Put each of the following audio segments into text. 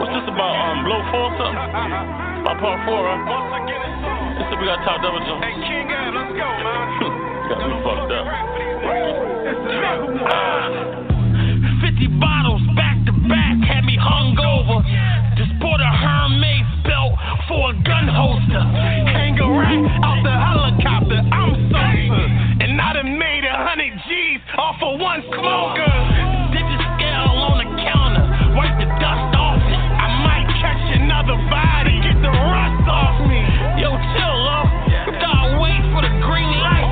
What's this about, blow four or something? About part four, huh? Once I get it, this is we got top double jump. Hey, King, let's go, man. Got me fucked up. Ah, 50 bottles back to back had me hungover. Just bought a Hermes belt for a gun holster. Hang a rack out the helicopter, I'm sober. And I done made 100 G's off of one smoker. Digit scale on the counter, wipe the dust off. The body, get the rust off me. Yo, chill, love. Yeah. Gotta wait for the green light.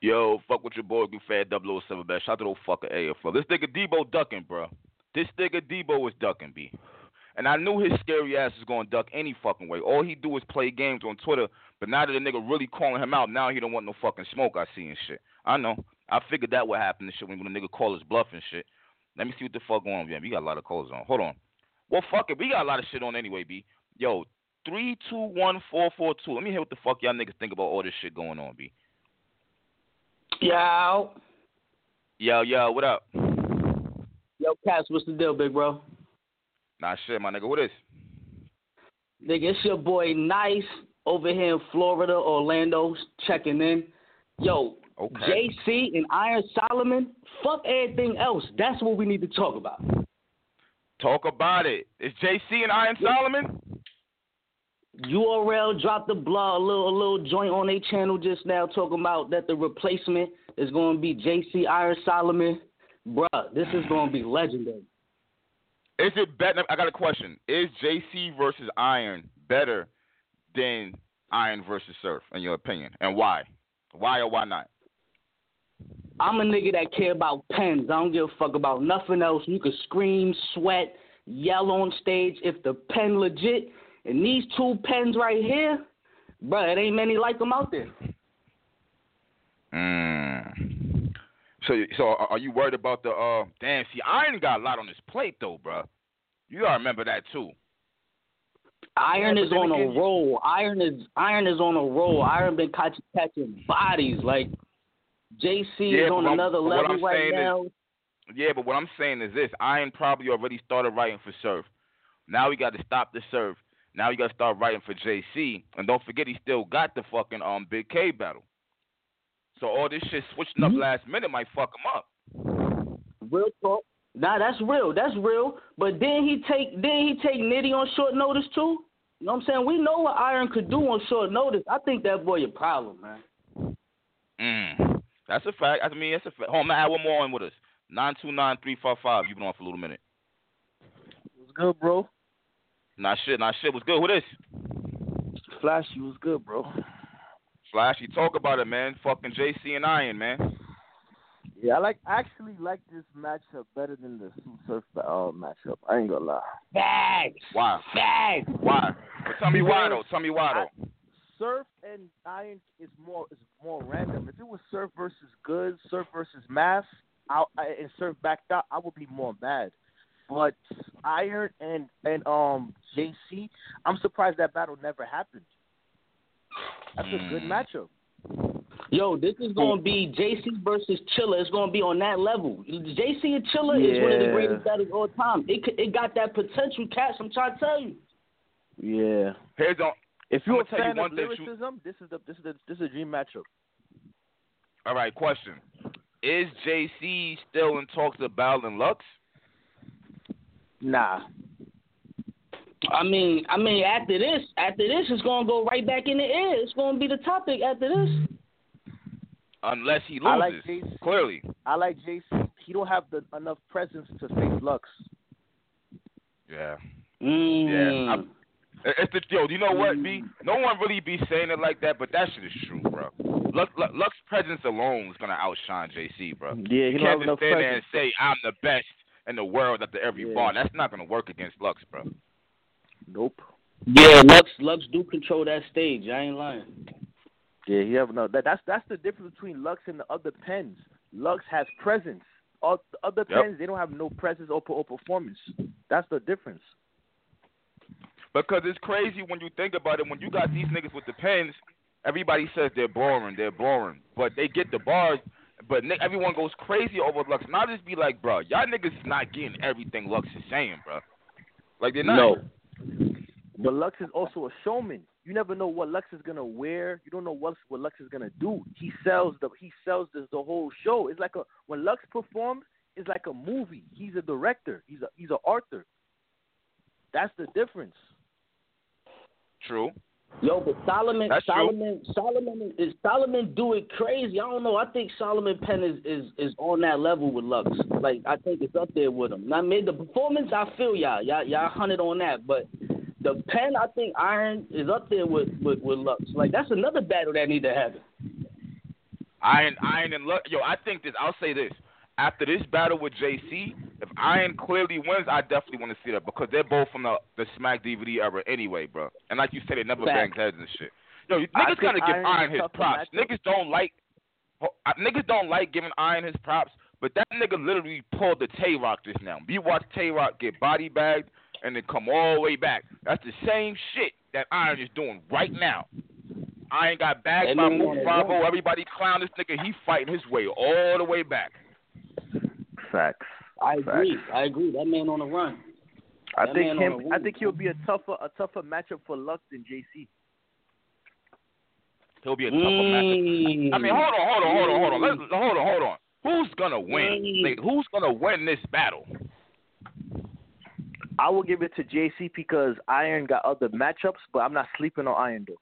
Yo, fuck with your boy, you fat 007, man. Shout out to those fucking AFL. This nigga Debo ducking, bro. This nigga Debo is ducking, B. And I knew his scary ass was going to duck any fucking way. All he do is play games on Twitter, but now that the nigga really calling him out, now he don't want no fucking smoke I see and shit. I know. I figured that would happen and shit when a nigga call his bluff and shit. Let me see what the fuck going on, man. We got a lot of calls on. Hold on. Well, fuck it. We got a lot of shit on anyway, B. Yo, 321-442. Let me hear what the fuck y'all niggas think about all this shit going on, B. Yo. Yo, yo, what up? Yo, Caps, what's the deal, big bro? Nah, shit, my nigga, what is? Nigga, it's your boy Nice over here in Florida, Orlando, checking in. Yo, okay. JC and Iron Solomon, fuck everything else. That's what we need to talk about. Talk about it. It's JC and Iron Solomon? URL dropped the blog, a little joint on their channel just now talking about that the replacement is going to be JC Iron Solomon. Bruh, this is going to be legendary. Is it better? I got a question. Is JC versus Iron better than Iron versus Surf, in your opinion? And why? Why or why not? I'm a nigga that care about pens. I don't give a fuck about nothing else. You can scream, sweat, yell on stage if the pen legit. And these two pens right here, bruh, it ain't many like them out there. So are you worried about the damn? See, Iron got a lot on his plate though, bruh. You gotta remember that too. Iron is on a roll. Iron is on a roll. Iron been catching bodies like JC is on another level right now. Yeah, but what I'm saying is this: Iron probably already started writing for Surf. Now we got to stop the Surf. Now you got to start writing for JC, and don't forget he still got the fucking Big K battle. So all this shit switching up last minute might fuck him up. Real talk. Nah, that's real. But didn't he take Nitty on short notice too? You know what I'm saying? We know what Iron could do on short notice. I think that boy a problem, man. That's a fact. I mean, that's a fact. Hold on, man, I have one more on with us. 929-355. You've been on for a little minute. What's good, bro? Nah, shit. What's good? Who this? Flashy, what's good, bro? Flashy, talk about it, man. Fucking JC and Iron, man. Yeah, I actually like this matchup better than the Surf matchup. I ain't gonna lie. Why? But tell me why though. Surf and Iron is more random. If it was Surf versus Goods, Surf versus Mass, and Surf backed out, I would be more mad. But Iron and JC, I'm surprised that battle never happened. That's a good matchup. Yo, this is going to be JC versus Chilla. It's going to be on that level. JC and Chilla is one of the greatest battles of all time. It got that potential, Cash. I'm trying to tell you. Yeah. Here's on. If you're a fan of lyricism, this is a dream matchup. All right, question. Is JC still in talks about battling Lux? Nah. I mean, after this, it's gonna go right back in the air. It's gonna be the topic after this. Unless he loses, clearly. I like JC. He don't have enough presence to face Lux. Yeah. Yeah. You know what, B? No one really be saying it like that, but that shit is true, bro. Lux presence alone is gonna outshine JC, bro. Yeah, he can't just stand there and say I'm the best in the world after every bar. That's not gonna work against Lux, bro. Nope. Yeah, Lux do control that stage. I ain't lying. Yeah, you have no. That's the difference between Lux and the other pens. Lux has presence. All the other pens, they don't have no presence or performance. That's the difference. Because it's crazy when you think about it. When you got these niggas with the pens, everybody says they're boring, but they get the bars. But everyone goes crazy over Lux. And I just be like, bro, y'all niggas is not getting everything Lux is saying, bro. Like they're not. No. But Lux is also a showman. You never know what Lux is gonna wear. You don't know what Lux is gonna do. He sells the whole show. It's like when Lux performs, it's like a movie. He's a director. He's an author. That's the difference. True. Yo, but Solomon do it crazy. I don't know. I think Solomon Penn is on that level with Lux. Like I think it's up there with him. Now, I mean, the performance, I feel y'all hunted on that, but the pen, I think Iron is up there with Lux. Like that's another battle that need to happen. Iron and Lux. Yo, I think this. I'll say this. After this battle with JC, if Iron clearly wins, I definitely want to see that because they're both from the Smack DVD era anyway, bro. And like you said, they never bang heads and shit. Yo, niggas gotta give Iron his props. Niggas don't like giving Iron his props, but that nigga literally pulled the Tay Roc just now. You watch Tay Roc get body bagged and then come all the way back. That's the same shit that Iron is doing right now. Iron got bagged by Mook, Bravo. Everybody clown this nigga. He fighting his way all the way back. Facts. I agree. That man on the run. I think he'll be a tougher matchup for Lux than JC. He'll be a tougher matchup. I mean, hold on. Hold on. Who's gonna win? Like, who's gonna win this battle? I will give it to JC because Iron got other matchups, but I'm not sleeping on Iron though.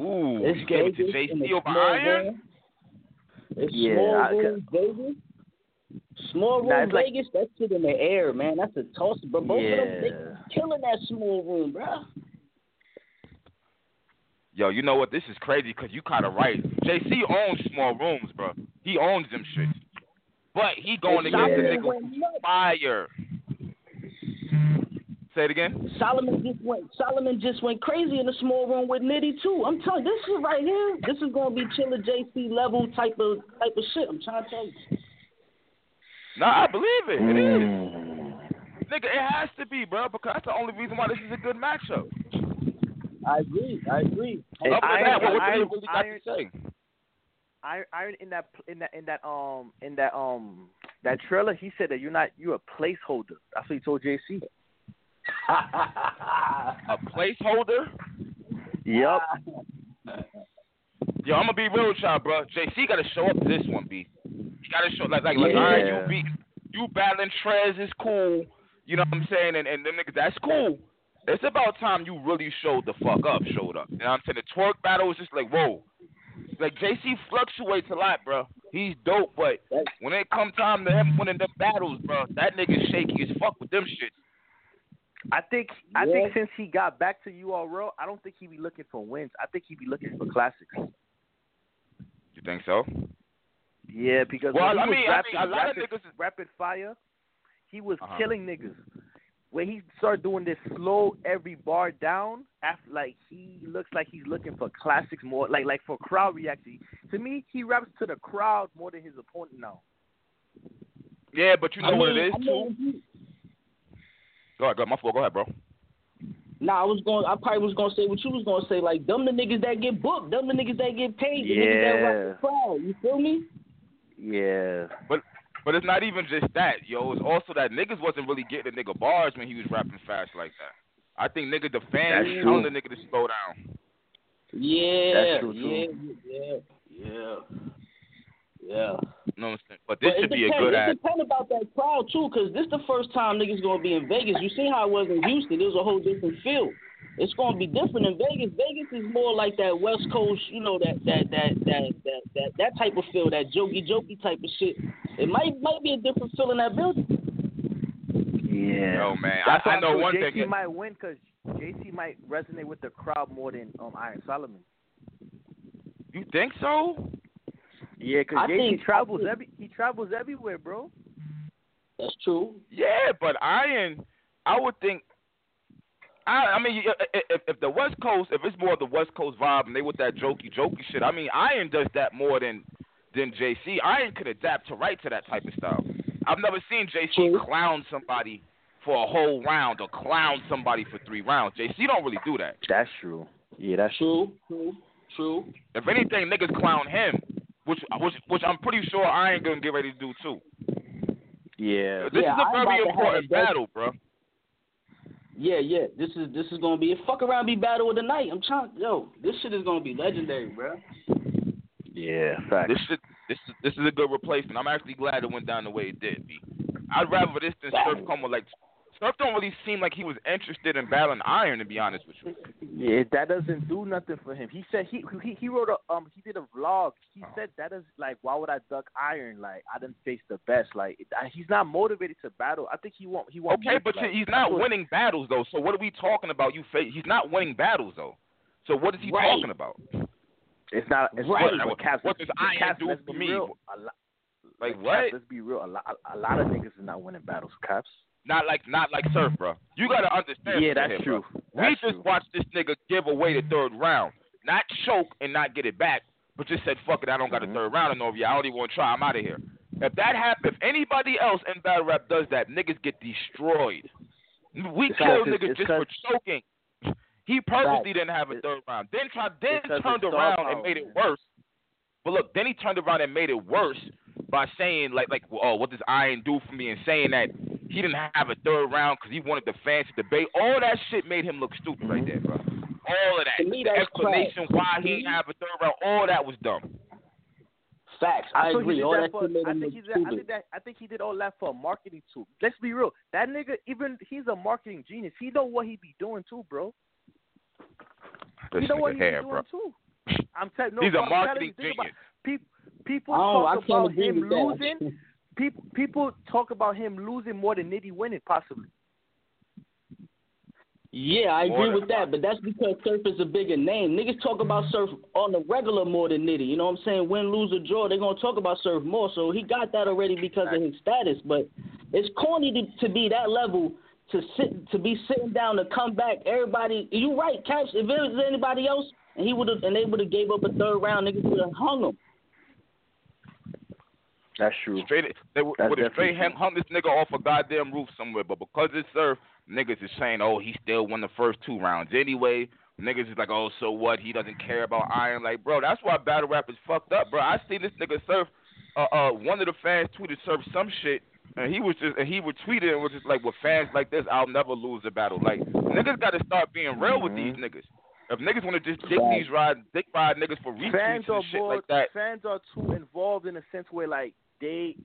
Ooh, you gave it to JC over Iron? Small room Vegas, that shit in the air, man. That's a toss, but both of them killing that small room, bro. Yo, you know what? This is crazy because you kind of right. JC owns small rooms, bro. He owns them shit, but he going against the nigga fire. Say it again. Solomon just went crazy in the small room with Nitty too. I'm telling you, this shit right here, this is gonna be Chiller JC level type of shit. I'm trying to tell you. Nah, I believe it. It is. Nigga, it has to be, bro, because that's the only reason why this is a good matchup. I agree. Iron in that trailer, he said that you're a placeholder. That's what he told JC. A placeholder? Yep. Yo, I'm gonna be real with y'all, bro. JC gotta show up to this one, B. You gotta show like Iron. You battling Trez is cool. You know what I'm saying? And them niggas, that's cool. It's about time you really showed up. You know what I'm saying? The twerk battle is just like, whoa. Like, JC fluctuates a lot, bro. He's dope, but when it comes time to him winning them battles, bro, that nigga's shaky as fuck with them shit. I think since he got back to URL, I don't think he be looking for wins. I think he be looking for classics. You think so? Yeah, because rapid fire, he was killing niggas. When he started doing this slow every bar down, after, like, he looks like he's looking for classics more, like for crowd reaction. To me, he raps to the crowd more than his opponent now. Yeah, but you know what it is too. Go ahead, my fault. Go ahead, bro. Nah, I probably was gonna say what you was gonna say. Like, them the niggas that get booked, them the niggas that get paid, the niggas that rock the crowd. You feel me? Yeah. But it's not even just that, yo. It's also that niggas wasn't really getting the nigga bars when he was rapping fast like that. I think nigga the fans telling the nigga to slow down. Yeah. That's true too. Yeah. No, but this should be a good ass. It's dependent about that crowd, too, because this is the first time niggas going to be in Vegas. You see how it was in Houston. It was a whole different feel. It's going to be different in Vegas. Vegas is more like that West Coast, you know, that type of feel, that jokey type of shit. It might be a different feel in that building. Yeah. Oh, man. I know one thing. JC might win because JC might resonate with the crowd more than Iron Solomon. You think so? Yeah, because JC travels everywhere, bro. That's true. Yeah, but I mean, if the West Coast, if it's more of the West Coast vibe and they with that jokey shit, I mean, Iron does that more than JC. Iron could adapt to that type of style. I've never seen JC clown somebody for a whole round or clown somebody for 3 rounds. JC don't really do that. That's true. Yeah, that's true. If anything, niggas clown him. Which I'm pretty sure I ain't gonna get ready to do too. Yeah, this is a very important battle, bro. Yeah, this is gonna be a fuck around be battle of the night. This shit is gonna be legendary, bro. Yeah, fact. This is a good replacement. I'm actually glad it went down the way it did. B. I'd rather this than Surf come with like. Surf don't really seem like he was interested in battling Iron, to be honest with you. Yeah, that doesn't do nothing for him. He said he wrote he did a vlog. He said that is like, why would I duck Iron? Like, I didn't face the best. Like, he's not motivated to battle. I think he won't. Okay, but like, he's not winning battles though. So what are we talking about? He's not winning battles though. So what is he talking about? It's not. It's right. What Caps, what does Iron do for me? Like what? Caps, let's be real. A lot of niggas is not winning battles, Caps. Not like Surf, bro. You gotta understand. Yeah, that's true. We just watched this nigga give away the third round, not choke and not get it back, but just said, "Fuck it, I don't got a third round and over here. I don't even want to try. I'm out of here." If that happens, if anybody else in battle rap does that, niggas get destroyed. We kill niggas just for choking. He purposely didn't have a third round. Then turned around and made it worse. But look, then he turned around and made it worse by saying like, "Oh, what does Iron do for me?" and saying that he didn't have a third round because he wanted the fans to debate. All that shit made him look stupid right there, bro. All of that. To me, that's explanation crack. Why he didn't have a third round, all that was dumb. Facts. I agree. All that shit made him look stupid. I think he did all that for a marketing tool. Let's be real. That nigga, even he's a marketing genius. He know what he be doing too, bro. This nigga hair, bro. I'm telling you, he's a marketing genius. People talk about him losing. People talk about him losing more than Nitty winning, possibly. Yeah, I agree with that, but that's because Surf is a bigger name. Niggas talk about Surf on the regular more than Nitty. You know what I'm saying? Win, lose, or draw, they're going to talk about Surf more, so he got that already because of his status. But it's corny to be that level, to be sitting down, to come back. Everybody, you right, Caps. If it was anybody else, and they would have gave up a third round, niggas would have hung him. That's true. They would have hung this nigga off a goddamn roof somewhere, but because it's Surf, niggas is saying, "Oh, he still won the first two rounds anyway." Niggas is like, "Oh, so what? He doesn't care about Iron." Like, bro, that's why battle rap is fucked up, bro. I seen this nigga Surf. One of the fans tweeted Surf some shit, and he retweeted and was just like, "With fans like this, I'll never lose a battle." Like, niggas got to start being real with these niggas. If niggas want to just dick ride niggas for retweets and shit like that, fans are too involved in a sense where like. They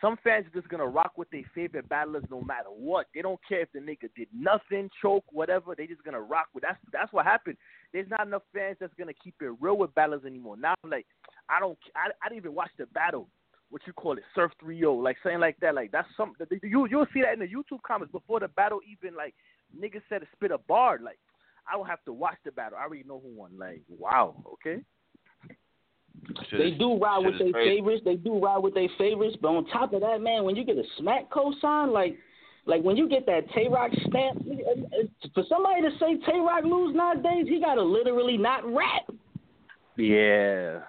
some fans are just gonna rock with their favorite battlers no matter what. They don't care if the nigga did nothing, choke, whatever. They just gonna rock with. That's what happened. There's not enough fans that's gonna keep it real with battlers anymore. Now I'm like, I didn't even watch the battle. What you call it, Surf 3-0, like saying like that. Like that's something that you'll see that in the YouTube comments before the battle even. Like niggas said to spit a bar. Like I don't have to watch the battle. I already know who won. Like wow, okay. They do ride with their favorites, but on top of that, man, when you get a smack cosign, like when you get that Tay Roc stamp, for somebody to say Tay Roc lose nowadays, he gotta literally not rap. Yeah.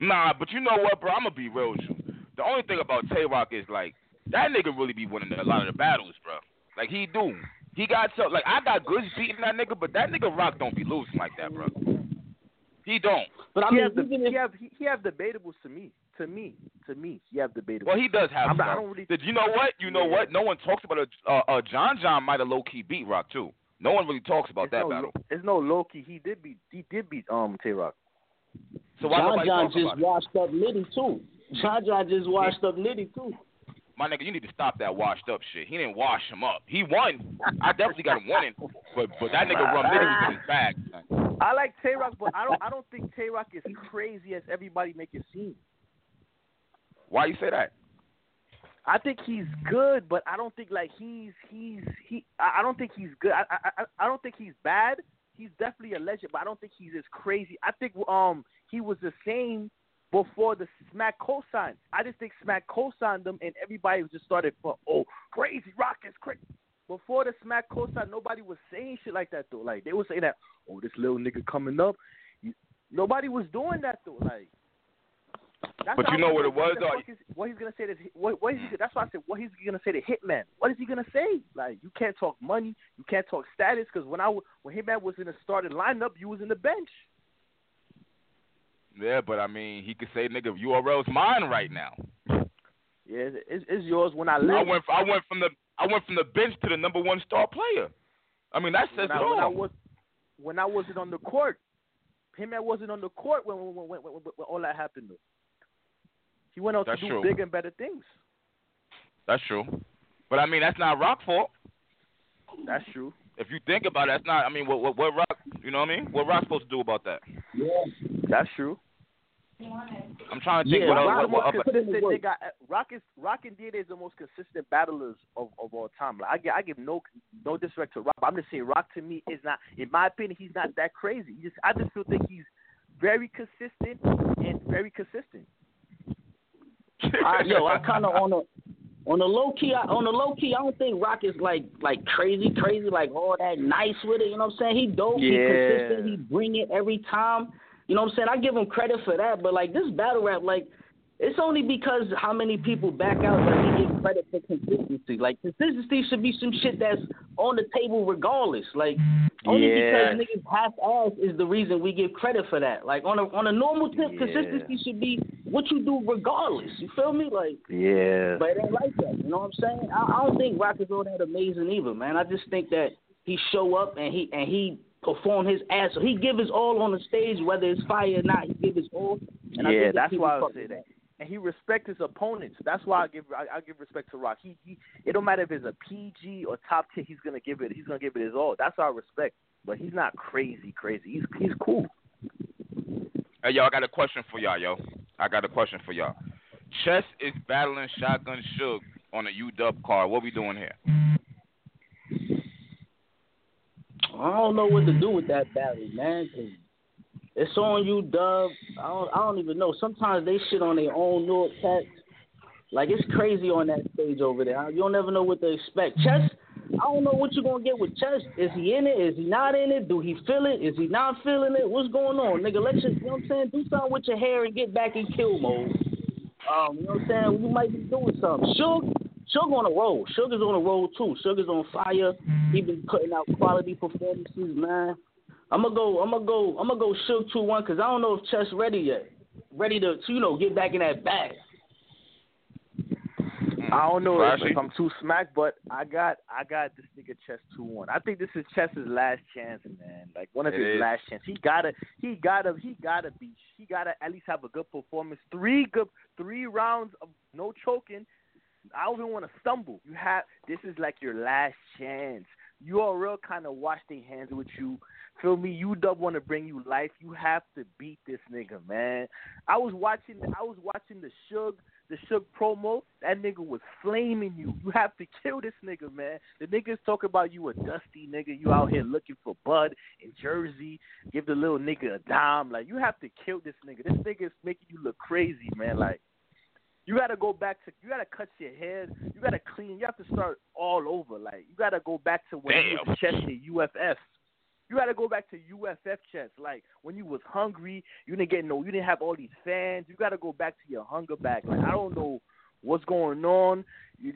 Nah, but you know what, bro? I'm gonna be real with you. The only thing about Tay Roc is like that nigga really be winning a lot of the battles, bro. Like he do. He got so like I got goods beating that nigga, but that nigga Roc don't be losing like that, bro. He don't. But I mean, he has debatables to me. He have debatable. Well, he does have. You know what? No one talks about John might have low key beat Roc too. No one really talks about battle. It's no low key. He did beat Tay Roc. So John just washed up Nitty too. My nigga, you need to stop that washed up shit. He didn't wash him up. He won. I definitely got him winning, but that nigga run Nitty was in his bag. I like Tay Roc, but I don't think Tay Roc is crazy as everybody make it seem. Why you say that? I think he's good, but I don't think like he's. I don't think he's good. I don't think he's bad. He's definitely a legend, but I don't think he's as crazy. I think he was the same before the smack cosign. I just think smack cosigned them, and everybody just started crazy Roc is crazy. Before the smack cosign, nobody was saying shit like that, though. Like, they would say that, oh, this little nigga coming up. Nobody was doing that, though. Like, but you know what it was, though? What he's going to say to that's why I said, what he's going to say to Hitman. What is he going to say? Like, you can't talk money. You can't talk status. Because when Hitman was in the starting lineup, you was in the bench. Yeah, but, I mean, he could say, nigga, URL's mine right now. Yeah, it's yours when I left. I went from the bench to the number one star player. I mean, that says it all. When I wasn't on the court, Hitman wasn't on the court when all that happened. Though. He went out to do big and better things. That's true. But, I mean, that's not Roc's fault. That's true. If you think about it, that's not, I mean, what Roc, you know what I mean? What Roc's supposed to do about that? Yeah. That's true. I'm trying to think Roc and D-Day is the most consistent battlers of all time. Like I give no disrespect to Roc, but I'm just saying Roc to me is not, in my opinion, he's not that crazy. I just feel think he's very consistent and very consistent. I kind of on the low key, I don't think Rock is like crazy, like all that nice with it. You know what I'm saying? He dope. Yeah. He consistent. He bring it every time. You know what I'm saying? I give him credit for that. But like this battle rap, like it's only because how many people back out that we get credit for consistency. Like consistency should be some shit that's on the table regardless. Like only because niggas half-ass is the reason we give credit for that. Like on a normal tip, consistency should be what you do regardless. You feel me? Like but it ain't like that. You know what I'm saying? I don't think Rock is all that amazing either, man. I just think that he show up and he perform his ass. So he give his all on the stage, whether it's fire or not. He give his all. And I think that's why I would say that. And he respects his opponents. That's why I give respect to Rock. He it don't matter if it's a PG or top 10. He's gonna give it his all. That's our respect. But he's not crazy. He's cool. Hey yo, I got a question for y'all, yo. Chess is battling Shotgun Suge on a UW card. What we doing here? I don't know what to do with that battle, man. Cause it's on you, Dub. I don't even know. Sometimes they shit on their own New York Cats. Like, it's crazy on that stage over there. You don't ever know what to expect. Chess, I don't know what you're going to get with Chess. Is he in it? Is he not in it? Do he feel it? Is he not feeling it? What's going on? Nigga, you know what I'm saying? Do something with your hair and get back in kill mode. You know what I'm saying? You might be doing something. Suge on a roll. Suge is on a roll too. Suge is on fire. He been putting out quality performances, man. I'm gonna go Suge 2-1 because I don't know if Chess ready yet. Ready to get back in that bag. I don't know if I'm too smacked, but I got this nigga Chess 2-1. I think this is Chess's last chance, man. Like one of his last chance. He gotta at least have a good performance. Three rounds of no choking. I don't even want to stumble. This is like your last chance. URL kind of wash their hands with you. Feel me? UW want to bring you life. You have to beat this nigga, man. I was watching the Suge promo. That nigga was flaming you. You have to kill this nigga, man. The niggas talk about you a dusty nigga. You out here looking for bud in Jersey. Give the little nigga a dime. Like, you have to kill this nigga. This nigga is making you look crazy, man. Like, you gotta go back to. You gotta cut your hair. You gotta clean. You have to start all over. Like, you gotta go back to when you was Chess in UFF. You gotta go back to UFF Chess. Like when you was hungry, you didn't have all these fans. You gotta go back to your hunger back. Like, I don't know what's going on.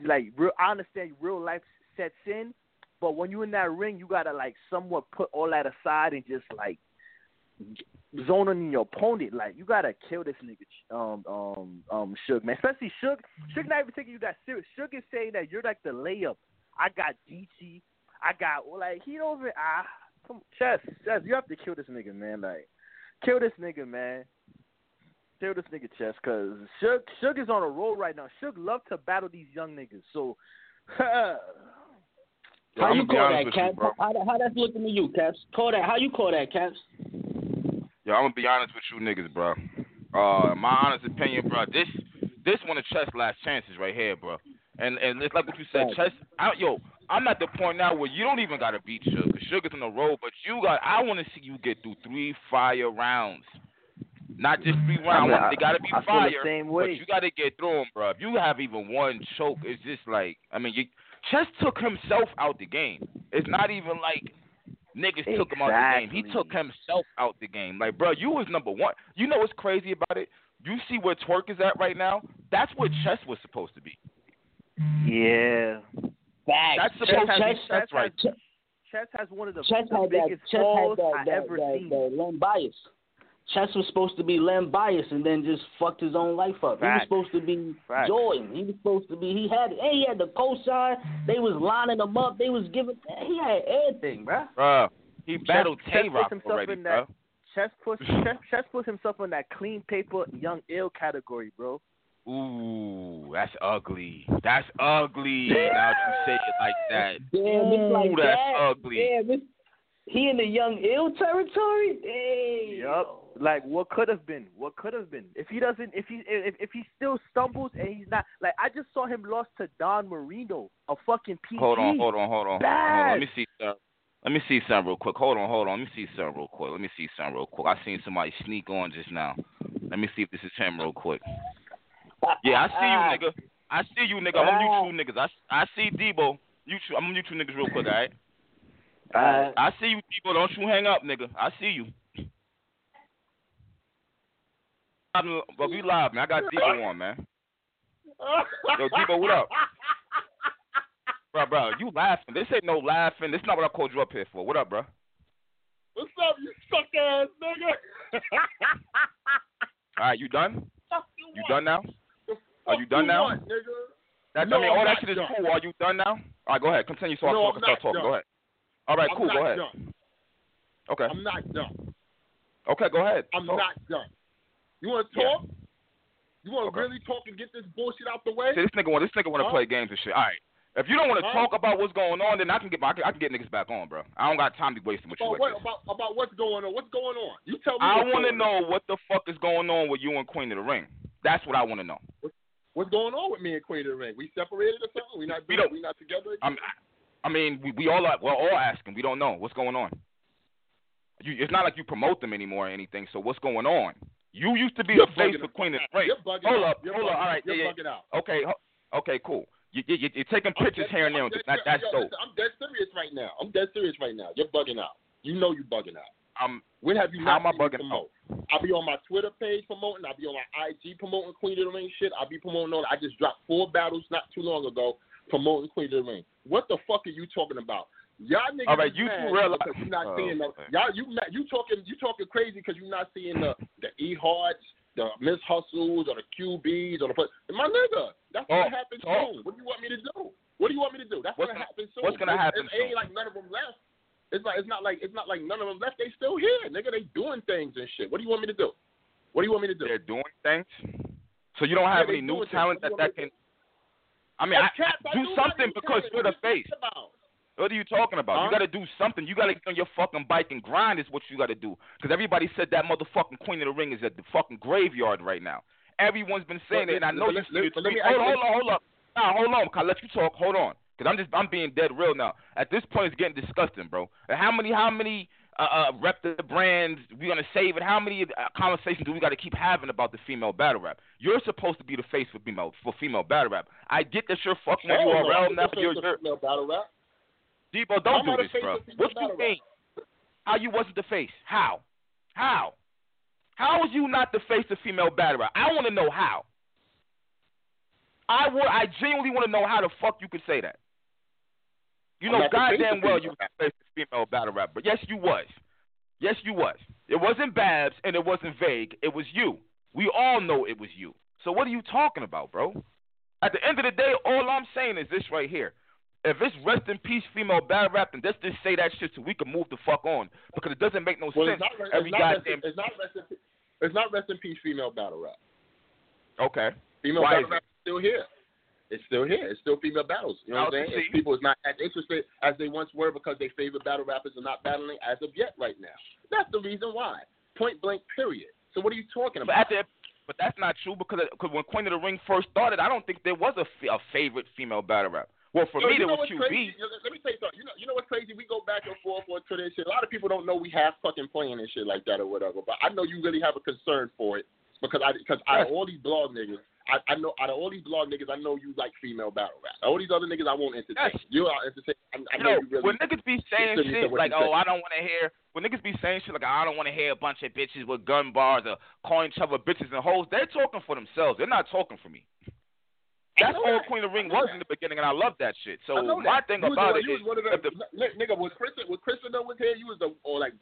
I understand real life sets in, but when you in that ring, you gotta like somewhat put all that aside and just like zone on your opponent. Like, you gotta kill this nigga Suge, man. Especially Suge not even taking you that serious. Suge is saying that you're like the layup. I got Geechi, I got Chess, you have to kill this nigga, man. Like, kill this nigga, Chess, cause Suge is on a roll right now. Suge love to battle these young niggas. So how you call that, Caps? How that's looking to you, Caps? How you call that, Caps? Yo, I'm gonna be honest with you niggas, bro. My honest opinion, bro. This one of Chess' last chances right here, bro. And it's like what you said, Chess. I'm at the point now where you don't even gotta beat Suge. Suge's on the road, but I want to see you get through 3 fire rounds, not just 3 rounds. I mean, they gotta be fire, but you gotta get through them, bro. If you have even one choke, it's just like, I mean, Chess took himself out the game. It's not even like niggas took him out the game. He took himself out the game. Like, bro, you was number one. You know what's crazy about it? You see where Twerk is at right now? That's where Chess was supposed to be. Yeah. Facts. That's supposed to be Chess right now. Chess has one of the biggest falls I've ever seen. Len Bias. Chess was supposed to be Len Bias and then just fucked his own life up. Facts. He was supposed to be Jordan. He was supposed to be. He had it. He had the cosign. They was lining him up. They was giving. He had everything, bro. He battled Tay Roc already, bro. Chess put himself in that clean paper, young ill category, bro. Ooh, that's ugly. That's ugly. Now you say it like that. Damn, it's like that's ugly. Damn, he in the young ill territory? Hey. Yup. Like, what could have been? If he doesn't, if he still stumbles and he's not, like, I just saw him lost to Don Marino, a fucking PG. Hold on. Let me see, sir. Let me see something real quick. Hold on. Let me see something real quick. I seen somebody sneak on just now. Let me see if this is him real quick. Yeah, I see you, nigga. I'm gonna mute you niggas. I see Debo. I'm gonna mute you niggas real quick, all right? I see you, Debo. Don't you hang up, nigga. I see you. But we live, man. I got Debo on, man. Yo, Debo, what up? Bro, you laughing. This ain't no laughing. This is not what I called you up here for. What up, bro? What's up, you suck ass nigga? Alright, you done? You done now? Are you done now? That, no, I mean, all that shit is cool. Are you done now? Alright, go ahead. Continue so I talk and start talking. Go ahead. Alright, cool. Go ahead. Done. Okay. I'm not done. Okay, go ahead. I'm not done. You want to talk? Yeah. You want to really talk and get this bullshit out the way? See, this nigga want to play games and shit. All right. If you don't want to talk about what's going on, then I can get niggas back on, bro. I don't got time to be wasting with you. About what's going on? What's going on? You tell me. I want to know what the fuck is going on with you and Queen of the Ring. That's what I want to know. What's going on with me and Queen of the Ring? We separated or something? We not together again? I mean, we're all asking. We don't know what's going on. It's not like you promote them anymore or anything. So what's going on? You used to be the face of Queen of the Ring. Hold up. All right, yeah. Okay, cool. You're taking pictures here and there. That's dope. I'm dead serious right now. You're bugging out. You know you're bugging out. When have you not seen me promote? I'll be on my Twitter page promoting. I'll be on my IG promoting Queen of the Ring shit. I'll be promoting all that. I just dropped 4 battles not too long ago promoting Queen of the Ring. What the fuck are you talking about? Y'all niggas, all right, you do realize you're not seeing the, y'all. You talking crazy because you're not seeing the E-Hearts, the Miss Hustles, or the QBs, or the my nigga. That's gonna happen soon. What do you want me to do? That's gonna happen soon. What's gonna happen? It ain't like none of them left. It's not like none of them left. They still here, nigga. They doing things and shit. What do you want me to do? They're doing things. So you don't have any new talent that can. I mean, do something because you're the face. What are you talking about? You got to do something. You got to get on your fucking bike and grind is what you got to do. Because everybody said that motherfucking Queen of the Ring is at the fucking graveyard right now. Everyone's been saying it, and I know you see it. Hold on. Nah, hold on. I'll let you talk. Hold on. Because I'm being dead real now. At this point, it's getting disgusting, bro. How many rep the brands we going to save, and how many conversations do we got to keep having about the female battle rap? You're supposed to be the face for female battle rap. I get that you're fucking with URL now. You're female battle rap. Debo, don't do this, bro. What you mean? How you wasn't the face? How? How was you not the face of female battle rap? I want to know how. I genuinely want to know how the fuck you could say that. You know goddamn well you was the face of female battle rap, but yes, you was. It wasn't Babs and it wasn't Vague. It was you. We all know it was you. So what are you talking about, bro? At the end of the day, all I'm saying is this right here. If it's rest in peace female battle rap, then let's just say that shit so we can move the fuck on. Because it doesn't make no sense. It's not rest in peace female battle rap. Okay. Female battle rap is still here. It's still here. It's still female battles. You know what I'm saying? People is not as interested as they once were because their favorite battle rappers are not battling as of yet right now. That's the reason why. Point blank, period. So what are you talking about? But that's not true because when Queen of the Ring first started, I don't think there was a favorite female battle rap. Well, for me, there was QB. Let me tell you something. You know what's crazy? We go back and forth on Twitter and shit. A lot of people don't know we have fucking playing and shit like that or whatever. But I know you really have a concern for it because out of all these blog niggas, I know you like female battle rap. All these other niggas, I won't entertain. Yes. You are entertaining. I know you really. When niggas be saying shit like, I don't want to hear a bunch of bitches with gun bars or calling each other bitches and hoes, they're talking for themselves. They're not talking for me. That's all Queen of the Ring was in the beginning, and I love that shit. So my thing about it is, nigga, when Chris was here, you was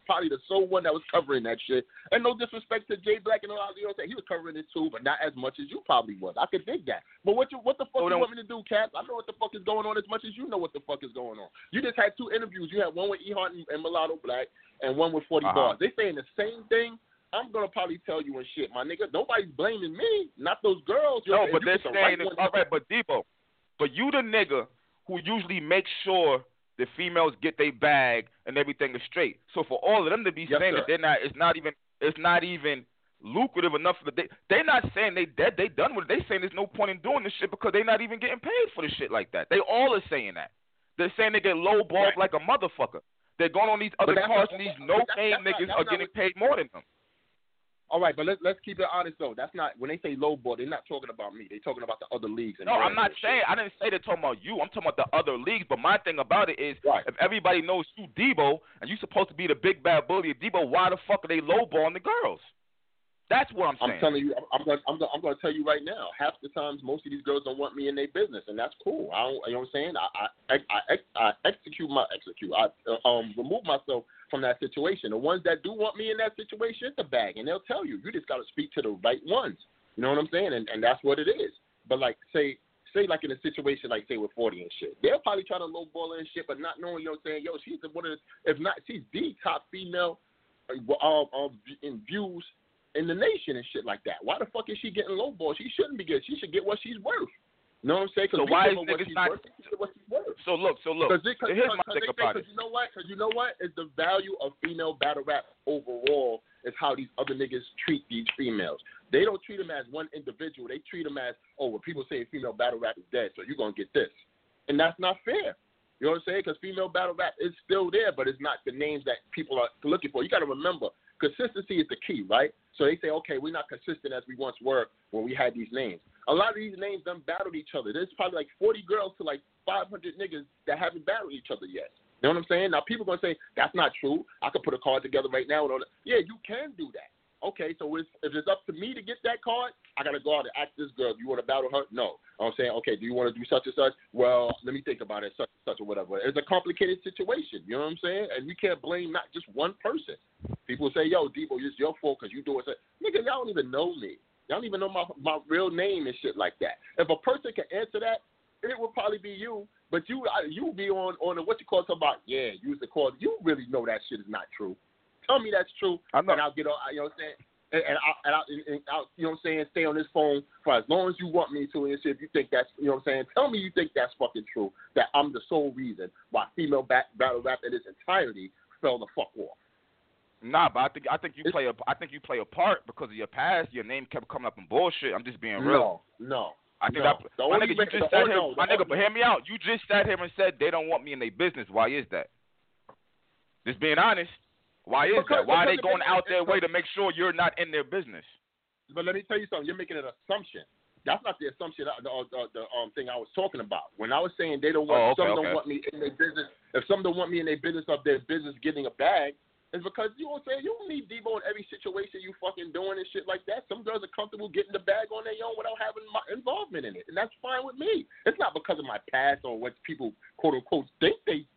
probably the sole one that was covering that shit. And no disrespect to Jay Blac and all that, you know what I'm saying? He was covering it too, but not as much as you probably was. I could dig that. But what the fuck do you want me to do, Caps? I know what the fuck is going on as much as you know what the fuck is going on. You just had 2 interviews. You had one with E-Heart and Mulatto Black, and one with 40 Bars. They saying the same thing. I'm going to probably tell you and shit, my nigga. Nobody's blaming me, not those girls. No, but they're saying, all right, but Debo, but you the nigga who usually makes sure the females get their bag and everything is straight. So for all of them to be saying that it's not even lucrative enough for they're not saying they dead, they done with it. They saying there's no point in doing this shit because they're not even getting paid for the shit like that. They all are saying that. They're saying they get lowballed like a motherfucker. They're going on these other cards, and these no-fame niggas are getting paid more than them. All right, but let's keep it honest, though. That's not – when they say lowball, they're not talking about me. They're talking about the other leagues. No, I'm not saying – I didn't say they're talking about you. I'm talking about the other leagues. But my thing about it is if everybody knows you, Debo, and you're supposed to be the big bad bully of Debo, why the fuck are they lowballing the girls? That's what I'm saying. I'm telling you, I'm going to tell you right now. Half the times, most of these girls don't want me in their business, and that's cool. I don't, you know what I'm saying? I execute. I remove myself from that situation. The ones that do want me in that situation, it's a bag, and they'll tell you. You just got to speak to the right ones. You know what I'm saying? And that's what it is. But like say like in a situation like say with 40 and shit, they'll probably try to lowball her and shit, but not knowing, you know what I'm saying? Yo, she's one of the, if not, she's the top female in views in the nation and shit like that. Why the fuck is she getting lowball? She shouldn't be good. She should get what she's worth. You know what I'm saying? So why is niggas not what she's worth? So look. Because you know what? Because you know what? Is the value of female battle rap overall is how these other niggas treat these females. They don't treat them as one individual. They treat them as, oh, well, people say female battle rap is dead, so you're going to get this. And that's not fair. You know what I'm saying? Because female battle rap is still there, but it's not the names that people are looking for. You got to remember, consistency is the key, right? So they say, okay, we're not consistent as we once were when we had these names. A lot of these names done battled each other. There's probably like 40 girls to like 500 niggas that haven't battled each other yet. You know what I'm saying? Now people going to say, that's not true. I could put a card together right now. Yeah, you can do that. Okay, so if it's up to me to get that card, I got to go out and ask this girl, do you want to battle her? No. I'm saying, okay, do you want to do such and such? Well, let me think about it, such and such or whatever. It's a complicated situation, you know what I'm saying? And you can't blame not just one person. People say, yo, Debo, it's your fault because you do it. Nigga, y'all don't even know me. Y'all don't even know my real name and shit like that. If a person can answer that, it would probably be you, but you be on the what you call talking about, yeah, use the cause. You really know that shit is not true. Tell me that's true, and I'll get on, you know what I'm saying? And I'll, you know what I'm saying, stay on this phone for as long as you want me to. And shit, if you think that's, you know what I'm saying, tell me you think that's fucking true, that I'm the sole reason why female battle rap in its entirety fell the fuck off. Nah, but I think you play a part because of your past. Your name kept coming up in bullshit. I'm just being real. No. I think that no. My nigga, you just sat here. My nigga, but hear me out. You just sat here and said they don't want me in their business. Why is that? Just being honest. Why is that? Why are they going out their way to make sure you're not in their business? But let me tell you something. You're making an assumption. That's not the assumption. The thing I was talking about when I was saying they don't want don't want me in their business. If some don't want me in their business of their business getting a bag, it's because you know what I'm saying. You don't need Debo in every situation you fucking doing and shit like that. Some girls are comfortable getting the bag on their own without having my involvement in it, and that's fine with me. It's not because of my past or what people quote unquote think they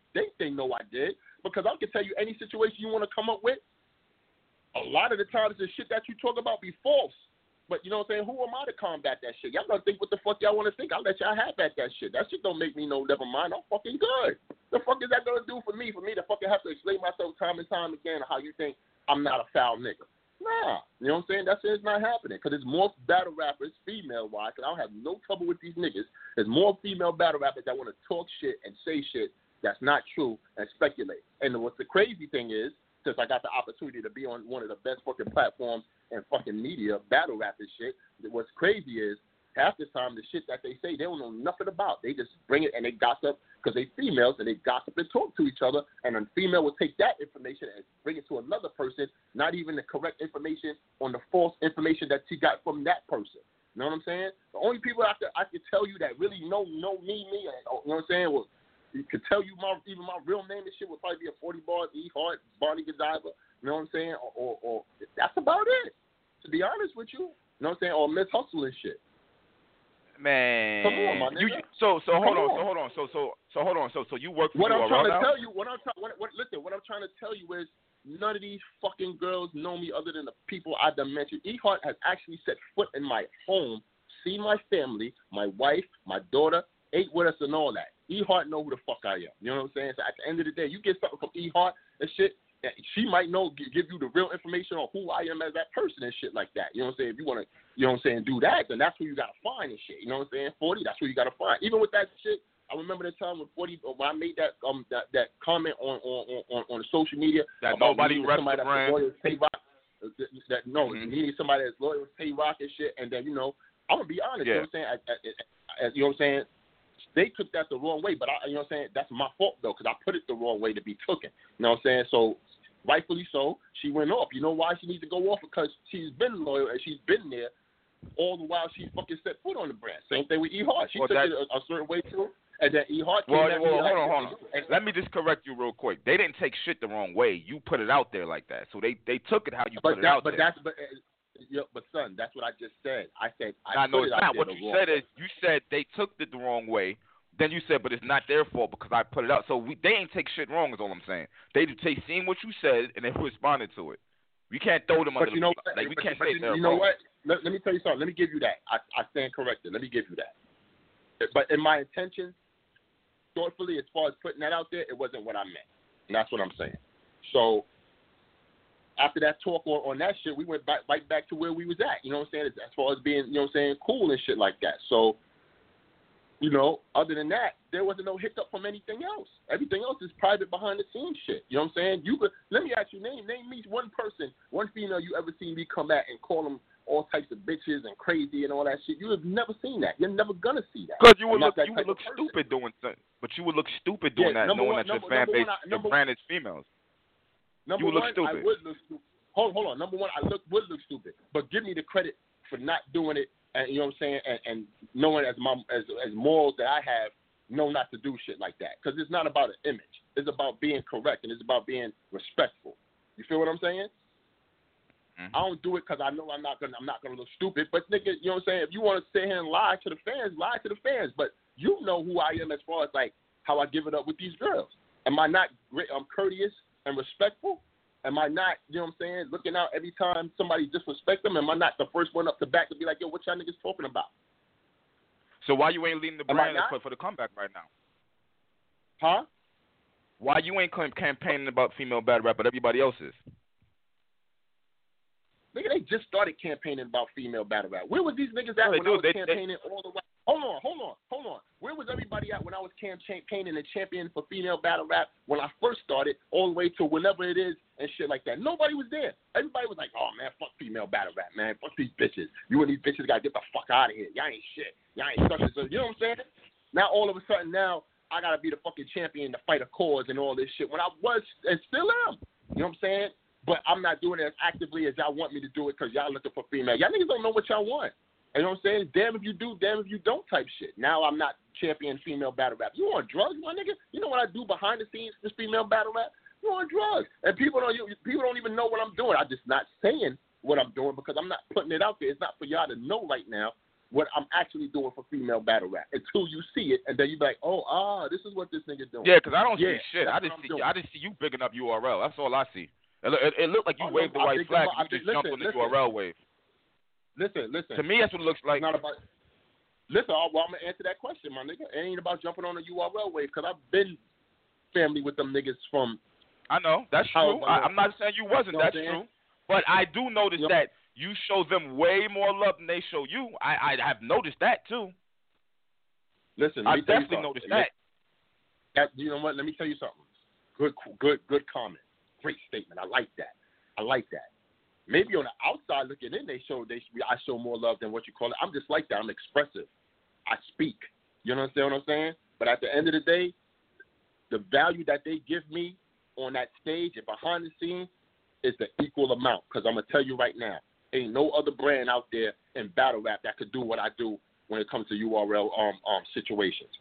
know I did. Because I can tell you any situation you want to come up with, a lot of the times the shit that you talk about be false. But you know what I'm saying? Who am I to combat that shit? Y'all going to think what the fuck y'all want to think. I'll let y'all have at that shit. That shit don't make me no never mind. I'm fucking good. The fuck is that going to do for me? For me to fucking have to explain myself time and time again how you think I'm not a foul nigga. Nah. You know what I'm saying? That shit is not happening. Because there's more battle rappers, female-wise, and I don't have no trouble with these niggas. There's more female battle rappers that want to talk shit and say shit that's not true and speculate. And what's the crazy thing is, since I got the opportunity to be on one of the best fucking platforms and fucking media, battle rap and shit, what's crazy is half the time the shit that they say, they don't know nothing about. They just bring it and they gossip because they females and they gossip and talk to each other. And a female will take that information and bring it to another person, not even the correct information on the false information that she got from that person. You know what I'm saying? The only people I could tell you that really know me, you know what I'm saying, was you could tell you even my real name and shit would probably be a 40 bar E-Heart, Barney Godiva, you know what I'm saying? Or that's about it, to be honest with you. You know what I'm saying? Or Miss Hustle and shit. Man. Come on, my nigga. So hold on. You work for URL now? What I'm trying to tell you is none of these fucking girls know me other than the people I done mentioned. E-Heart has actually set foot in my home, seen my family, my wife, my daughter, ate with us and all that. E-Heart know who the fuck I am. You know what I'm saying? So at the end of the day, you get something from E-Heart and shit, and she might know, give you the real information on who I am as that person and shit like that. You know what I'm saying? If you want to, you know what I'm saying, do that, then that's who you got to find and shit. You know what I'm saying? 40, that's who you got to find. Even with that shit, I remember the time when I made that comment on social media. That nobody reps the brand. Needing somebody that's loyal to Tay Roc and shit. And then, you know, I'm going to be honest. You know what I'm saying? They took that the wrong way, but I, you know what I'm saying? That's my fault, though, because I put it the wrong way to be taken. You know what I'm saying? So, rightfully so, she went off. You know why she needs to go off? Because she's been loyal and she's been there all the while she fucking set foot on the brand. Same thing with E-Heart. She took it a certain way, too. And then E-Heart came at me. Hold on. Let me just correct you real quick. They didn't take shit the wrong way. You put it out there like that. So, they took it how you put it out there. But son, that's what I just said. I said I know it's not. What you said is you said they took it the wrong way. Then you said, but it's not their fault because I put it out. So they ain't take shit wrong. Is all I'm saying. They seen what you said and they responded to it. We can't throw them under the bus. Like we can't say they're wrong. You know what? Let me tell you something. Let me give you that. I stand corrected. Let me give you that. But in my intention, thoughtfully, as far as putting that out there, it wasn't what I meant. And that's what I'm saying. So. After that talk on that shit, we went right back to where we was at, you know what I'm saying, as far as being, you know what I'm saying, cool and shit like that. So, you know, other than that, there wasn't no hiccup from anything else. Everything else is private behind-the-scenes shit, you know what I'm saying? You could, let me ask you, name me one person, one female you ever seen me come at and call them all types of bitches and crazy and all that shit. You have never seen that. You're never going to see that. Because you would look stupid doing something. But you would look stupid doing that, knowing that your fan base, your brand is females. Number you would one, look stupid. I would look stupid. Hold on. Number one, would look stupid. But give me the credit for not doing it, and you know what I'm saying, and knowing as morals that I have, know not to do shit like that. Because it's not about an image. It's about being correct, and it's about being respectful. You feel what I'm saying? Mm-hmm. I don't do it because I know I'm not gonna look stupid. But nigga, you know what I'm saying? If you want to sit here and lie to the fans. But you know who I am as far as like how I give it up with these girls. Am I not great? I'm courteous and respectful? Am I not, you know what I'm saying, looking out every time somebody disrespects them? Am I not the first one up to back to be like, yo, what y'all niggas talking about? So why you ain't leading the brand for the comeback right now? Huh? Why you ain't campaigning about female battle rap, but everybody else is? Nigga, they just started campaigning about female battle rap. Where was these niggas at when I was campaigning all the way? Hold on. Where was everybody at when I was campaigning and championing for female battle rap when I first started all the way to whenever it is and shit like that? Nobody was there. Everybody was like, oh, man, fuck female battle rap, man. Fuck these bitches. You and these bitches got to get the fuck out of here. Y'all ain't shit. Y'all ain't suckers. You know what I'm saying? Now, all of a sudden, now I got to be the fucking champion to fight a cause and all this shit when I was and still am. You know what I'm saying? But I'm not doing it as actively as y'all want me to do it because y'all looking for female. Y'all niggas don't know what y'all want. You know what I'm saying? Damn if you do, damn if you don't type shit. Now I'm not championing female battle rap. You on drugs, my nigga? You know what I do behind the scenes for female battle rap? You on drugs. And people don't even know what I'm doing. I'm just not saying what I'm doing because I'm not putting it out there. It's not for y'all to know right now what I'm actually doing for female battle rap until you see it, and then you be like, this is what this nigga's doing. Yeah, because I don't see shit. I just see you bigging up URL. That's all I see. It looked like you waved the white flag and you just jumped on the URL wave. Listen. To me, that's what it looks like. I'm going to answer that question, my nigga. It ain't about jumping on a URL wave because I've been family with them niggas from. I know. That's true. I'm not saying you wasn't. That's true. But I do notice that you show them way more love than they show you. I have noticed that, too. Listen, I definitely noticed that. You know what? Let me tell you something. Good comment. Great statement. I like that. Maybe on the outside looking in, I show more love than what you call it. I'm just like that. I'm expressive. I speak. You know what I'm saying? But at the end of the day, the value that they give me on that stage and behind the scenes is the equal amount. Because I'm going to tell you right now, ain't no other brand out there in battle rap that could do what I do when it comes to URL situations.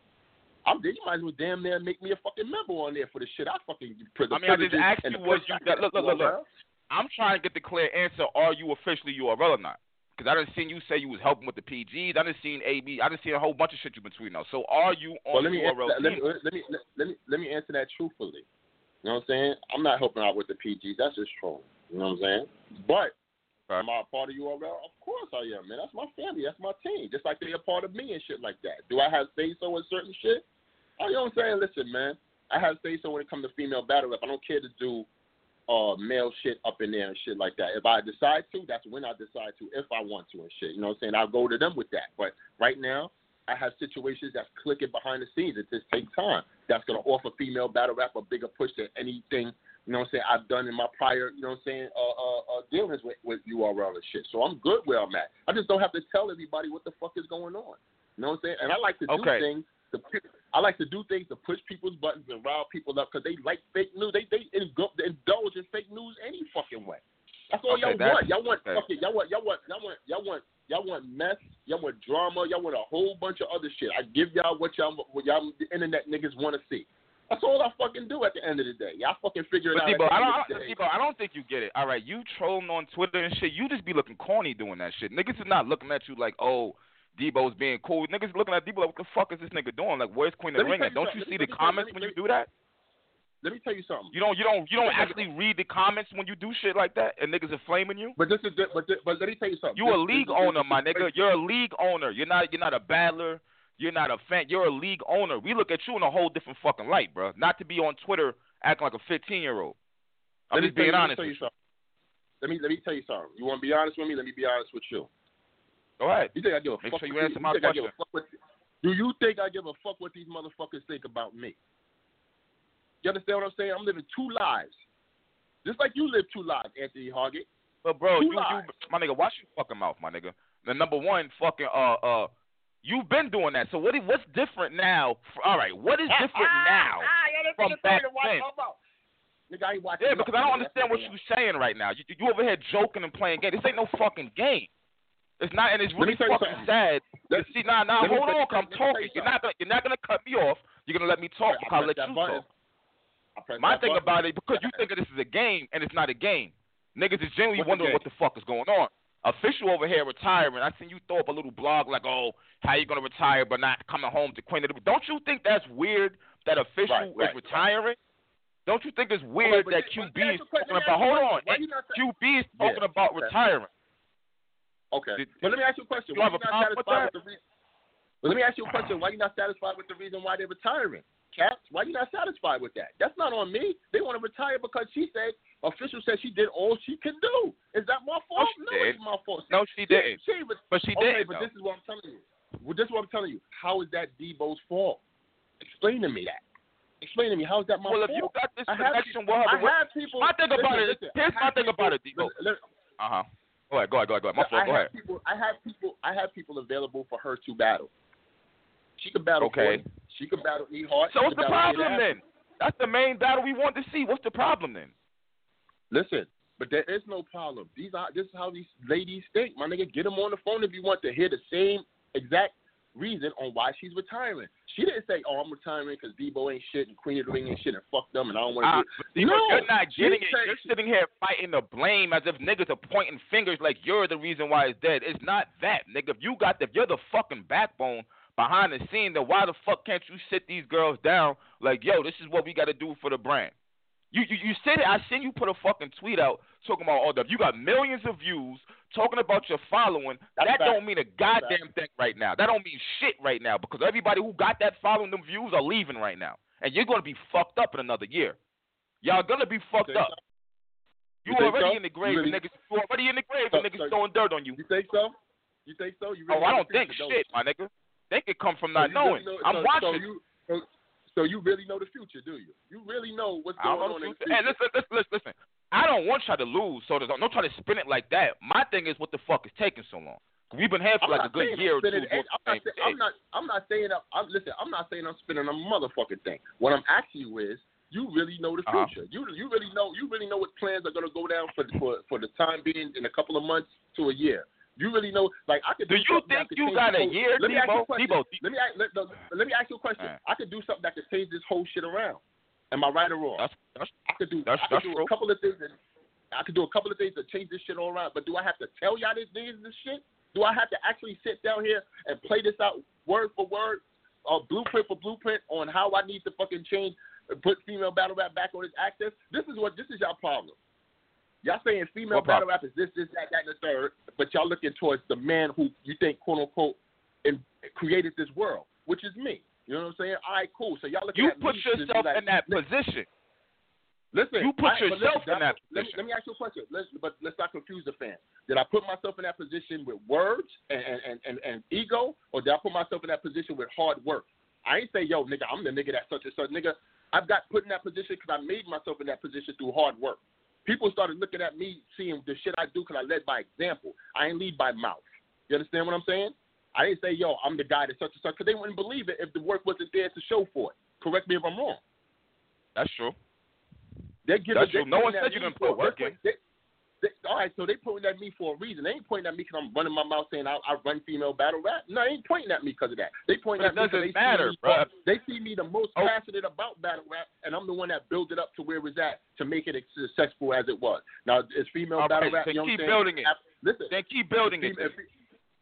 They might as well damn near make me a fucking member on there for the shit I fucking... I just asked you what you... Look. I'm trying to get the clear answer. Are you officially URL or not? Because I done seen you say you was helping with the PGs. I done seen AB. I done seen a whole bunch of shit you been tweeting on. So are you on URL? Let me answer that truthfully. You know what I'm saying? I'm not helping out with the PGs. That's just trolling. You know what I'm saying? But am I a part of URL? Of course I am, man. That's my family. That's my team. Just like they a part of me and shit like that. Do I have say so in certain shit? Oh, you know what I'm saying? Listen, man. I have say so when it comes to female battle rap. I don't care to do male shit up in there and shit like that. If I decide to, that's when I decide to, if I want to and shit. You know what I'm saying? I'll go to them with that. But right now, I have situations that's clicking behind the scenes. It just takes time. That's going to offer female battle rap a bigger push than anything, you know what I'm saying, I've done in my prior, you know what I'm saying, dealings with URL and shit. So I'm good where I'm at. I just don't have to tell everybody what the fuck is going on. You know what I'm saying? And I like to do things I like to do things to push people's buttons and rile people up because they like fake news. They indulge in fake news any fucking way. That's all y'all want. Y'all want fucking. Y'all want mess. Y'all want drama. Y'all want a whole bunch of other shit. I give y'all what y'all the internet niggas want to see. That's all I fucking do at the end of the day. Y'all fucking figure it out. Debo, I don't think you get it. All right, you trolling on Twitter and shit. You just be looking corny doing that shit. Niggas is not looking at you like, oh, Debo's being cool. Niggas looking at Debo like, what the fuck is this nigga doing? Like, where's Queen of the Ring at? Don't you see the comments when you do that? Let me tell you something. You don't actually read the comments when you do shit like that, and niggas are flaming you. But let me tell you something. You a league owner, my nigga. You're a league owner. You're not a battler. You're not a fan. You're a league owner. We look at you in a whole different fucking light, bro. Not to be on Twitter acting like a 15-year-old. I'm just being honest with you. Let me tell you something. You want to be honest with me? Let me be honest with you. All right. You think I give a fuck? Make sure you answer my question. Do you think I give a fuck what these motherfuckers think about me? You understand what I'm saying? I'm living two lives. Just like you live two lives, Anthony Hargett. But, bro, my nigga, watch your fucking mouth, my nigga. The number one fucking, you've been doing that. So what's different now? All right, what is different now from back then? Nigga, I ain't watching. Yeah, because I don't understand what you're saying right now. You over here joking and playing games. This ain't no fucking game. It's not, and it's really fucking sad. See, nah, hold on, I'm talking. You're not gonna cut me off. You're gonna let me talk. I'll let you talk. My thing about it, because you think this is a game, and it's not a game. Niggas is generally wondering what the fuck is going on. Official over here retiring. I seen you throw up a little blog like, oh, how you gonna retire but not coming home to Queen of the Ring? Don't you think that's weird that Official is retiring? Right. Don't you think it's weird that QB is talking about? Hold on, QB is talking about retiring. Okay, but let me ask you a question. Why you not satisfied with the reason? But let me ask you a question. Why you not satisfied with the reason why they're retiring? Caps, why you not satisfied with that? That's not on me. They want to retire because she said. Official said she did all she can do. Is that my fault? No, it's my fault. No, she didn't. But she did. But this is what I'm telling you. How is that Debo's fault? Explain to me. How is that my fault? Well, if you got this connection, I have people. My thing about it. Here's my thing about it, Debo. Uh huh. Go ahead. My fault. Go ahead. I have people available for her to battle. She could battle. Okay. She could battle E-Heart. So what's the problem then? That's the main battle we want to see. What's the problem then? Listen, but there is no problem. This is how these ladies think. My nigga, get them on the phone if you want to hear the same exact reason on why she's retiring. She didn't say, oh, I'm retiring because Debo ain't shit and Queen of the Ring ain't shit and fuck them and I don't want to do it. No, you're not getting it. You're sitting here fighting the blame as if niggas are pointing fingers like you're the reason why it's dead. It's not that, nigga. If you're the fucking backbone behind the scene, then why the fuck can't you sit these girls down like, yo, this is what we got to do for the brand? You said it. I seen you put a fucking tweet out talking about all that. You got millions of views talking about your following. That don't mean a goddamn thing right now. That don't mean shit right now because everybody who got that following them views are leaving right now. And you're going to be fucked up in another year. Y'all going to be fucked up. You already in the grave and niggas throwing dirt on you. You think so? You really I don't think shit, my nigga. They could come from not knowing. I'm watching. So you really know the future, do you? You really know what's going on in the future. Hey, listen. I don't want y'all to lose, so don't try to spin it like that. My thing is, what the fuck is taking so long? We've been here for like a good year or two. I'm not saying I'm spinning a motherfucking thing. What I'm asking you is, you really know the future. You really know what plans are gonna go down for the time being in a couple of months to a year. You really know, like I could. Do you think you got a year, Debo? Let me ask you a question. I could do something that could change this whole shit around. Am I right or wrong? I could do a couple of things to change this shit all around. But do I have to tell y'all this shit? Do I have to actually sit down here and play this out word for word, blueprint for blueprint on how I need to fucking change, put female battle rap back on its axis? This is y'all problem. Y'all saying female battle rap is this, that, and the third, but y'all looking towards the man who you think, quote, unquote, created this world, which is me. You know what I'm saying? All right, cool. So y'all looking at me. You put yourself in that position. Listen. You put yourself in that position. Let me ask you a question. Let's not confuse the fans. Did I put myself in that position with words and ego, or did I put myself in that position with hard work? I ain't say, yo, nigga, I'm the nigga that's such and such. Nigga, I've got put in that position because I made myself in that position through hard work. People started looking at me, seeing the shit I do because I led by example. I ain't lead by mouth. You understand what I'm saying? I didn't say, yo, I'm the guy that such and such, because they wouldn't believe it if the work wasn't there to show for it. Correct me if I'm wrong. That's true. That's true. No one said you didn't put work in. All right, so they pointing at me for a reason. They ain't pointing at me because I'm running my mouth saying I run female battle rap. No, they ain't pointing at me because of that. They pointing at me because they see me the most passionate about battle rap, and I'm the one that built it up to where it's at to make it as successful as it was. Now, it's female battle rap. You keep building it. Listen, then keep building it.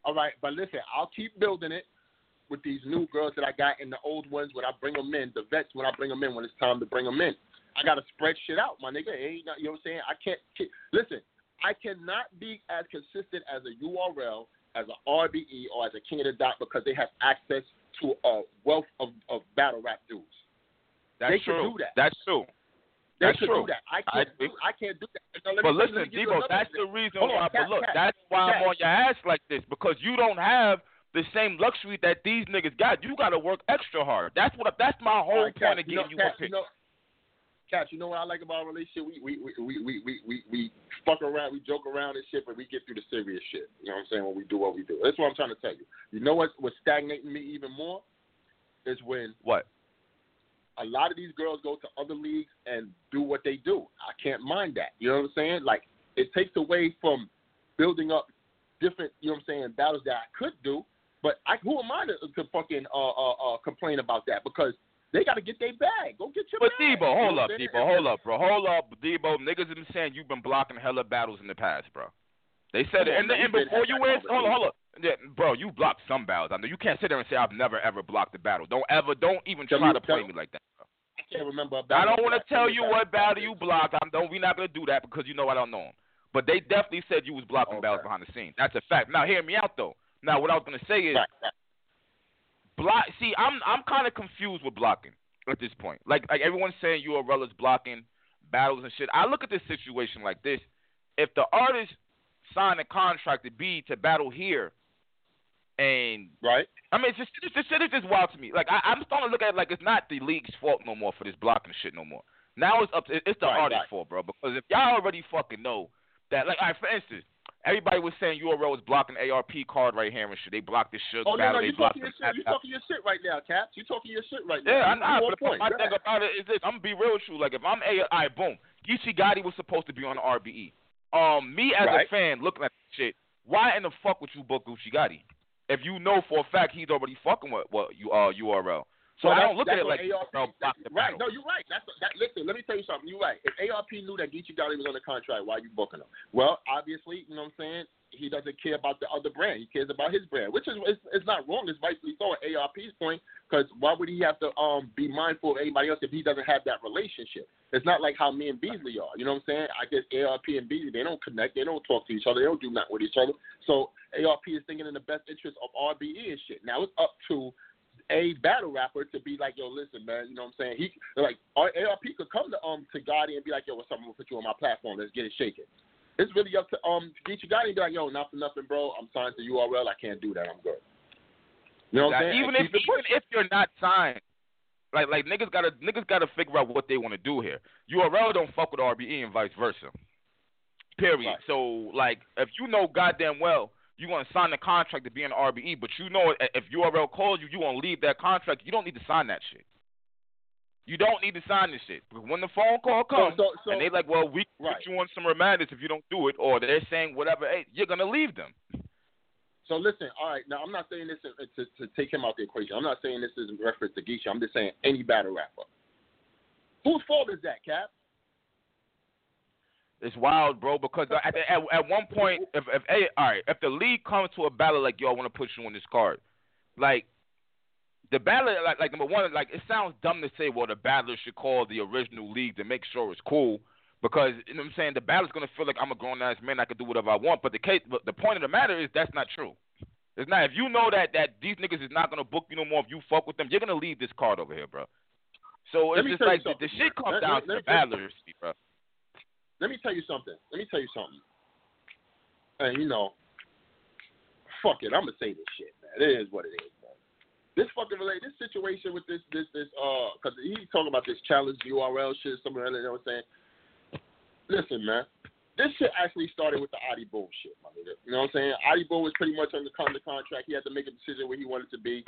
All right, but listen, I'll keep building it with these new girls that I got and the old ones when I bring them in, the vets when I bring them in, when it's time to bring them in. I got to spread shit out, my nigga. Ain't, you know what I'm saying? Listen, I cannot be as consistent as a URL, as a RBE, or as a King of the Dot because they have access to a wealth of battle rap dudes. That's true. They should do that. I can't do that. Now, but listen, Debo, that's the reason why. But look, that's why I'm on your ass like this, because you don't have the same luxury that these niggas got. You got to work extra hard. That's my whole point of getting you a pick. Caps, you know what I like about our relationship? We fuck around, we joke around and shit, but we get through the serious shit. You know what I'm saying? When we do what we do. That's what I'm trying to tell you. You know what's stagnating me even more is when what a lot of these girls go to other leagues and do what they do. I can't mind that. You know what I'm saying? Like, it takes away from building up different, you know what I'm saying, battles that I could do, but who am I to fucking complain about that? Because they got to get their bag. Go get your bag. But Debo, hold up, bro. Hold up, Debo. Niggas have been saying you've been blocking hella battles in the past, bro. They said it. And before you answer, hold up. Yeah, bro, you blocked some battles. I know you can't sit there and say I've never, ever blocked a battle. Don't even try to play me like that, bro. I can't remember a battle. I don't want to tell you what battle you blocked. We're not going to do that because you know I don't know them. But they definitely said you was blocking battles behind the scenes. That's a fact. Now, hear me out, though. Now, what I was going to say is... Right. See, I'm kind of confused with blocking at this point. Like everyone's saying URL is blocking battles and shit. I look at this situation like this. If the artist signed a contract to battle here, and right, I mean, it's just wild to me. Like I'm starting to look at it like it's not the league's fault no more for this blocking shit no more. Now it's the artist's fault, bro. Because if y'all already fucking know that, like, all right, for instance. Everybody was saying URL was blocking ARP card right here and shit. They blocked the Suge battle. They blocked the Pat. You talking your shit right now, Caps. You talking your shit right now. Yeah, I'm not. But my thing about it is this: I'm gonna be real with you. Like, if I'm boom, Geechi Gotti was supposed to be on the RBE. Me as a fan looking at that shit, why in the fuck would you book Geechi Gotti if you know for a fact he's already fucking with URL? So I don't look at it like ARP, right. No, you're right. Listen, let me tell you something. You're right. If ARP knew that Geechi Gotti was on the contract, why are you booking him? Well, obviously, you know what I'm saying? He doesn't care about the other brand. He cares about his brand, which is it's not wrong. It's rightfully so at ARP's point, because why would he have to be mindful of anybody else if he doesn't have that relationship? It's not like how me and Beasley are. You know what I'm saying? I guess ARP and Beasley, they don't connect. They don't talk to each other. They don't do nothing with each other. So ARP is thinking in the best interest of RBE and shit. Now it's up to a battle rapper to be like, yo, listen, man, you know what I'm saying? He like ARP could come to Gotti and be like, yo, what's up? I'm gonna put you on my platform. Let's get it shaken. It's really up to Geechi Gotti and be like, yo, not for nothing, bro. I'm signed to URL. I can't do that. I'm good. You know what I'm saying? Even if you're not signed, like niggas gotta figure out what they want to do here. URL don't fuck with RBE and vice versa. Period. Right. So like, if you know goddamn well you want to sign the contract to be in the RBE, but you know if URL calls you, you want to leave that contract. You don't need to sign that shit. You don't need to sign this shit. When the phone call comes and they like, well, we can put you on Summer Madness if you don't do it, or they're saying whatever, hey, you're going to leave them. So listen, all right, now I'm not saying this to take him out the equation. I'm not saying this is in reference to Geechi. I'm just saying any battle rapper. Whose fault is that, Cap? It's wild, bro, because at one point, if the league comes to a battle like, yo, I want to put you on this card, like, the battle, like number one, like, it sounds dumb to say, well, the battler should call the original league to make sure it's cool, because, you know what I'm saying, the battler's going to feel like I'm a grown-ass man, I can do whatever I want, but the point of the matter is that's not true. It's not. If you know that these niggas is not going to book you no more, if you fuck with them, you're going to leave this card over here, bro. So it's just like the shit comes down to the battlers, bro. Let me tell you something. And, you know, fuck it. I'm going to say this shit, man. It is what it is, man. This fucking this situation with this, because he's talking about this challenge URL shit, something like that, you know what I'm saying? Listen, man. This shit actually started with the Adi Bull shit, my nigga. You know what I'm saying? Adi Bull was pretty much under contract. He had to make a decision where he wanted to be,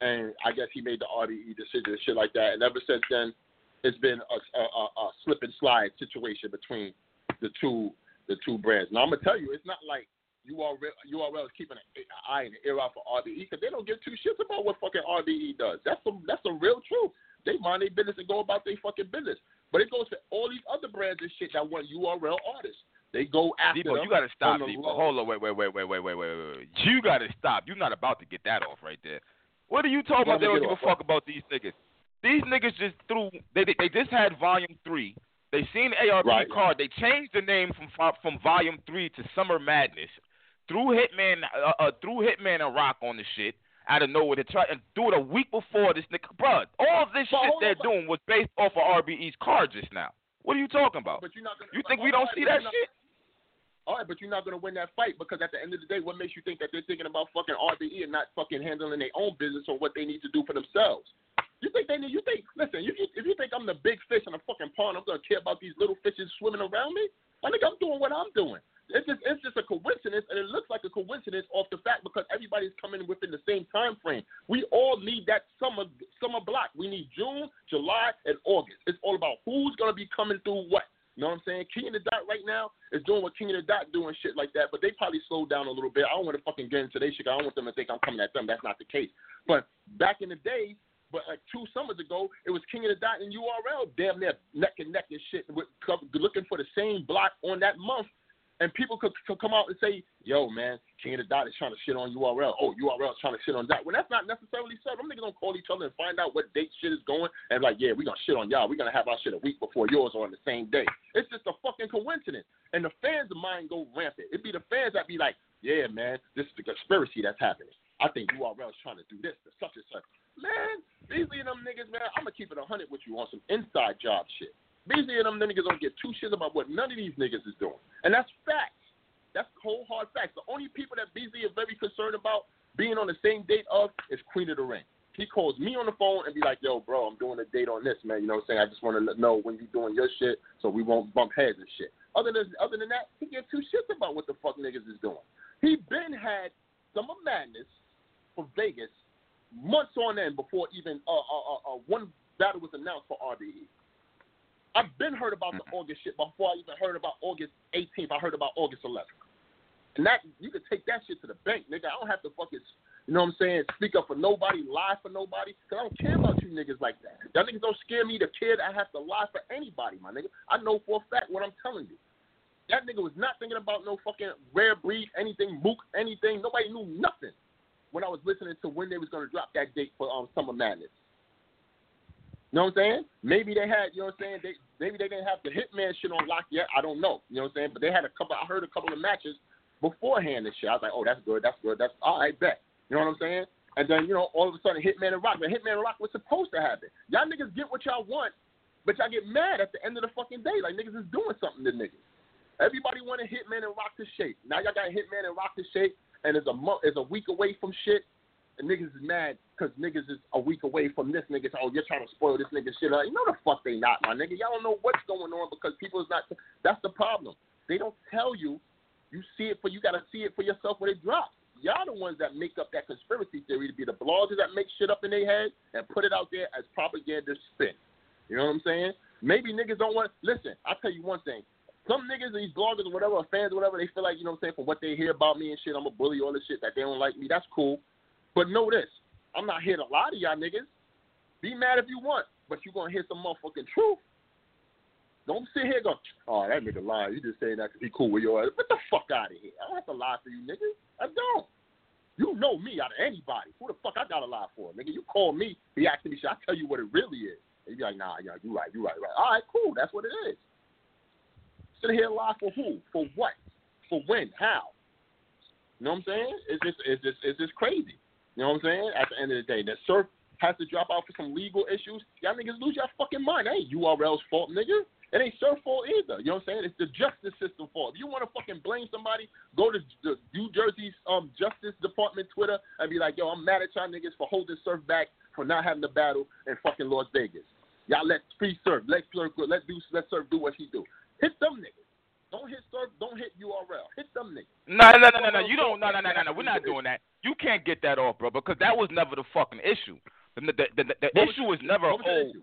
and I guess he made the RBE decision and shit like that. And ever since then, it's been a slip and slide situation between the two brands. Now I'm gonna tell you, it's not like URL is keeping an eye and an ear out for RBE because they don't give two shits about what fucking RBE does. That's some real truth. They mind their business and go about their fucking business. But it goes to all these other brands and shit that want URL artists. They go after Debo, them. You gotta stop, Debo. Hold on, wait. You gotta stop. You're not about to get that off right there. What are you talking about? They don't give a fuck about these niggas. These niggas just threw. They just had Volume 3. They seen the ARP right. card. They changed the name from Volume 3 to Summer Madness. Threw Hitman and Rock on the shit. Out of nowhere, they tried and do it a week before this nigga, bro. All this shit they're doing was based off of RBE's card just now. What are you talking about? But you think we don't see that shit? All right, but you're not gonna win that fight because at the end of the day, what makes you think that they're thinking about fucking RBE and not fucking handling their own business or what they need to do for themselves? If you think I'm the big fish in a fucking pond, I'm gonna care about these little fishes swimming around me? I think I'm doing what I'm doing. It's just a coincidence, and it looks like a coincidence off the fact because everybody's coming within the same time frame. We all need that summer block. We need June, July, and August. It's all about who's going to be coming through what. You know what I'm saying? King of the Dot right now is doing what King of the Dot doing shit like that, but they probably slowed down a little bit. I don't want to fucking get into their shit. I don't want them to think I'm coming at them. That's not the case. But back in the day, like 2 summers ago, it was King of the Dot and URL damn near neck and neck and shit looking for the same block on that month. And people could come out and say, yo, man, King of the Dot is trying to shit on URL. Oh, URL is trying to shit on that. Well, that's not necessarily so. Them niggas don't call each other and find out what date shit is going. And like, yeah, we're going to shit on y'all. We're going to have our shit a week before yours or on the same day. It's just a fucking coincidence. And the fans of mine go rampant. It'd be the fans that be like, yeah, man, this is the conspiracy that's happening. I think URL is trying to do this, such and such. Man, Beasley and them niggas, man, I'm going to keep it 100 with you on some inside job shit. Beasley and them niggas don't give two shits about what none of these niggas is doing. And that's facts. That's cold, hard facts. The only people that Beasley is very concerned about being on the same date of is Queen of the Ring. He calls me on the phone and be like, yo, bro, I'm doing a date on this, man. You know what I'm saying? I just want to know when you're doing your shit so we won't bump heads and shit. Other than that, he gives two shits about what the fuck niggas is doing. He been had Summer Madness for Vegas months on end before even one battle was announced for RBE. I've been heard about the August shit before I even heard about August 18th. I heard about August 11th. And that you can take that shit to the bank, nigga. I don't have to fucking, you know what I'm saying, speak up for nobody, lie for nobody, because I don't care about you niggas like that. Y'all niggas don't scare me, the kid. I have to lie for anybody, my nigga. I know for a fact what I'm telling you. That nigga was not thinking about no fucking rare breed, anything, Mook, anything. Nobody knew nothing when I was listening to when they was going to drop that date for Summer Madness. You know what I'm saying? Maybe they had, you know what I'm saying? Maybe they didn't have the Hitman shit on lock yet. I don't know. You know what I'm saying? But they had I heard a couple of matches beforehand and shit. I was like, oh, that's good. That's all right, bet. You know what I'm saying? And then, you know, all of a sudden, Hitman and Rock. But Hitman and Rock was supposed to happen. Y'all niggas get what y'all want, but y'all get mad at the end of the fucking day. Like, niggas is doing something to niggas. Everybody wanted Hitman and Rock to shake. Now y'all got Hitman and Rock to shake, and it's a week away from shit. And niggas is mad because niggas is a week away from this nigga. Oh, you're trying to spoil this nigga's shit. You know the fuck they not, my nigga. Y'all don't know what's going on because people is not. That's the problem. They don't tell you. You see it for you. Gotta see it for yourself when it drops. Y'all the ones that make up that conspiracy theory to be the bloggers that make shit up in their head and put it out there as propaganda spin. You know what I'm saying? Maybe niggas don't want. Listen, I'll tell you one thing. Some niggas, these bloggers or whatever, or fans or whatever, they feel like, you know what I'm saying, from what they hear about me and shit, I'm a bully, all this shit that they don't like me. That's cool. But know this, I'm not here to lie to y'all niggas. Be mad if you want, but you're going to hear some motherfucking truth. Don't sit here and go, oh, that nigga lying. You just saying that to be cool with your ass. Get the fuck out of here. I don't have to lie for you, niggas. I don't. You know me out of anybody. Who the fuck I got to lie for, nigga? You call me, be asking me shit. I tell you what it really is. And you be like, nah, yeah, you right. All right, cool. That's what it is. Sit here and lie for who? For what? For when? How? You know what I'm saying? It's just crazy. You know what I'm saying? At the end of the day, that Surf has to drop out for some legal issues. Y'all niggas lose your fucking mind. That ain't URL's fault, nigga. It ain't Surf's fault either. You know what I'm saying? It's the justice system fault. If you want to fucking blame somebody, go to the New Jersey's Justice Department Twitter and be like, yo, I'm mad at y'all niggas for holding Surf back for not having the battle in fucking Las Vegas. Y'all let free Surf. Let Surf do what he do. Hit them niggas. Don't hit Surf. Don't hit URL. Hit them niggas. No. You don't. No. We're not doing that. You can't get that off, bro, because that was never the fucking issue. The issue is never old.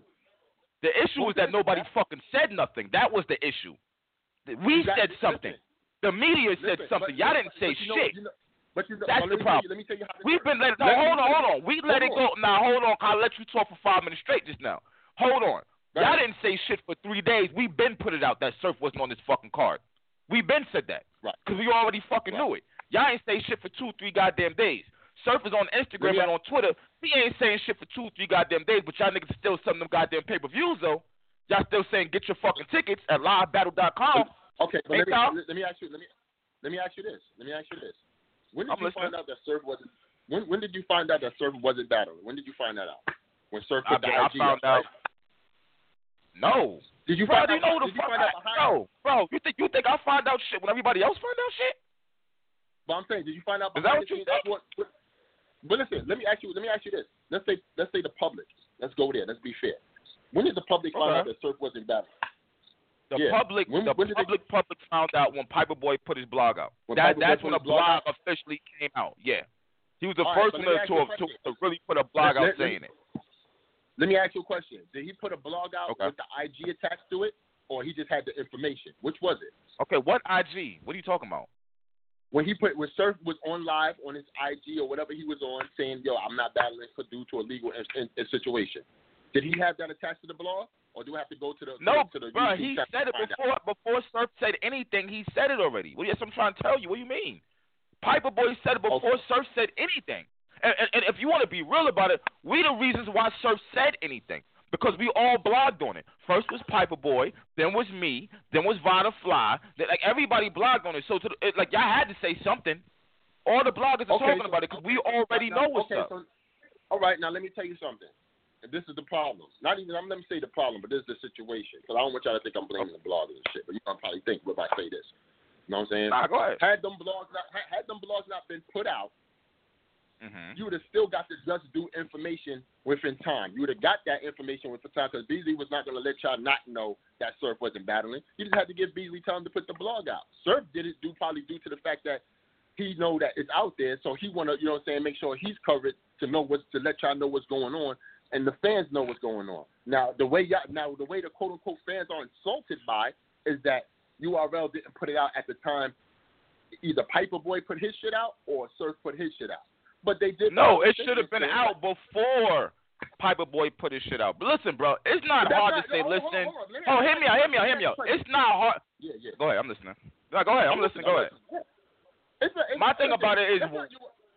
The issue is that nobody fucking said nothing. That was the issue. We said something. The media said something. Y'all didn't say shit. That's the problem. We've been letting. No, hold on. We let it go. Now, hold on. I'll let you talk for 5 minutes straight just now. Hold on. Y'all didn't say shit for 3 days. We been put it out that Surf wasn't on this fucking card. We been said that. Right. Because we already fucking knew it. Y'all ain't say shit for 2-3 goddamn days. Surf is on Instagram and on Twitter. He ain't saying shit for 2-3 goddamn days, but y'all niggas are still selling them goddamn pay-per-views, though. Y'all still saying get your fucking tickets at livebattle.com. Okay, but let me ask you this. When did you find out that Surf wasn't battling? When did you find that out? When Surf put the IG up, right? No. Did you find out? No, bro. You think I find out shit when everybody else find out shit? But I'm saying, did you find out? Is that what you said? But listen, let me ask you this. Let's say the public. Let's go there. Let's be fair. When did the public find out that Surf wasn't battling? The public found out when Piper Boy put his blog out. That's when the blog officially came out. Yeah, he was the first one to really put a blog out saying it. Let me ask you a question. Did he put a blog out with the IG attached to it, or he just had the information? Which was it? Okay, what IG? What are you talking about? When Surf was on live on his IG or whatever he was on, saying, "Yo, I'm not battling due to a legal situation." Did he have that attached to the blog? Or do I have to go to the YouTube? He said it before Surf said anything. He said it already. Well, yes, I'm trying to tell you. What do you mean? Piper Boy said it before Surf said anything. And if you want to be real about it, we the reasons why Surf said anything. Because we all blogged on it. First was Piper Boy, then was me, then was Vada Fly. Then, like, everybody blogged on it. So, y'all had to say something. All the bloggers are talking about it because we already know what's up. So, all right, now let me tell you something. This is the problem. Not even, let me say the problem, but this is the situation. Because I don't want y'all to think I'm blaming the bloggers and shit. But you're going to probably think if I say this. You know what I'm saying? Nah, go ahead. Had them blogs not been put out, you would have still got the just due information within time. You would have got that information within time because Beasley was not going to let y'all not know that Surf wasn't battling. You just had to give Beasley time to put the blog out. Surf did it probably due to the fact that he know that it's out there. So he want to, you know what I'm saying, make sure he's covered to let y'all know what's going on. And the fans know what's going on. Now, the way the quote-unquote fans are insulted by is that URL didn't put it out at the time. Either Piper Boy put his shit out or Surf put his shit out. But they did. No, it should have been out before Piper Boy put his shit out. But listen, bro, it's not hard to say, listen. Oh, hear me out. It's not hard. Yeah. Go ahead, I'm listening. No, go ahead, I'm listening, go ahead. My thing about it is...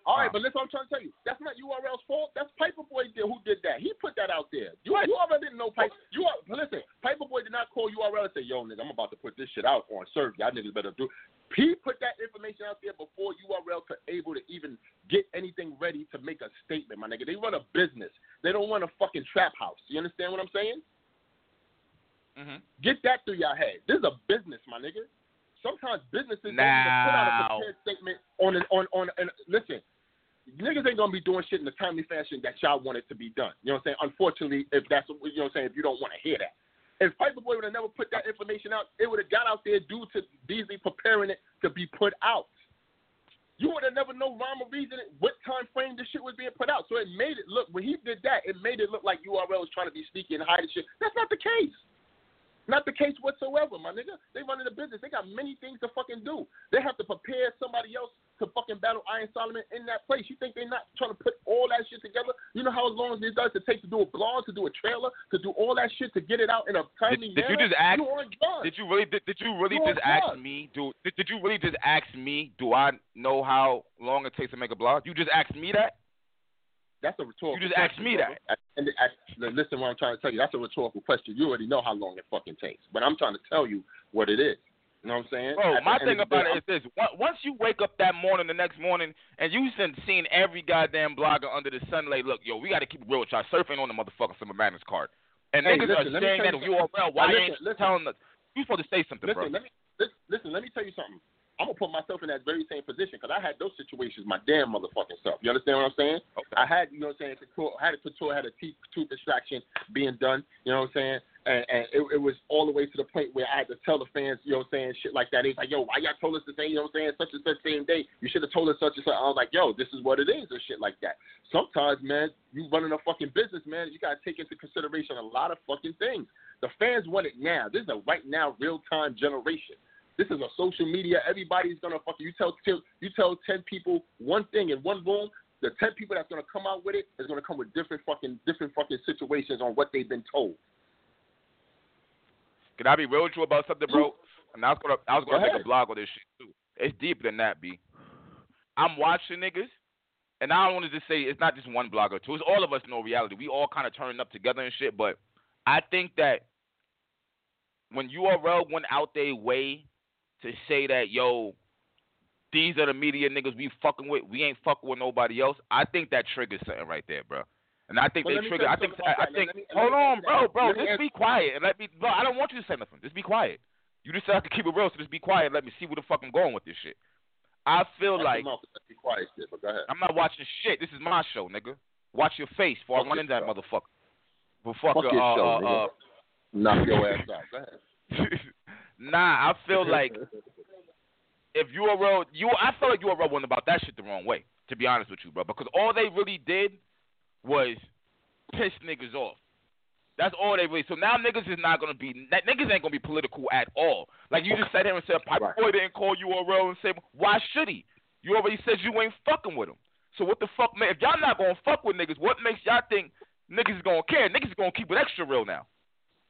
All right, but that's what I'm trying to tell you. That's not URL's fault. That's Piper Boy who did that. He put that out there. URL didn't know Piper. Listen, Piper Boy did not call URL and say, "Yo, nigga, I'm about to put this shit out on Surf. Y'all niggas better do." He put that information out there before URL could able to even get anything ready to make a statement, my nigga. They run a business. They don't run a fucking trap house. You understand what I'm saying? Mm-hmm. Get that through your head. This is a business, my nigga. Sometimes businesses don't even put out a prepared statement on, listen. Niggas ain't gonna be doing shit in the timely fashion that y'all want it to be done. You know what I'm saying? Unfortunately, if that's what you know what I'm saying, if you don't want to hear that. If Piper Boy would have never put that information out, it would have got out there due to Beasley preparing it to be put out. You would have never known rhyme or reason what time frame this shit was being put out. So it made it look, when he did that, it made it look like URL was trying to be sneaky and hide the shit. That's not the case. Not the case whatsoever, my nigga. They running a business. They got many things to fucking do. They have to prepare somebody else to fucking battle Iron Solomon in that place. You think they're not trying to put all that shit together? You know how long it does to take to do a blog, to do a trailer, to do all that shit to get it out in a timely manner? Did you really just ask me? Do I know how long it takes to make a blog? You just asked me that. That's a rhetorical. You just asked me that. And listen, what I'm trying to tell you. That's a rhetorical question. You already know how long it fucking takes. But I'm trying to tell you what it is. You know what I'm saying? Bro, my thing about it is this. Once you wake up that morning, the next morning, and you've seen every goddamn blogger under the sun, like, look, yo, we got to keep it real with y'all. Surf ain't on the motherfucking Summer Madness card. And niggas are saying that URL. Why ain't you telling us? You supposed to say something, bro. Let me tell you something. I'm going to put myself in that very same position because I had those situations my damn motherfucking self. You understand what I'm saying? Okay. I had, you know what I'm saying, I had a couture, had a T2 distraction being done. You know what I'm saying? And it was all the way to the point where I had to tell the fans, you know what I'm saying, shit like that. He's like, yo, why y'all told us the same, you know what I'm saying, such and such same day. You should have told us such and such. I was like, yo, this is what it is and shit like that. Sometimes, man, you running a fucking business, man, you got to take into consideration a lot of fucking things. The fans want it now. This is a right now, real-time generation. This is a social media. Everybody's going to fucking, you tell 10 people one thing in one room, the 10 people that's going to come out with it is going to come with different fucking situations on what they've been told. Can I be real with you about something, bro? And I was gonna take a blog on this shit too. It's deeper than that, B. I'm watching niggas, and I don't want to just say it's not just one blog or two. It's all of us know reality. We all kind of turning up together and shit. But I think that when URL went out their way to say that, yo, these are the media niggas we fucking with. We ain't fucking with nobody else. I think that triggers something right there, bro. And I think they trigger. Just be quiet and let me. Bro, I don't want you to say nothing. Just be quiet. You just have to keep it real. So just be quiet. And let me see where the fuck I'm going with this shit. I feel like be quiet, shit, but go ahead. I'm not watching shit. This is my show, nigga. Watch your face before I run into that motherfucker. Knock your ass out. Go ahead. Nah, I feel like if URL, I feel like URL went about that shit the wrong way. To be honest with you, bro, because all they really did was piss niggas off. That's all they really. So now niggas is not gonna be. Niggas ain't gonna be political at all. Like you just sat there and said, Piper Boy didn't call URL and say, why should he? You already said you ain't fucking with him. So what the fuck, man? If y'all not gonna fuck with niggas, what makes y'all think niggas is gonna care? Niggas is gonna keep it extra real now.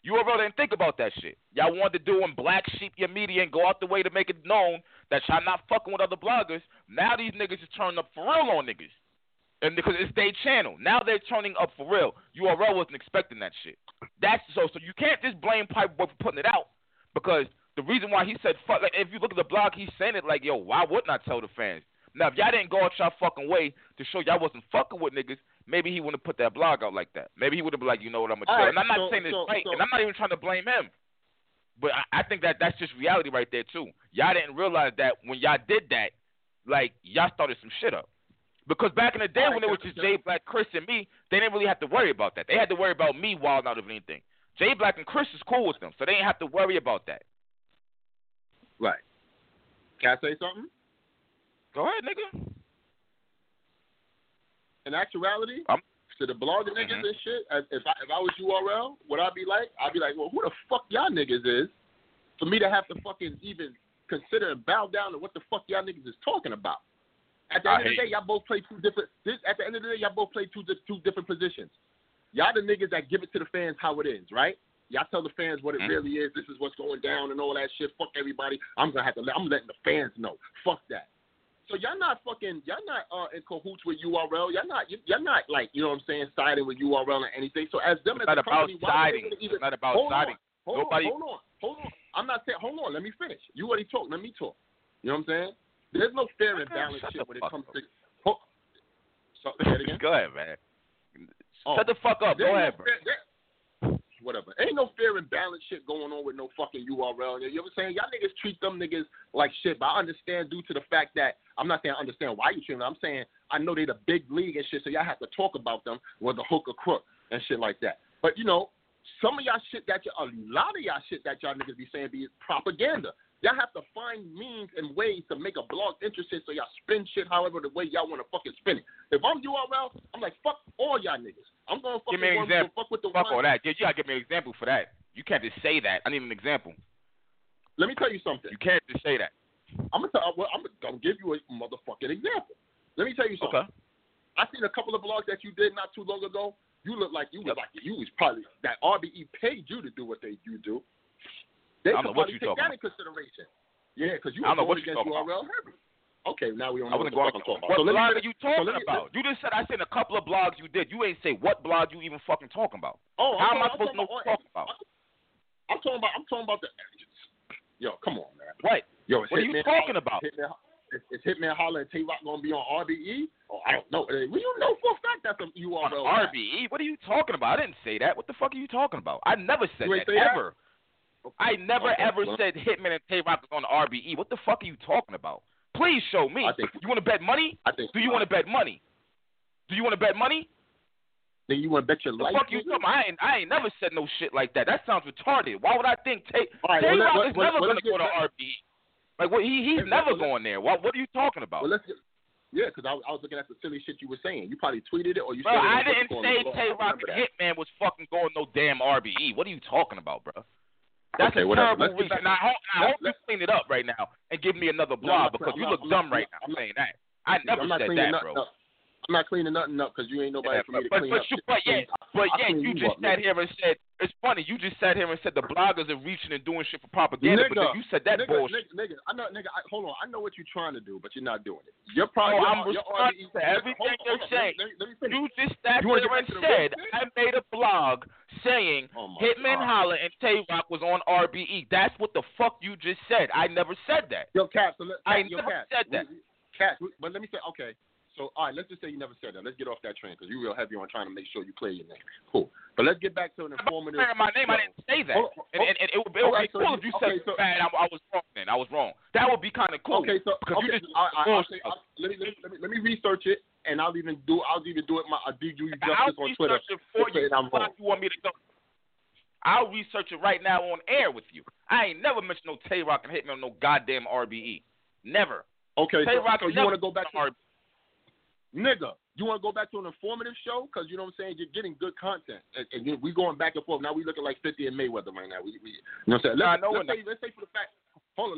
URL didn't think about that shit. Y'all wanted to do and black sheep your media and go out the way to make it known that y'all not fucking with other bloggers. Now these niggas is turning up for real on niggas. And because it's their channel. Now they're turning up for real. URL wasn't expecting that shit. That's so you can't just blame Piper Boy for putting it out. Because the reason why he said fuck, like, if you look at the blog, he's saying it like, yo, why wouldn't I tell the fans? Now, if y'all didn't go out y'all fucking way to show y'all wasn't fucking with niggas, maybe he wouldn't have put that blog out like that. Maybe he would have been like, you know what, I'm going to do. And I'm not saying this right, and I'm not even trying to blame him. But I think that that's just reality right there, too. Y'all didn't realize that when y'all did that, like, y'all started some shit up. Because back in the day when it was just Jay Blac, Chris, and me, they didn't really have to worry about that. They had to worry about me wilding out of anything. Jay Blac and Chris is cool with them, so they didn't have to worry about that. Right. Can I say something? Go ahead, nigga. In actuality, to the blogger niggas and shit, if I was URL, what I'd be like? I'd be like, well, who the fuck y'all niggas is for me to have to fucking even consider and bow down to what the fuck y'all niggas is talking about? At the end of the day, y'all both play two different positions. Y'all the niggas that give it to the fans how it is, right? Y'all tell the fans what it really is. This is what's going down and all that shit. Fuck everybody. I'm letting the fans know. Fuck that. So y'all not in cahoots with URL. Y'all not like, you know what I'm saying, siding with URL or anything. So as them, it's as a company, why siding. It's not about siding. Hold on. I'm not saying. Hold on. Let me finish. You already talked. Let me talk. You know what I'm saying? There's no fair and balanced shit when it comes to. Go ahead, man. Shut the fuck up. Go ahead, bro. Whatever. Ain't no fair and balanced shit going on with no fucking URL. You know what I'm saying? Y'all niggas treat them niggas like shit, but I understand due to the fact that I'm not saying I understand why you treat them. I'm saying I know they the big league and shit, so y'all have to talk about them with a hook or crook and shit like that. But you know, some of y'all shit that a lot of y'all shit that y'all niggas be saying be propaganda. Y'all have to find means and ways to make a blog interesting so y'all spin shit however the way y'all want to fucking spin it. If I'm URL, I'm like, fuck all y'all niggas. I'm going to fucking fuck with the fuck all that. Yeah, you got to give me an example for that. You can't just say that. I need an example. Let me tell you something. You can't just say that. I'm gonna give you a motherfucking example. Let me tell you something. Okay. I seen a couple of blogs that you did not too long ago. You look like you was probably, that RBE paid you to do what you do. They I don't know what you're talking about. Consideration. Yeah, because you were going against URL heavy. Okay, now we don't know what you're talking about. What blog are you talking about? You just said I seen a couple of blogs you did. You ain't say what blog you even fucking talking about. Oh, how am I supposed to know what you're talking about? I'm talking about the... Yo, come on, man. What? Yo, what are you talking about? Is Hitman Holla and Tay Roc going to be on RBE? Oh, I don't know. Well, you know for a fact that's a URL. On RBE? What are you talking about? I didn't say that. What the fuck are you talking about? I never said that, ever. I never ever said Hitman and Tay Roc is on RBE. What the fuck are you talking about? Please show me. You want to bet money? Do you want to bet money? Then you want to bet your life. Fuck you, come on. I ain't never said no shit like that. That sounds retarded. Why would I think Tay Roc is never going to go to RBE? Like, what, he's never going there. What are you talking about? Well, because I was looking at the silly shit you were saying. You probably tweeted it or you said it. I didn't say Tay Roc and Hitman was fucking going no damn RBE. What are you talking about, bro? That's okay, a terrible reason. I hope you clean it up right now and give me another blob because you look dumb right now saying that. I never said that, bro. I'm not cleaning nothing up because you ain't nobody for me to clean up. You just sat here and said, it's funny, you just sat here and said the bloggers are reaching and doing shit for propaganda, but then you said that bullshit. Hold on, I know what you're trying to do, but you're not doing it. You're probably I'm responding to everything you're saying. You just sat here and said, I made a blog saying Hitman Holla and Tay Roc was on RBE. That's what the fuck you just said. I never said that. Yo, Caps, I never said that. Caps, but let me say, okay. So, all right, let's just say you never said that. Let's get off that train because you're real heavy on trying to make sure you clear your name. Cool. But let's get back to an informative. I'm not clearing my name. I didn't say that. And it would be cool if you said bad. I was wrong then. I was wrong. That would be kind of cool. Okay, so let me research it, and I'll even do it. I'll do you justice on Twitter. I'll research it for you. You want me to go? I'll research it right now on air with you. I ain't never mentioned no Tay Roc and Hitman on no goddamn RBE. Never. Okay, so you want to go back to RBE? Nigga, you want to go back to an informative show? Because, you know what I'm saying, you're getting good content. And we going back and forth. Now we looking like 50 and Mayweather right now. We you know what I'm saying? Let's say for a fact, all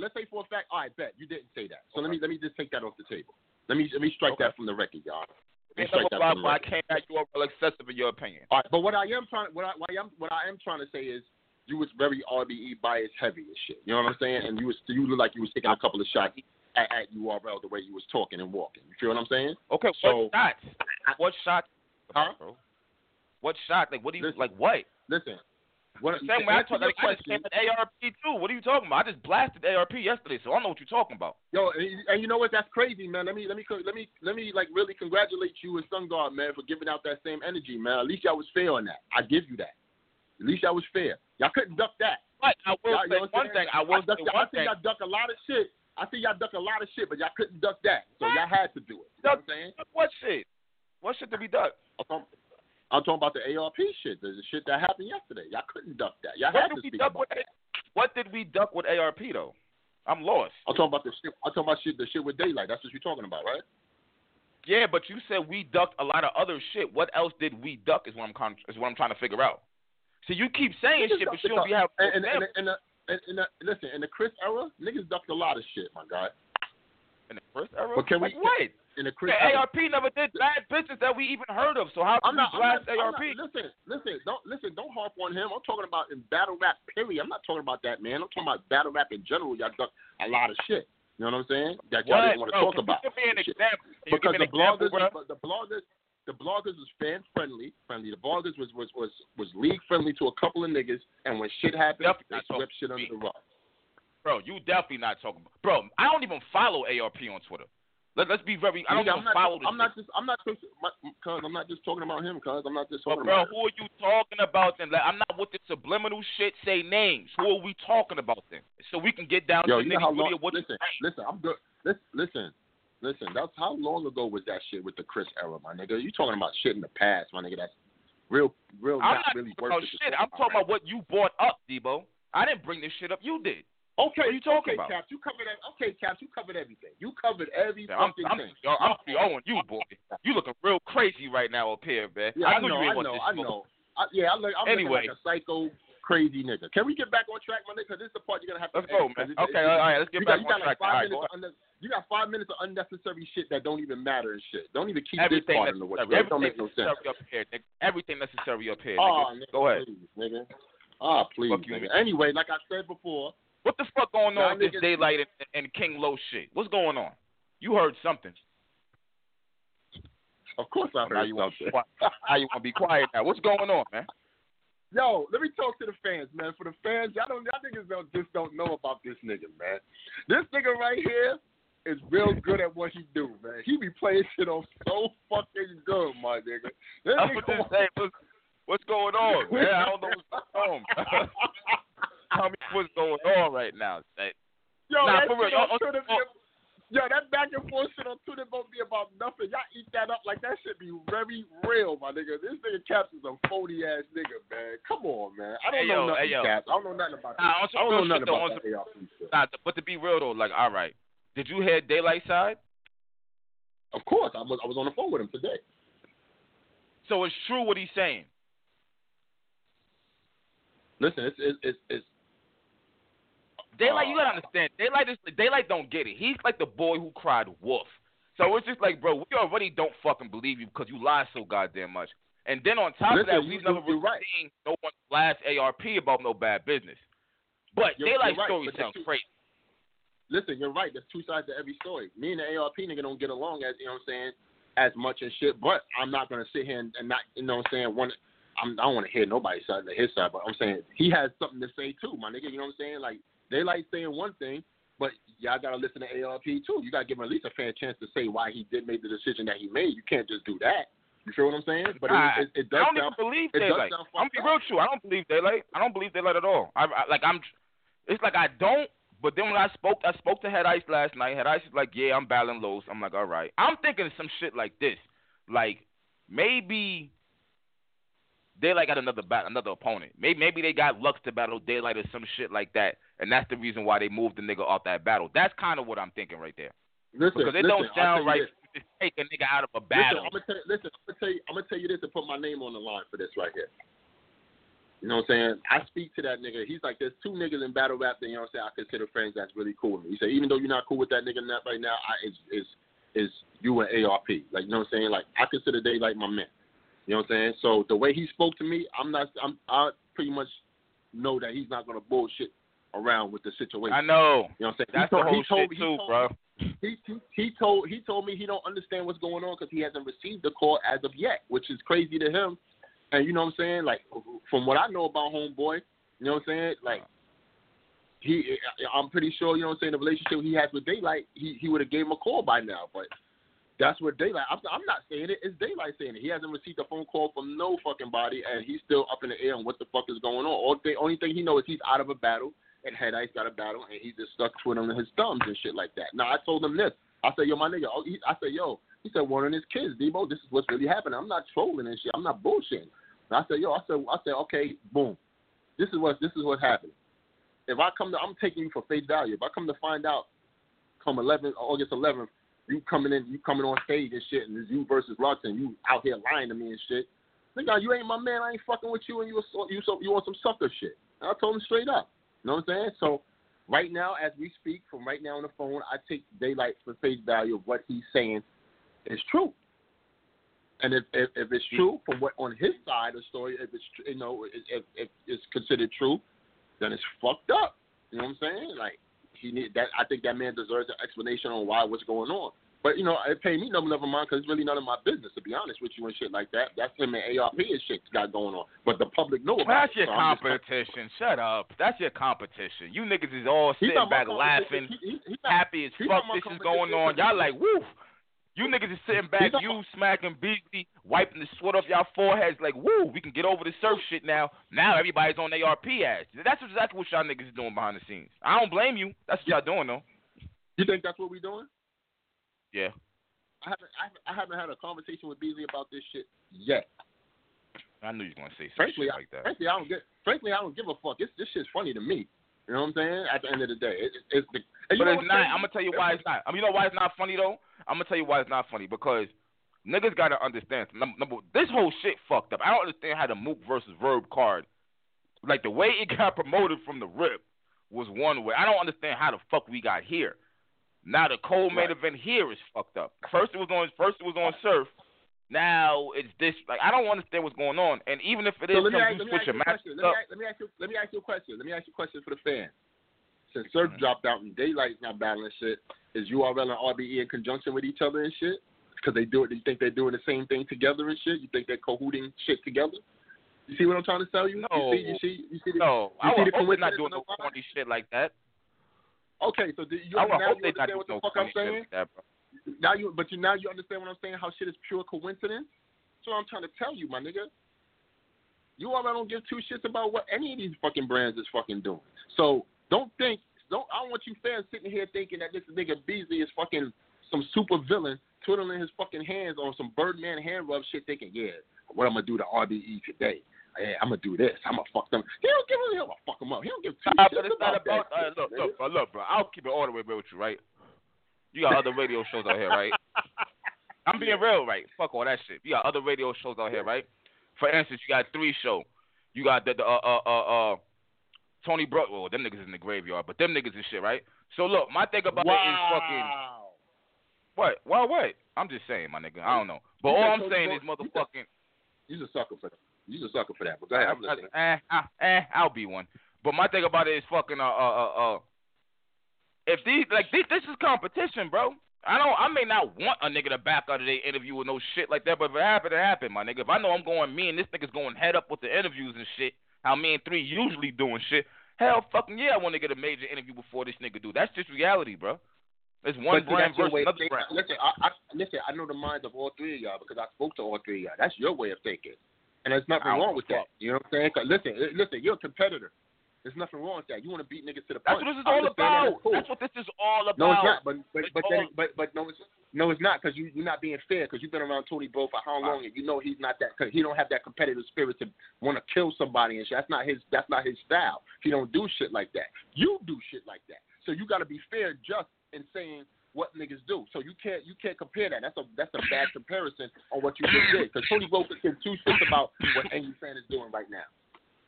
right, bet, you didn't say that. So let me just take that off the table. Let me strike that from the record, y'all. I can't act you all excessive in your opinion. All right, but what I am trying to say is you was very RBE bias heavy and shit. You know what I'm saying? And you look like you was taking a couple of shots at URL the way you was talking and walking. You feel what I'm saying? Okay, so, what shots? Huh? Bro? What shot? Like, what do you, listen, like, what? Listen. What, the same way I talk, like, I just came at ARP, too. What are you talking about? I just blasted ARP yesterday, so I don't know what you're talking about. Yo, and you know what? That's crazy, man. Let me like, really congratulate you and Sun Guard, man, for giving out that same energy, man. At least y'all was fair on that. I give you that. At least y'all was fair. Y'all couldn't duck that. But I will say one thing. I think y'all duck a lot of shit. I see y'all duck a lot of shit, but y'all couldn't duck that. So y'all had to do it. You know what I'm saying? What shit? What shit did we duck? I'm talking about the ARP shit. There's the shit that happened yesterday. Y'all couldn't duck that. Y'all had to speak about that. What did we duck with ARP, though? I'm lost. I'm talking about the shit with Daylyt. That's what you're talking about, right? Yeah, but you said we ducked a lot of other shit. What else did we duck is what I'm trying to figure out. So you keep saying shit, but you don't be having... And in the Chris era, niggas ducked a lot of shit, my God. In the Chris era? But can we, like what? In the Chris era. ARP never did bad business that we even heard of, so how can we blast ARP? Don't harp on him. I'm talking about in battle rap, period. I'm not talking about that, man. I'm talking about battle rap in general. Y'all ducked a lot of shit. You know what I'm saying? That y'all didn't want to talk about. Give me an example. Because the bloggers was fan friendly. The bloggers was league friendly to a couple of niggas, and when shit happened, they swept shit under the rug. Bro, you definitely not talking about. Bro, I don't even follow ARP on Twitter. Let's be very. I'm not just talking about him. Cause I'm not just talking about. Bro, who are you talking about then? Like, I'm not with the subliminal shit. Say names. Who are we talking about then? So we can get down to the nitty gritty of what. Listen, I'm good. Listen, that's how long ago was that shit with the Chris era, my nigga? You talking about shit in the past, my nigga? That's real. I'm not really talking about shit. I'm talking about what you brought up, Debo. I didn't bring this shit up. You did. Okay, what are you talking about? Caps, you covered everything. You covered every fucking thing. I'm on you, boy. You looking real crazy right now up here, man. Yeah, I know. I'm like a psycho. Crazy nnigga. Can we get back on track, my nigga? Because this is the part you're going to have to... Let's go, man. Okay, all right, let's get back on track. You got 5 minutes of unnecessary shit that don't even matter and shit. Don't even keep this part in the way. It don't make no sense. Everything necessary up here, nigga. Go ahead. Nigga. Ah, please, nigga. Anyway, like I said before... What the fuck going on with this Daylyt and King Lo shit? What's going on? You heard something. Of course I heard something. Now you want to be quiet now. What's going on, man? Yo, let me talk to the fans, man. For the fans, y'all niggas just don't know about this nigga, man. This nigga right here is real good at what he do, man. He be playing shit on so fucking good, my nigga. What's going on, man? I don't know what's going on. Tell me what's going on right now. Yo, that that back and forth shit on Twitter won't be about nothing. Y'all eat that up like that shit be very real, my nigga. This nigga Caps is a phony ass nigga, man. Come on, man. I don't know nothing, Caps. I don't know nothing about that. I don't know nothing about that ARP shit. Nah, but to be real though, like, all right, did you hear Daylyt side? Of course, I was on the phone with him today. So it's true what he's saying. Listen, it's Daylyt, you gotta understand. Daylyt don't get it. He's like the boy who cried wolf. So it's just like, bro, we already don't fucking believe you because you lie so goddamn much. And then on top of that, we've never really seen no one blast ARP about no bad business. But Daylight's story sounds crazy. Listen, you're right. There's two sides to every story. Me and the ARP nigga don't get along as, you know what I'm saying, as much and shit. But I'm not gonna sit here and not, you know what I'm saying, I don't want to hear nobody's side, his side, but I'm saying he has something to say too, my nigga. You know what I'm saying? Like, Daylyt saying one thing, but y'all gotta listen to ARP too. You gotta give him at least a fair chance to say why he did make the decision that he made. You can't just do that. You feel what I'm saying? But it does. I don't even believe Daylyt. I'm be real true. I don't believe Daylyt. I don't believe Daylyt at all. It's like I don't. But then when I spoke to Head I.C.E. last night. Head I.C.E. is like, yeah, I'm battling lows. I'm like, all right. I'm thinking of some shit like this, like maybe Daylyt got another opponent. Maybe they got Lux to battle Daylyt or some shit like that, and that's the reason why they moved the nigga off that battle. That's kind of what I'm thinking right there. Listen, because it don't sound right to take a nigga out of a battle. I'm gonna tell you this and put my name on the line for this right here. You know what I'm saying? I speak to that nigga. He's like, there's two niggas in battle rap that, you know what I'm saying, I consider friends that's really cool with me. He said, even though you're not cool with that nigga right now, it's you and ARP. Like, you know what I'm saying? Like, I consider Daylyt my man. You know what I'm saying? So the way he spoke to me, I pretty much know that he's not gonna bullshit around with the situation. I know. You know what I'm saying? That's the whole shit, bro. He told me he don't understand what's going on because he hasn't received the call as of yet, which is crazy to him. And you know what I'm saying? Like, from what I know about homeboy, you know what I'm saying? Like, I'm pretty sure, you know what I'm saying, the relationship he has with Daylyt, he would have gave him a call by now, but. That's what Daylyt. I'm not saying it. It's Daylyt saying it. He hasn't received a phone call from no fucking body, and he's still up in the air on what the fuck is going on. Only thing he knows is he's out of a battle, and Head I.C.E. got a battle, and he's just stuck twiddling his thumbs and shit like that. Now, I told him this. I said, yo, my nigga. I said, yo. He said, one of his kids, Debo. This is what's really happening. I'm not trolling and shit. I'm not bullshitting. And I said, yo. I said, okay, boom. This is what happened. If I come to, I'm taking you for face value. If I come to find out, come August 11th. You coming on stage and shit, and it's you versus Lux, and you out here lying to me and shit. Nigga, you ain't my man. I ain't fucking with you, and you on some sucker shit. And I told him straight up. You know what I'm saying? So right now, as we speak, from right now on the phone, I take Daylyt for face value of what he's saying is true. And if it's true from what on his side of the story, if it's if it's considered true, then it's fucked up. You know what I'm saying? Like. He need that. I think that man deserves an explanation on what's going on. But you know, it paid me nothing of mine because it's really none of my business, to be honest with you, and shit like that. That's him and ARP and shit got going on. But the public know about it. That's your competition. Shut up. That's your competition. You niggas is all sitting back laughing, happy as fuck. This is going on. Y'all like woof. You niggas is sitting back, you smacking Beasley, wiping the sweat off y'all foreheads like, woo, we can get over the Surf shit now. Now everybody's on ARP ass. That's exactly what y'all niggas is doing behind the scenes. I don't blame you. That's what y'all doing, though. You think that's what we doing? Yeah. I haven't had a conversation with Beasley about this shit yet. I knew you were going to say something like that. Frankly, I don't give a fuck. This shit's funny to me. You know what I'm saying? At the end of the day. But it's not. I'm going to tell you why it's not. You know why it's not funny, though? I'm going to tell you why it's not funny. Because niggas got to understand. Number one, this whole shit fucked up. I don't understand how the Mook versus Verb card, like the way it got promoted from the rip was one way. I don't understand how the fuck we got here. Now the main event here is fucked up. First it was on Surf. Now it's this. Like, I don't understand what's going on. And even if it is, Let me ask you a question for the fans. Since Surf dropped out and Daylight's not battling shit, is URL and RBE in conjunction with each other and shit? Because they do it. Do you think they're doing the same thing together and shit? You think they're cohooting shit together? You see what I'm trying to tell you? No. I hope they're not doing no corny shit like that. Okay, so you understand what the fuck I'm saying? Now you understand what I'm saying? How shit is pure coincidence? That's what I'm trying to tell you, my nigga. URL don't give two shits about what any of these fucking brands is fucking doing. So. I don't want you fans sitting here thinking that this nigga Beasley is fucking some super villain twiddling his fucking hands on some Birdman hand rub shit thinking, yeah, what I'm going to do to RBE today? Yeah, I'm going to do this. I'm going to fuck them. He don't give a damn. I'm going to fuck him up. He don't give a damn. But it's not about that. Look, bro. I'll keep it all the way real with you, right? You got other radio shows out here, right? I'm being real, right? Fuck all that shit. You got other radio shows out here, right? For instance, you got Three Show. You got the Tony Brook. Well, them niggas in the graveyard, but them niggas and shit, right? So look, my thing about it is fucking what? Why what? I'm just saying, my nigga. I don't know. But all I'm saying is motherfucking. You're a sucker for that. You're a sucker for that. But go ahead, I'm listening. I'll be one. But my thing about it is fucking if these this is competition, bro. I may not want a nigga to back out of their interview with no shit like that, but if it happened, it happened, my nigga. If I know I'm going, me and this nigga's going head up with the interviews and shit, how me and Three usually doing shit, hell fucking yeah, I want to get a major interview before this nigga do. That's just reality, bro. It's one brand versus another brand. Listen, I know the minds of all three of y'all because I spoke to all three of y'all. That's your way of thinking. And there's nothing wrong with that. You know what I'm saying? Listen, you're a competitor. There's nothing wrong with that. You want to beat niggas to the punch. That's what this is all about. That's what this is all about. No, it's not. But no, it's not because you're not being fair because you've been around Tony Bro for how long and you know he's not that because he don't have that competitive spirit to want to kill somebody and shit. That's not his style. He don't do shit like that. You do shit like that. So you got to be fair, just in saying what niggas do. So you can't compare that. That's a bad comparison on what you just did because Tony Bro can do shit about what Angry Fan is doing right now.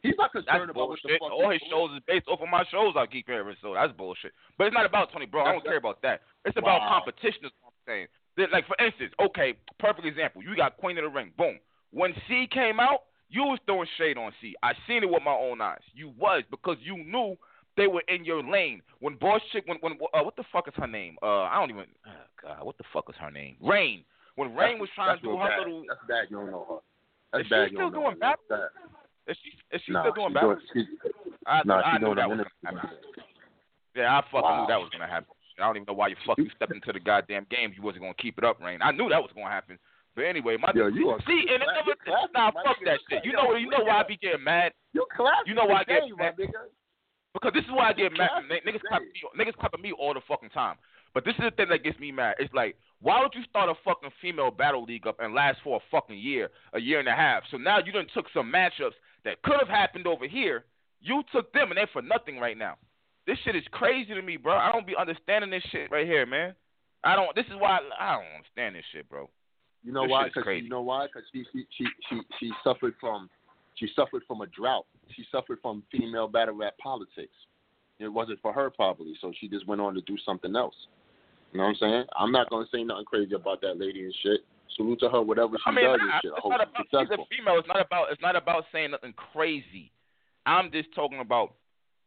He's not concerned about what the fuck. All his shows is based off of my shows I keep hearing, so that's bullshit. But it's not about Tony Bro. I don't care about that. It's about competition is what I'm saying. Like, for instance, okay, perfect example. You got Queen of the Ring. Boom. When C came out, you was throwing shade on C. I seen it with my own eyes. You was because you knew they were in your lane. When Boss Chick, when what the fuck is her name? What the fuck is her name? Rain. When Rain was trying to do her little. That's bad. You don't know her. That's bad. She's still doing that. Is she still doing battles? I knew that was going to happen. Yeah, I fucking knew that was going to happen. I don't even know why you fucking stepped into the goddamn game. You wasn't going to keep it up, Rain. I knew that was going to happen. But anyway, fuck that shit. You know why I be getting mad? You know why I get mad? Because this is why I get mad. Niggas clapping me all the fucking time. But this is the thing that gets me mad. It's like, why would you start a fucking female battle league up and last for a year and a half? So now you done took some matchups that could have happened over here. You took them and they're for nothing right now. This shit is crazy to me, bro. I don't be understanding this shit right here, man. This is why I don't understand this shit, bro. You know why? Because she suffered from a drought. She suffered from female battle rap politics. It wasn't for her probably, so she just went on to do something else. You know what I'm saying? I'm not going to say nothing crazy about that lady and shit. Salute to her, whatever she does and shit. I hope she's successful. She's a female. It's not about saying nothing crazy. I'm just talking about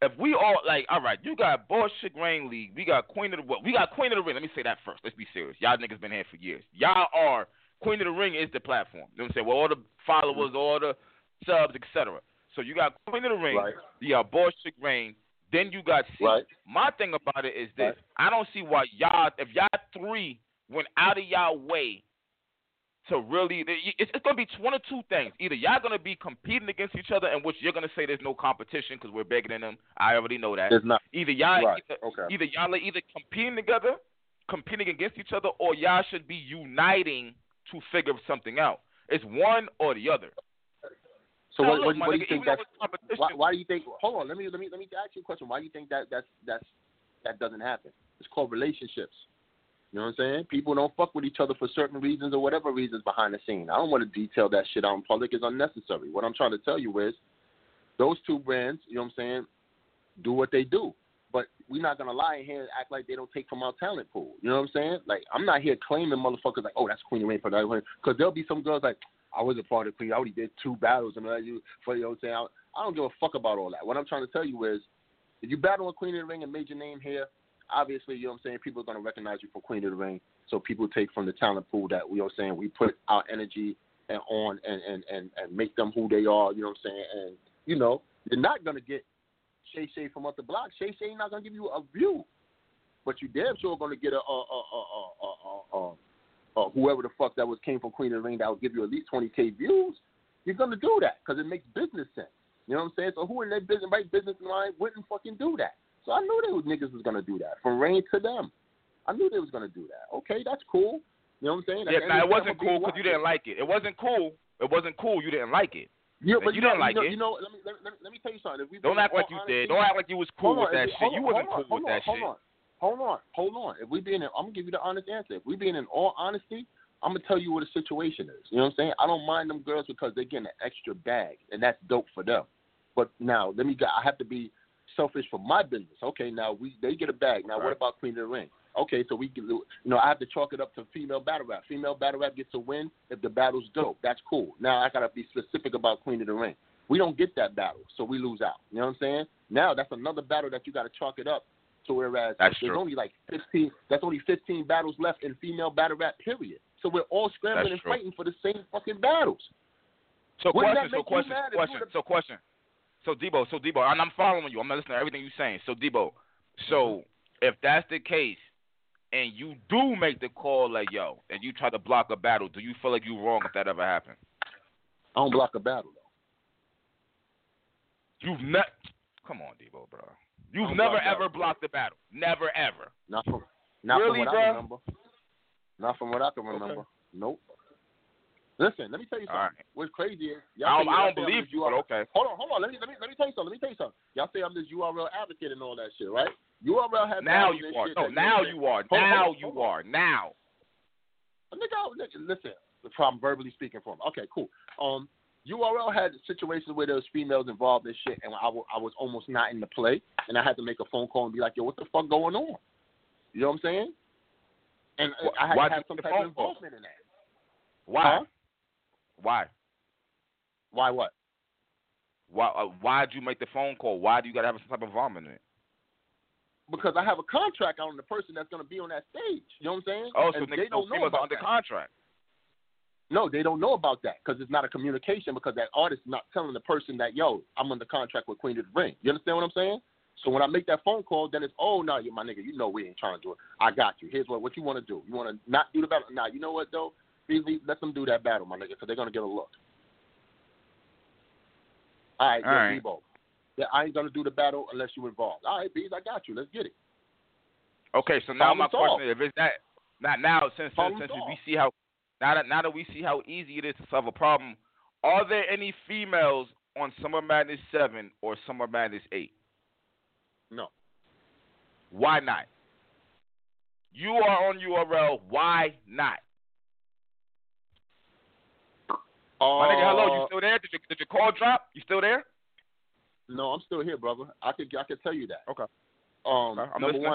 if we all like, all right, you got Bullshit Rain League. We got Queen of the Ring. Let me say that first. Let's be serious. Y'all niggas been here for years. Y'all are Queen of the Ring is the platform. You know what I'm saying? Well, all the followers, all the subs, etc. So you got Queen of the Ring. Right. You got Bullshit Rain. Then you got C. Right. My thing about it is this. Right. I don't see why y'all, if y'all three went out of y'all way to really, it's going to be one of two things. Either y'all going to be competing against each other in which you're going to say there's no competition because we're bigger than them. I already know that. There's not. Either y'all are either competing together, competing against each other, or y'all should be uniting to figure something out. It's one or the other. So what do you think that's why do you think hold on, let me ask you a question. Why do you think that doesn't happen? It's called relationships. You know what I'm saying? People don't fuck with each other for certain reasons or whatever reasons behind the scene. I don't want to detail that shit out in public. It's unnecessary. What I'm trying to tell you is those two brands, you know what I'm saying, do what they do. But we're not going to lie in here and act like they don't take from our talent pool. You know what I'm saying? Like, I'm not here claiming motherfuckers like, oh, that's Queen of Rain for that. Because there'll be some girls like, I was a part of Queen. I already did 2 battles. And you know what I'm saying? I don't give a fuck about all that. What I'm trying to tell you is, if you battle a Queen of the Ring and made your name here, obviously, you know what I'm saying, people are going to recognize you for Queen of the Ring. So people take from the talent pool that, you know what I'm saying, we put our energy and make them who they are, you know what I'm saying? And, you know, you're not going to get Shay from up the block. Shay not gonna give you a view, but you damn sure gonna get a whoever the fuck that came from Queen of the Ring that will give you at least 20,000 views. You're gonna do that because it makes business sense. You know what I'm saying? So who in their business line wouldn't fucking do that? So I knew those niggas was gonna do that from Rain to them. I knew they was going to do that. Okay, that's cool. You know what I'm saying? Yeah, now, it wasn't cool because you didn't like it. It wasn't cool. It wasn't cool. You didn't like it. Yeah, but you didn't like it. You know, let me tell you something. Don't act like you did. Don't act like you was cool with that shit. You wasn't cool with that shit. Hold on. If we being, I'm gonna give you the honest answer. If we being in all honesty, I'm gonna tell you what the situation is. You know what I'm saying? I don't mind them girls because they're getting an extra bag, and that's dope for them. But now, I have to be selfish for my business. Okay, now they get a bag. Now, all what right. about Queen of the Ring? Okay, so I have to chalk it up to female battle rap. Female battle rap gets a win if the battle's dope. That's cool. Now I gotta be specific about Queen of the Ring. We don't get that battle, so we lose out. You know what I'm saying? Now that's another battle that you gotta chalk it up. So whereas there's only like 15, that's only 15 battles left in female battle rap, period. So we're all scrambling and fighting for the same fucking battles. So question. So Debo, and I'm following you. I'm listening to everything you're saying. So Debo, if that's the case, and you do make the call like, yo, and you try to block a battle, do you feel like you're wrong if that ever happened? I don't block a battle, though. You've not. Come on, Debo, bro. You've never ever blocked a battle. Never ever. Not from what I can remember. Okay. Nope. Listen, let me tell you something. Right. What's crazy is I don't believe you. But okay. Hold on. Let me tell you something. Y'all say I'm this URL advocate and all that shit, right? URL has now you are. No, now you are. Now you are. Now. Nigga, listen. I'm verbally speaking for him. Okay, cool. URL had situations where there was females involved in shit, and I was almost not in the play, and I had to make a phone call and be like, yo, what the fuck going on? You know what I'm saying? And I had to have some type of involvement in that. Why? Huh? Why what? Why'd you make the phone call? Why do you gotta have some type of involvement in it? Because I have a contract on the person that's gonna be on that stage. You know what I'm saying? Oh, so they don't know about under contract. No, they don't know about that because it's not a communication. Because that artist is not telling the person that, yo, I'm under contract with Queen of the Ring. You understand what I'm saying? So when I make that phone call, then it's, oh, no, you my nigga, you know we ain't trying to do it. I got you. Here's what you want to do. You want to not do the battle? Nah, you know what though? Beasley, let them do that battle, my nigga, because they're going to get a look. All right, yeah, Debo. Yeah, I ain't going to do the battle unless you involved. All right, Beasley, I got you. Let's get it. Okay, so now my question is, if it's that, not now, since we see how, now that we see how easy it is to solve a problem, are there any females on Summer Madness 7 or Summer Madness 8? No. Why not? You are on URL. Why not? My nigga, hello, you still there? Did your call drop? You still there? No, I'm still here, brother. I could tell you that. Okay. Think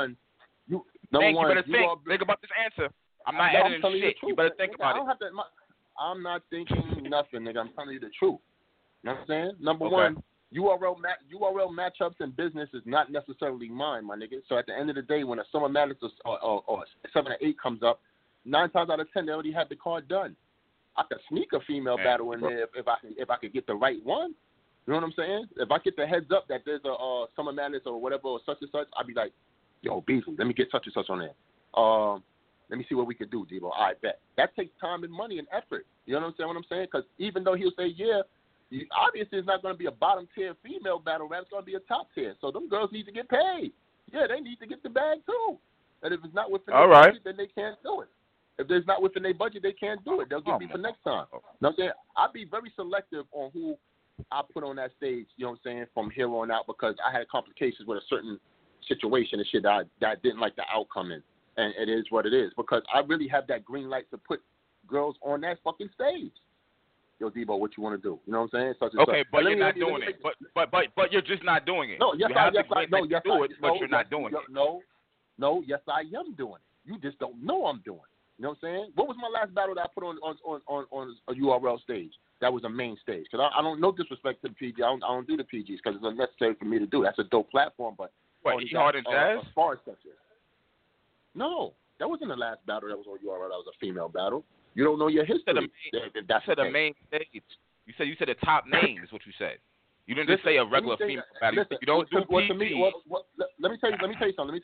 about this answer. I'm not editing shit. You better think about it. I'm not thinking nothing, nigga. I'm telling you the truth. You know what I'm saying? Number one, URL matchups in business is not necessarily mine, my nigga. So at the end of the day, when a Summer Madness or 7 or 8 comes up, 9 times out of 10 they already have the card done. I could sneak a female battle in there if I could get the right one. You know what I'm saying? If I get the heads up that there's a Summer Madness or whatever or such and such, I'd be like, yo, Beasley, let me get such and such on there. Let me see what we could do, Debo. I bet. That takes time and money and effort. You know what I'm saying? Because even though he'll say, yeah, obviously it's not going to be a bottom-tier female battle rap. It's going to be a top-tier. So them girls need to get paid. Yeah, they need to get the bag, too. And if it's not within their budget, then they can't do it. If there's not within their budget, they can't do it. They'll get me for next time. You know what I'm saying? I'd be very selective on who I put on that stage, you know what I'm saying, from here on out because I had complications with a certain situation and shit that I didn't like the outcome in. And it is what it is because I really have that green light to put girls on that fucking stage. Yo, Debo, what you want to do? You know what I'm saying? But you're not doing it. But you're just not doing it. No, yes, you're not doing it. No, yes, I am doing it. You just don't know I'm doing it. You know what I'm saying? What was my last battle that I put on a URL stage? That was a main stage because I don't, no disrespect to the PG. I don't do the PGs because it's unnecessary for me to do. That's a dope platform, but E-Heart and Jazz? As far as such as. No, that wasn't the last battle that was on URL. That was a female battle. You don't know your history. You said the main stage. You said the top name is what you said. You didn't just say a regular female battle. You don't do PG. Let me tell you something.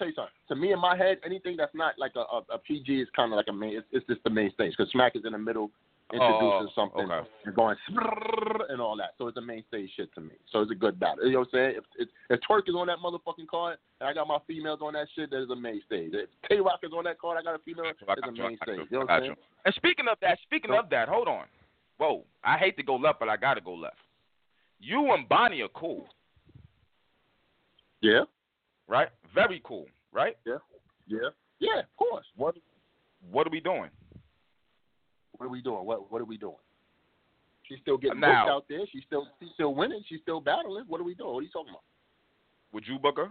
To me, in my head, anything that's not like a PG is kind of like a main. It's just the main stage because Smack is in the middle. introducing something and going and all that. So it's a mainstay shit to me. So it's a good battle. You know what I'm saying? If Twerk is on that motherfucking card and I got my females on that shit, that is a mainstay. If Tay Roc is on that card, I got a female, it's a mainstay. You know what I'm saying? And speaking of that, hold on. Whoa, I hate to go left, but I gotta go left. You and Bonnie are cool. Yeah. Right? Very cool, right? Yeah. Yeah. Yeah, of course. What are we doing? What are we doing? What are we doing? She's still getting booked out there. She's still winning. She's still battling. What are we doing? What are you talking about? Would you book her?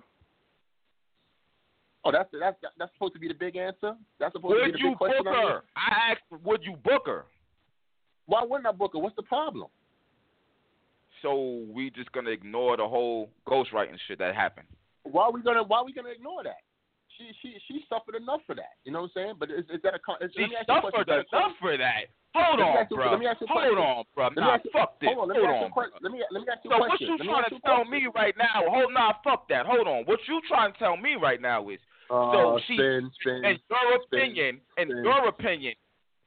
Oh, that's supposed to be the big answer? That's supposed to be the big question? Would you book her? I asked, would you book her? Why wouldn't I book her? What's the problem? So we just gonna ignore the whole ghostwriting shit that happened. Why are we gonna ignore that? She suffered enough for that. You know what I'm saying? But is that a she suffered enough for that? Hold on, bro. Let me ask you a question. Hold on, bro. Nah, fuck this. Hold on. Let me ask you a question. So what you trying to tell me right now? Nah, fuck that. Hold on. What you trying to tell me right now is so she, in your opinion,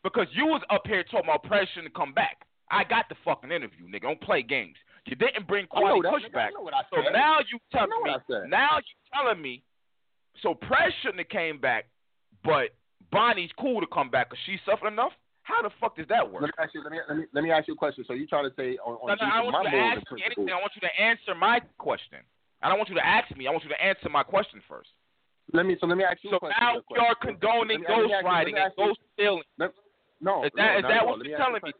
because you was up here talking about pressure to come back. I got the fucking interview, nigga. Don't play games. You didn't bring quality pushback. So now you telling me. So Press shouldn't have came back, but Bonnie's cool to come back because she suffered enough. How the fuck does that work? Let me ask you a question. So you trying to say I don't want you to ask me anything. I want you to answer my question. I don't want you to ask me. I want you to answer my question first. Let me ask you a question. So now you are condoning ghostwriting and ghost stealing. No, is that what you're telling me?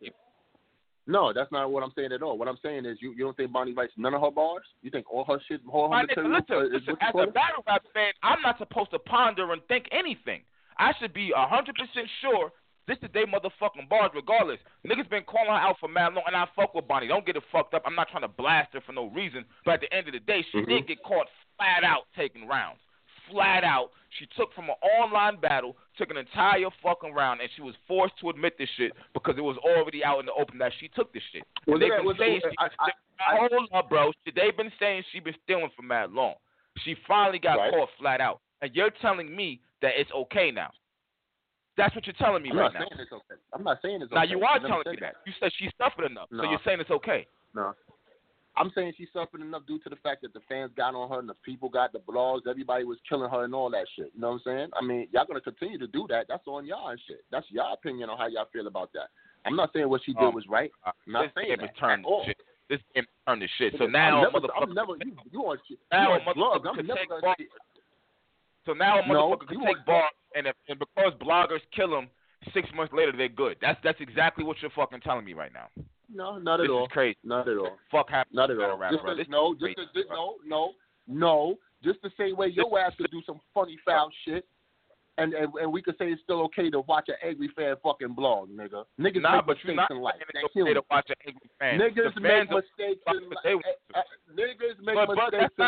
No, that's not what I'm saying at all. What I'm saying is you don't think Bonnie writes none of her bars? You think all her shit, all her material? Listen, as a battle rap fan, I'm not supposed to ponder and think anything. I should be 100% sure this is they motherfucking bars regardless. Niggas been calling her out for mad long, and I fuck with Bonnie. Don't get it fucked up. I'm not trying to blast her for no reason, but at the end of the day, she did get caught flat out taking rounds. Flat out. She took from an online battle, took an entire fucking round, and she was forced to admit this shit because it was already out in the open that she took this shit. Well, they've been saying she's been stealing for mad long. She finally got caught flat out. And you're telling me that it's okay now. That's what you're telling me right now. I'm not saying it's okay. Now you are telling me that. You said she suffered enough, so you're saying it's okay. No. I'm saying she suffered enough due to the fact that the fans got on her and the people got the blogs. Everybody was killing her and all that shit. You know what I'm saying? I mean, y'all going to continue to do that. That's on y'all and shit. That's y'all opinion on how y'all feel about that. I'm not saying what she did was right. I'm not saying that at all. This game turned to shit. So now a motherfucker can take bars. So now a motherfucker can take bars, and because bloggers kill them, 6 months later they're good. That's exactly what you're fucking telling me right now. No, not at all. This is crazy. Not at all. Fuck happened. Not at all. No. Just the same way your ass could do some funny foul shit, and we could say it's still okay to watch an angry fan fucking blog, nigga. Niggas make mistakes in life. Niggas make mistakes in life. Niggas make mistakes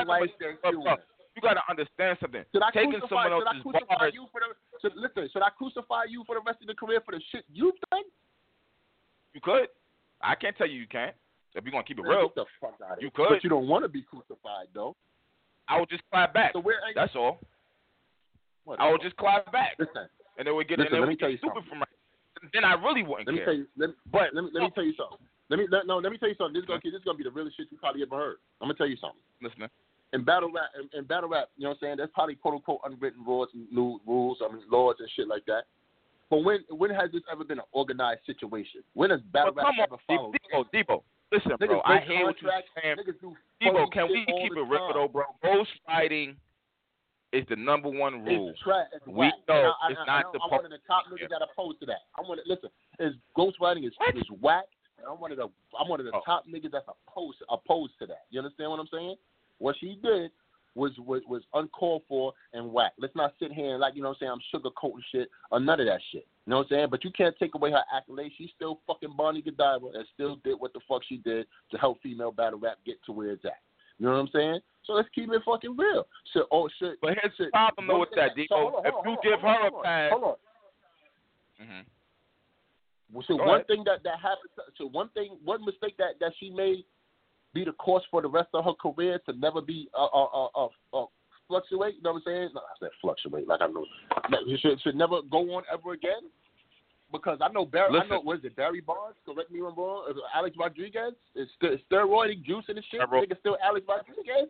in life. You gotta understand something. Should I crucify you for the rest of the career for the shit you've done? You could. I can't tell you can't. If you're going to keep it real, you could. But you don't want to be crucified, though. I would just clap back. So that's all. I would just clap back. And then we get stupid from right. Then I really wouldn't care. Let me tell you something. Let me tell you something. This is going to be the realest shit you probably ever heard. I'm going to tell you something. Listen. In battle rap, you know what I'm saying, there's probably quote-unquote unwritten laws and shit like that. But when has this ever been an organized situation? When has battle rap ever followed? Debo, listen, niggas, bro. I hear what you're saying. Debo, can we keep it real though, bro? Ghostwriting is the number one rule. We know it's not the. I'm one of the top niggas that opposed to that. Ghostwriting is whack, and I'm one of the top niggas that's opposed to that. You understand what I'm saying? What she did was uncalled for and whack. Let's not sit here and, like, you know what I'm saying, I'm sugarcoating shit or none of that shit. You know what I'm saying? But you can't take away her accolades. She's still fucking Bonnie Godiva and still did what the fuck she did to help female battle rap get to where it's at. You know what I'm saying? So let's keep it fucking real. But here's the problem though with that, Debo. So if you give her a pass. Hold on. Mm-hmm. So one thing that happened, so one mistake that she made be the course for the rest of her career to never be fluctuate. You know what I'm saying? No, I said fluctuate. Like I know, it should never go on ever again. because I know Barry. Listen. I know, was it Barry Bonds? Correct me if I'm wrong. Alex Rodriguez is steroid juice and shit. Nigga still Alex Rodriguez.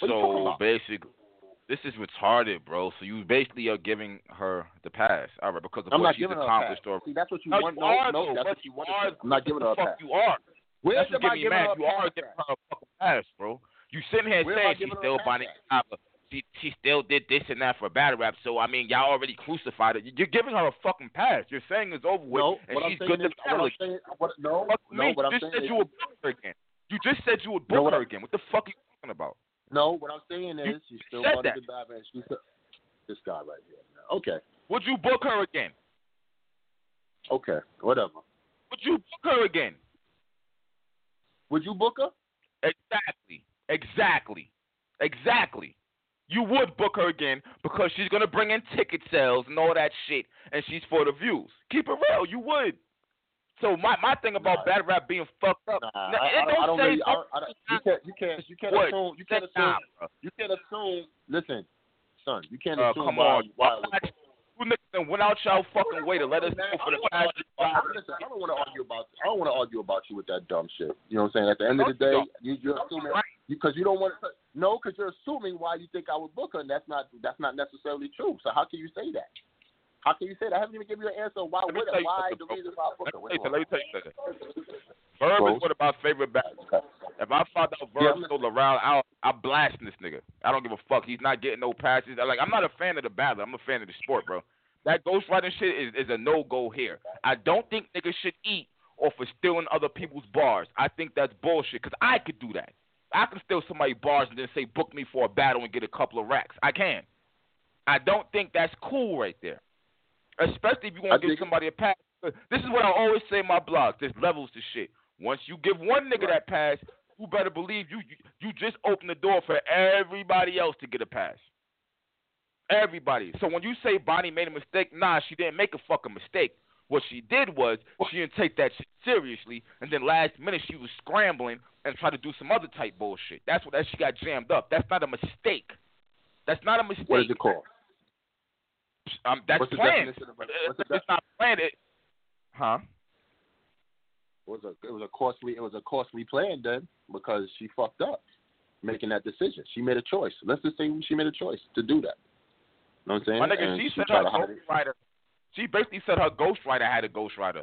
What so basically, this is retarded, bro. So you basically are giving her the pass, all right? Because of I'm what she's accomplished. Or see, that's what you want. No, that's what you want. I'm not giving her a pass. You are. That's what giving me mad. You are giving her a fucking pass, bro. You sitting here saying she's still finding cover. She still did this and that for battle rap, so I mean, y'all already crucified her. You're giving her a fucking pass. You're saying it's over with, no, and she's good to battle again. You just said you would book her again. What the fuck are you talking about? No, what I'm saying is she still wanted to battle, and she's this guy right here. Now. Okay. Would you book her again? Okay, whatever. Would you book her again? Would you book her? Exactly. You would book her again because she's going to bring in ticket sales and all that shit, and she's for the views. Keep it real. You would. So my thing about battle rap being fucked up. You can't assume. Listen, son, you can't assume. Come on. You niggas went out y'all fucking way to let us go for the past. I don't want to argue about. I don't want to argue about you with that dumb shit. You know what I'm saying? At the end of the day, you're assuming because you don't want to. No, because you're assuming why you think I would book her, and that's not necessarily true. So how can you say that? I haven't even given you an answer. Why would I? Why the reason why I book her? Let me tell you something. Verb is one of my favorite battles. If I found out Verb still around, I'm blasting this nigga. I don't give a fuck. He's not getting no passes. Like, I'm not a fan of the battle. I'm a fan of the sport, bro. That ghostwriting shit is a no-go here. I don't think niggas should eat off of stealing other people's bars. I think that's bullshit because I could do that. I can steal somebody's bars and then say, book me for a battle and get a couple of racks. I can. I don't think that's cool right there. Especially if you want to give somebody a pass. This is what I always say in my blog. There's levels to shit. Once you give one nigga that pass, you better believe you just open the door for everybody else to get a pass. Everybody. So when you say Bonnie made a mistake, nah, she didn't make a fucking mistake. What she did was she didn't take that shit seriously, and then last minute she was scrambling and tried to do some other type bullshit. That's what she got jammed up. That's not a mistake. What is it called? That's planned. It's not planned. Huh? It was a costly plan then because she fucked up making that decision. She made a choice. Let's just say she made a choice to do that. You know what I'm saying? My nigga, she said her ghostwriter. She basically said her ghostwriter had a ghostwriter.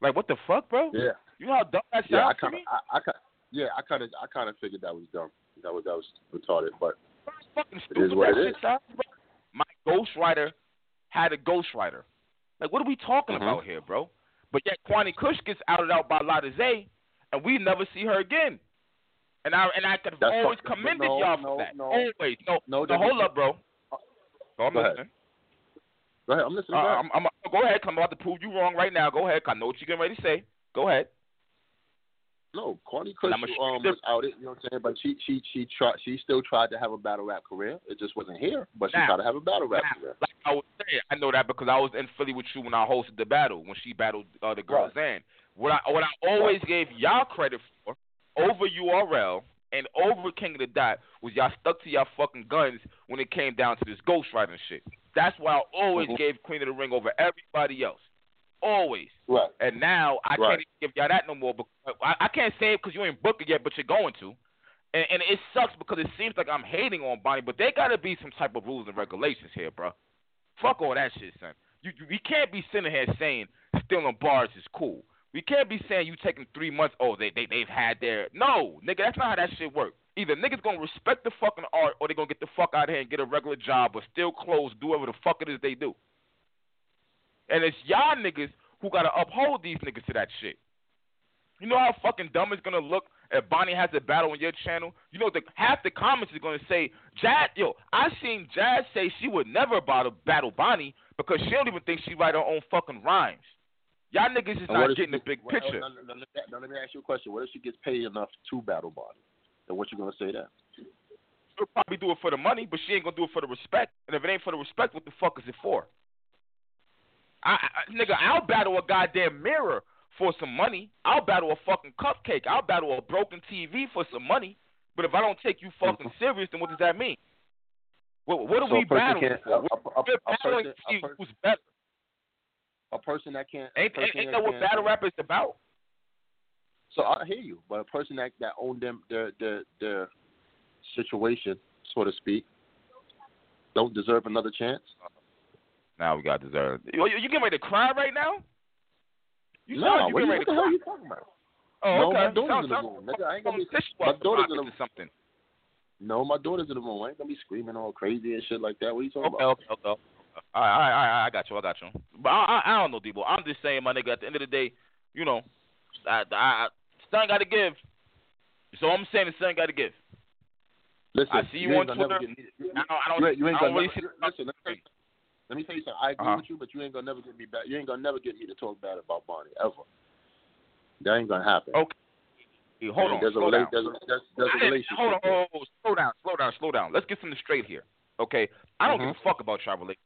Like, what the fuck, bro? Yeah. You know how dumb that sounds to me? I kind of figured that was dumb. That was retarded, but fucking stupid it is what it is. My ghostwriter had a ghostwriter. Like, what are we talking about here, bro? But yet, Corny Chris gets outed out by Lotta Zay, and we never see her again. And I could have always commended y'all for that. Hold up, bro. Go ahead. I'm listening. Go ahead. I'm about to prove you wrong right now. Go ahead. I know what you're getting ready to say. Go ahead. No, Corny Chris was outed. You know what I'm saying? But she still tried to have a battle rap career. It just wasn't here. But she tried to have a battle rap career. Like I was saying, I know that because I was in Philly with you when I hosted the battle when she battled the girl Zan. What I always gave y'all credit for over URL and over King of the Dot was y'all stuck to y'all fucking guns when it came down to this ghostwriting shit. That's why I always gave Queen of the Ring over everybody else. Always. Right. And now I can't even give y'all that no more. I can't say it because you ain't booked it yet, but you're going to. And it sucks because it seems like I'm hating on Bonnie, but there got to be some type of rules and regulations here, bro. Fuck all that shit, son. We can't be sitting here saying stealing bars is cool. We can't be saying you taking 3 months, they've had their... No, nigga, that's not how that shit works. Either niggas going to respect the fucking art or they going to get the fuck out of here and get a regular job or still close, do whatever the fuck it is they do. And it's y'all niggas who got to uphold these niggas to that shit. You know how fucking dumb it's going to look if Bonnie has a battle on your channel? You know, half the comments is going to say, I seen Jazz say she would never battle Bonnie because she don't even think she write her own fucking rhymes. Y'all niggas is not getting the big picture. No, let me ask you a question. What if she gets paid enough to battle Bonnie? Then what you gonna say that? She'll probably do it for the money, but she ain't gonna do it for the respect. And if it ain't for the respect, what the fuck is it for? I'll battle a goddamn mirror for some money. I'll battle a fucking cupcake. I'll battle a broken TV for some money. But if I don't take you fucking serious, then what does that mean? What are so we battling? Who's better? A person that can't. Ain't that what battle rap is about? So I hear you, but a person that owned them the situation, so to speak, don't deserve another chance. Now we got deserved. You getting ready to cry right now? What the hell are you talking about? Oh, okay. No, my daughter's in the room. Nigga, I ain't gonna be my daughter's in the room. Something. No, my daughter's in the room. I ain't gonna be screaming all crazy and shit like that. What are you talking about? Okay. All right. I got you. But I don't know, Debo. I'm just saying, my nigga. At the end of the day, you know, I son got to give. So I'm saying, the son got to give. Listen, I see you on Twitter. I don't really see. Let me tell you something. I agree with you, but you ain't gonna never get me back. You ain't gonna never get me to talk bad about Barney ever. That ain't gonna happen. Okay. Hey, hold on. There's a relationship. Hold on. Oh, slow down. Let's get something straight here. Okay. I don't give a fuck about your relationship.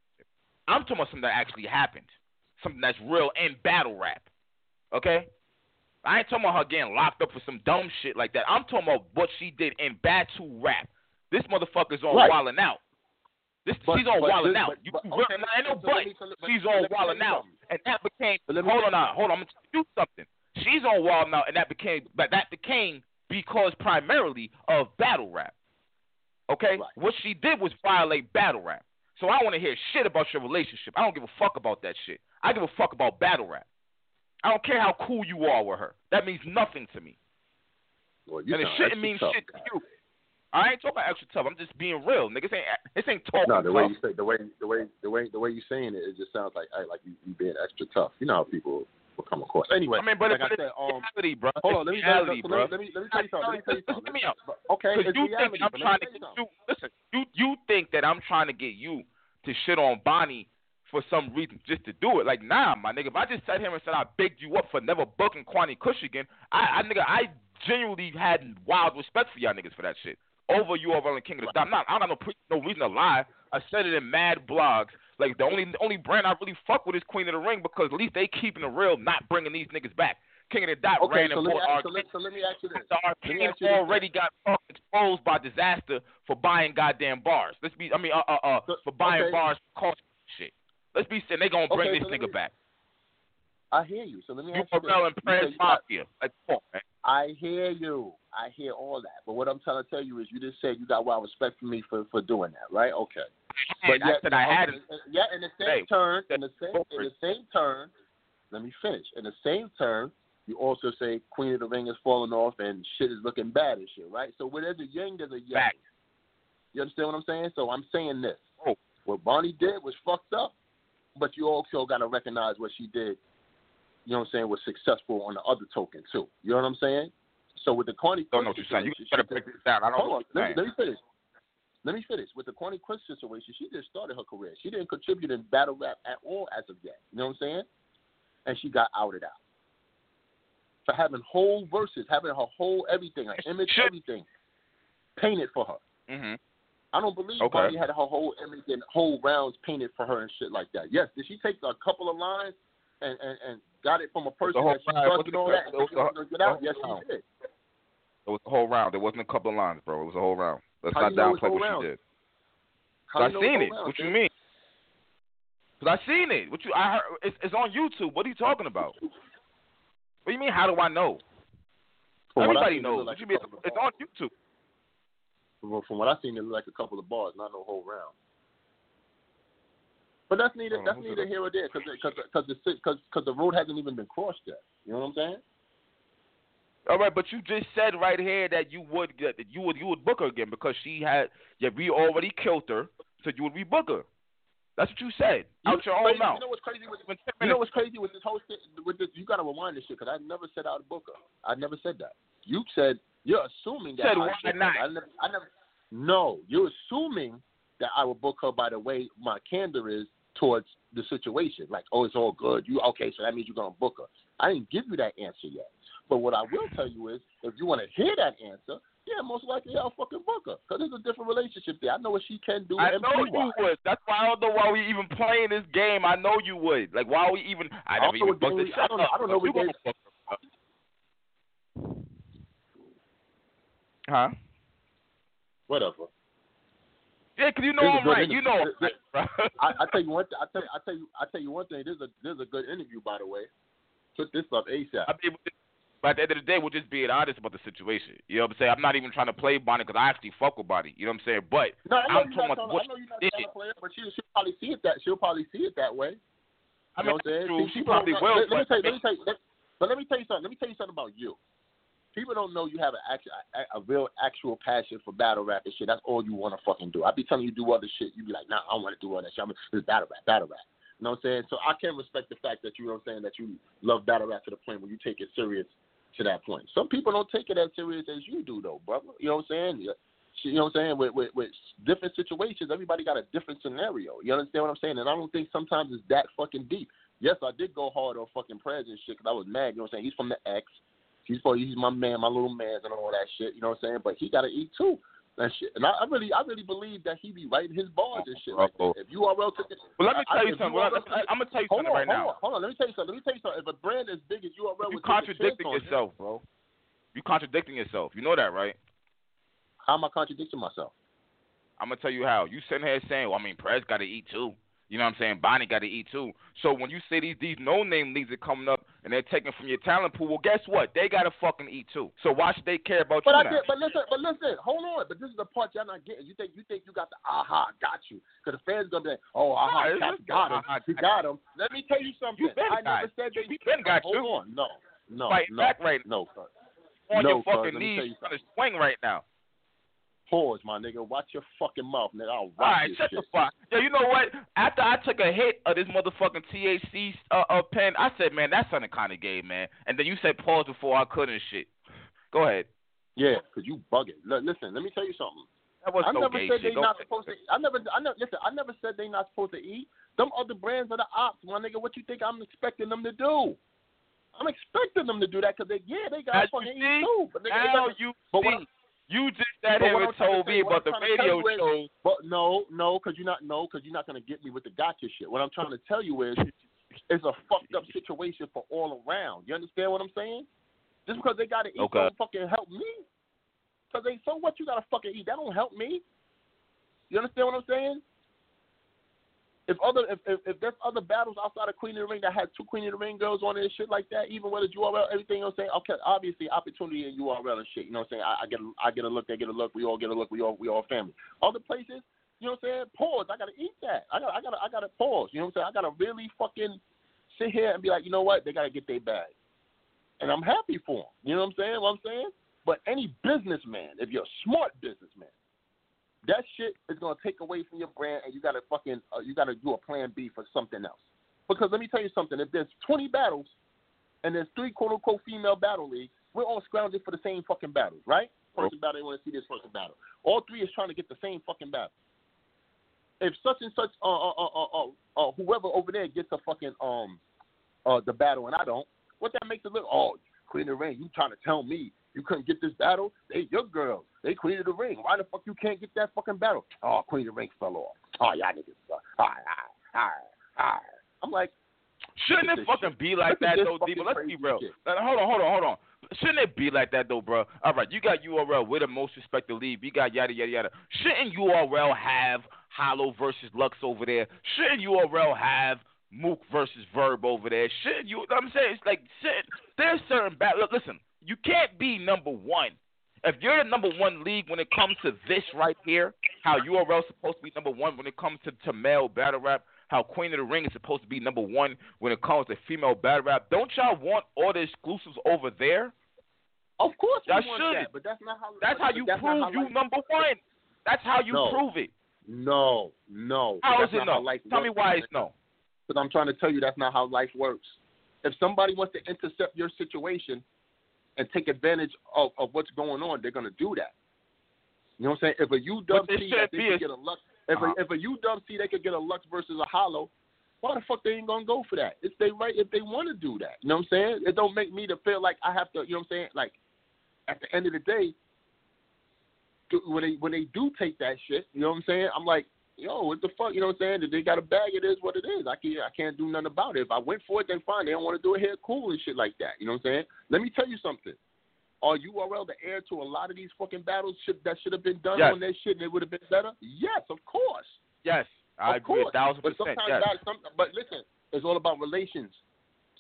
I'm talking about something that actually happened, something that's real in battle rap. Okay. I ain't talking about her getting locked up for some dumb shit like that. I'm talking about what she did in battle rap. This motherfucker's on wildin' out. She's on wildin' out. She's on wildin' out, and that became. Hold on. I'm gonna do something. She's on wildin' out, and that became because primarily of battle rap. Okay, right. What she did was violate battle rap. So I want to hear shit about your relationship. I don't give a fuck about that shit. I give a fuck about battle rap. I don't care how cool you are with her. That means nothing to me. Well, and it shouldn't mean shit to you. I ain't talking about extra tough. I'm just being real, nigga. This ain't talking. No, the way you saying it just sounds like you being extra tough. You know how people will come across. Anyway, I mean, but like it's reality, bro. Hold on, let me tell you something. Let me out. Okay, you think I'm trying to get you? Listen, you think that I'm trying to get you to shit on Bonnie for some reason just to do it? Like, nah, my nigga. If I just sat here and said I bigged you up for never bucking Corny Chris again, I genuinely had wild respect for y'all niggas for that shit. Over URL and King of the Dot. I don't got no reason to lie. I said it in mad blogs. Like, the only brand I really fuck with is Queen of the Ring because at least they keeping it real, not bringing these niggas back. King of the Dot ran and bought RBE. So let me ask you this. RBE already got exposed by Disaster for buying goddamn bars. For buying bars for cost shit. Let's be saying they gonna bring this nigga back. I hear you. So let me ask you this. URL and Prayers Mafia. Like, come on, man. I hear you. I hear all that. But what I'm trying to tell you is you just said you got wild respect for me for doing that, right? Okay. But yet, I said I had it. Yeah, in the same turn, let me finish. In the same turn, you also say Queen of the Ring is falling off and shit is looking bad and shit, right? So where there's a yin, there's a yang. Back. You understand what I'm saying? So I'm saying this. Oh. What Bonnie did was fucked up, but you also got to recognize what she did. You know what I'm saying, was successful on the other token, too. You know what I'm saying? So with the Corny Chris situation... You better break this down. Let me finish. With the Corny Chris situation, she just started her career. She didn't contribute in battle rap at all as of yet. You know what I'm saying? And she got outed out. For having whole verses, having her whole everything, her image, everything, painted for her. Mm-hmm. I don't believe Bonnie had her whole image and whole rounds painted for her and shit like that. Yes, did she take a couple of lines and got it from a person that she trusted all that? Yes, she did. It was a whole round. It wasn't a couple of lines, bro. It was a whole round. Let's not downplay what she did. I seen it. What you mean? Because I seen it. It's on YouTube. What are you talking about? What do you mean, how do I know? Everybody knows. What you mean? It's on YouTube. Well, from what I seen, it looked like a couple of bars, not no whole round. But that's neither here or there because the road hasn't even been crossed yet. You know what I'm saying? All right, but you just said right here that you would book her again because she had we already killed her, so you would rebook her. That's what you said out your own mouth. You know what's crazy with this whole shit? You got to rewind this shit because I never said I'd book her. I never said that. You said you're assuming that. You said why not? I never. No, you're assuming that I would book her by the way my candor is towards the situation. Like, oh, it's all good. So that means you're going to book her. I didn't give you that answer yet. But what I will tell you is, if you want to hear that answer, yeah, most likely I'll fucking book her. Because there's a different relationship there. I know what she can do. I know you would. That's why I don't know why we even playing this game. I know you would. Like, why we even... I never even booked this. I don't know what game. Huh? Whatever. Yeah, because you know I'm right. You know I'm right, bro. I tell you one thing. This is a good interview, by the way. Put this up ASAP. I mean, but at the end of the day, we're just being honest about the situation. You know what I'm saying? I'm not even trying to play Bonnie because I actually fuck with Bonnie. You know what I'm saying? But no, I'm talking about what I know you're not trying to play her, but she'll probably see it that way. I mean, you know what I'm saying? She probably will. Let me tell you something about you. People don't know you have a real actual passion for battle rap and shit. That's all you want to fucking do. I be telling you do other shit. You be like, nah, I don't want to do all that shit. I'm just battle rap. You know what I'm saying? So I can respect the fact that you know what I'm saying, that you love battle rap to the point where you take it serious to that point. Some people don't take it as serious as you do, though, brother. You know what I'm saying? You know what I'm saying? With different situations, everybody got a different scenario. You understand what I'm saying? And I don't think sometimes it's that fucking deep. Yes, I did go hard on fucking Prez and shit because I was mad. You know what I'm saying? He's from the X. He's my man, my little man, and all that shit. You know what I'm saying? But he got to eat too, and shit. And I really believe that he be writing his bars and shit. Like that. If URL took it, well, let me tell you something. I'm gonna tell you something right now. Hold on, let me tell you something. If a brand as big as URL, you're contradicting yourself, bro. You're contradicting yourself. You know that, right? How am I contradicting myself? I'm gonna tell you how. You sitting here saying, "Well, I mean, Prez got to eat too." You know what I'm saying? Bonnie got to eat too. So when you say these no-name leagues are coming up and they're taking from your talent pool, well, guess what? They got to fucking eat too. So why should they care about you now? But listen, hold on. But this is the part y'all not getting. You think you got the aha, got you. Because the fans going to be like, oh, aha, got him. You got him. Let me tell you something. I never said that you got you. Hold on. No. Fight back right now. No, on your fucking knees. You're trying to swing right now. Pause, my nigga. Watch your fucking mouth, nigga. I'll rock this shit. All right, shut the fuck. Yo, you know what? After I took a hit of this motherfucking THC pen, I said, man, that sounded kind of gay, man. And then you said pause before I could and shit. Go ahead. Yeah, because you bugging. Listen, let me tell you something. I never said they not supposed to eat. Them other brands are the ops, my nigga. What you think I'm expecting them to do? I'm expecting them to do that because they got fucking eat too. But nigga, you just sat here and told me about the radio show. But no, because you're not going to get me with the gotcha shit. What I'm trying to tell you is it's a fucked up situation for all around. You understand what I'm saying? Just because they got to eat don't fucking help me. Because so what you got to fucking eat? That don't help me. You understand what I'm saying? If there's other battles outside of Queen of the Ring that had two Queen of the Ring girls on it and shit like that, even with a URL, everything, you know what I'm saying? Okay, obviously, opportunity in URL and shit, you know what I'm saying? I get a look, they get a look, we all get a look, we all family. Other places, you know what I'm saying? Pause. I got to eat that. I gotta pause, you know what I'm saying? I got to really fucking sit here and be like, you know what? They got to get their bag. And I'm happy for them, you know what I'm saying? But any businessman, if you're a smart businessman, that shit is gonna take away from your brand, and you gotta fucking do a plan B for something else. Because let me tell you something: if there's 20 battles and there's 3 quote unquote female battle leagues, we're all scrounging for the same fucking battles, right? Person battle, they want to see this person battle. All 3 is trying to get the same fucking battle. If such and such, whoever over there gets a fucking the battle, and I don't, what that makes it look? Oh, Queen of the Ring, you trying to tell me you couldn't get this battle? They your girls. They Queen of the Ring. Why the fuck you can't get that fucking battle? Oh, Queen of the Ring fell off. Oh, y'all niggas suck. All right. I'm like, shouldn't it fucking be like that, though, Debo? Let's be real. Hold on. Shouldn't it be like that, though, bro? All right, you got URL. We're the most respected league. You got yada, yada, yada. Shouldn't URL have Hollow versus Lux over there? Shouldn't URL have Mook versus Verb over there? Shouldn't you? I'm saying, it's like, shit, there's certain battles. Listen. You can't be number one. If you're the number one league when it comes to this right here, how URL is supposed to be number one when it comes to male battle rap, how Queen of the Ring is supposed to be number one when it comes to female battle rap, don't y'all want all the exclusives over there? Of course y'all should. That, but that's not how. That's how you prove you number one. That's how you prove it. No. How is it no? Tell me why it's no. Because I'm trying to tell you that's not how life works. If somebody wants to intercept your situation and take advantage of what's going on, they're going to do that. You know what I'm saying? If a UWC, they could get a Lux. If a UWC, they could get a Lux versus a Hollow, why the fuck they ain't going to go for that? It's their right if they want to do that. You know what I'm saying? It don't make me to feel like I have to, you know what I'm saying? Like, at the end of the day, when they do take that shit, you know what I'm saying? I'm like, yo, what the fuck? You know what I'm saying? If they got a bag, it is what it is. I can't do nothing about it. If I went for it, then fine. They don't want to do it here, cool and shit like that. You know what I'm saying? Let me tell you something. Our URL the heir to a lot of these fucking battles that should have been done on their shit, and it would have been better? Yes, of course. Yes, I agree 1,000%. But sometimes, but listen, it's all about relations.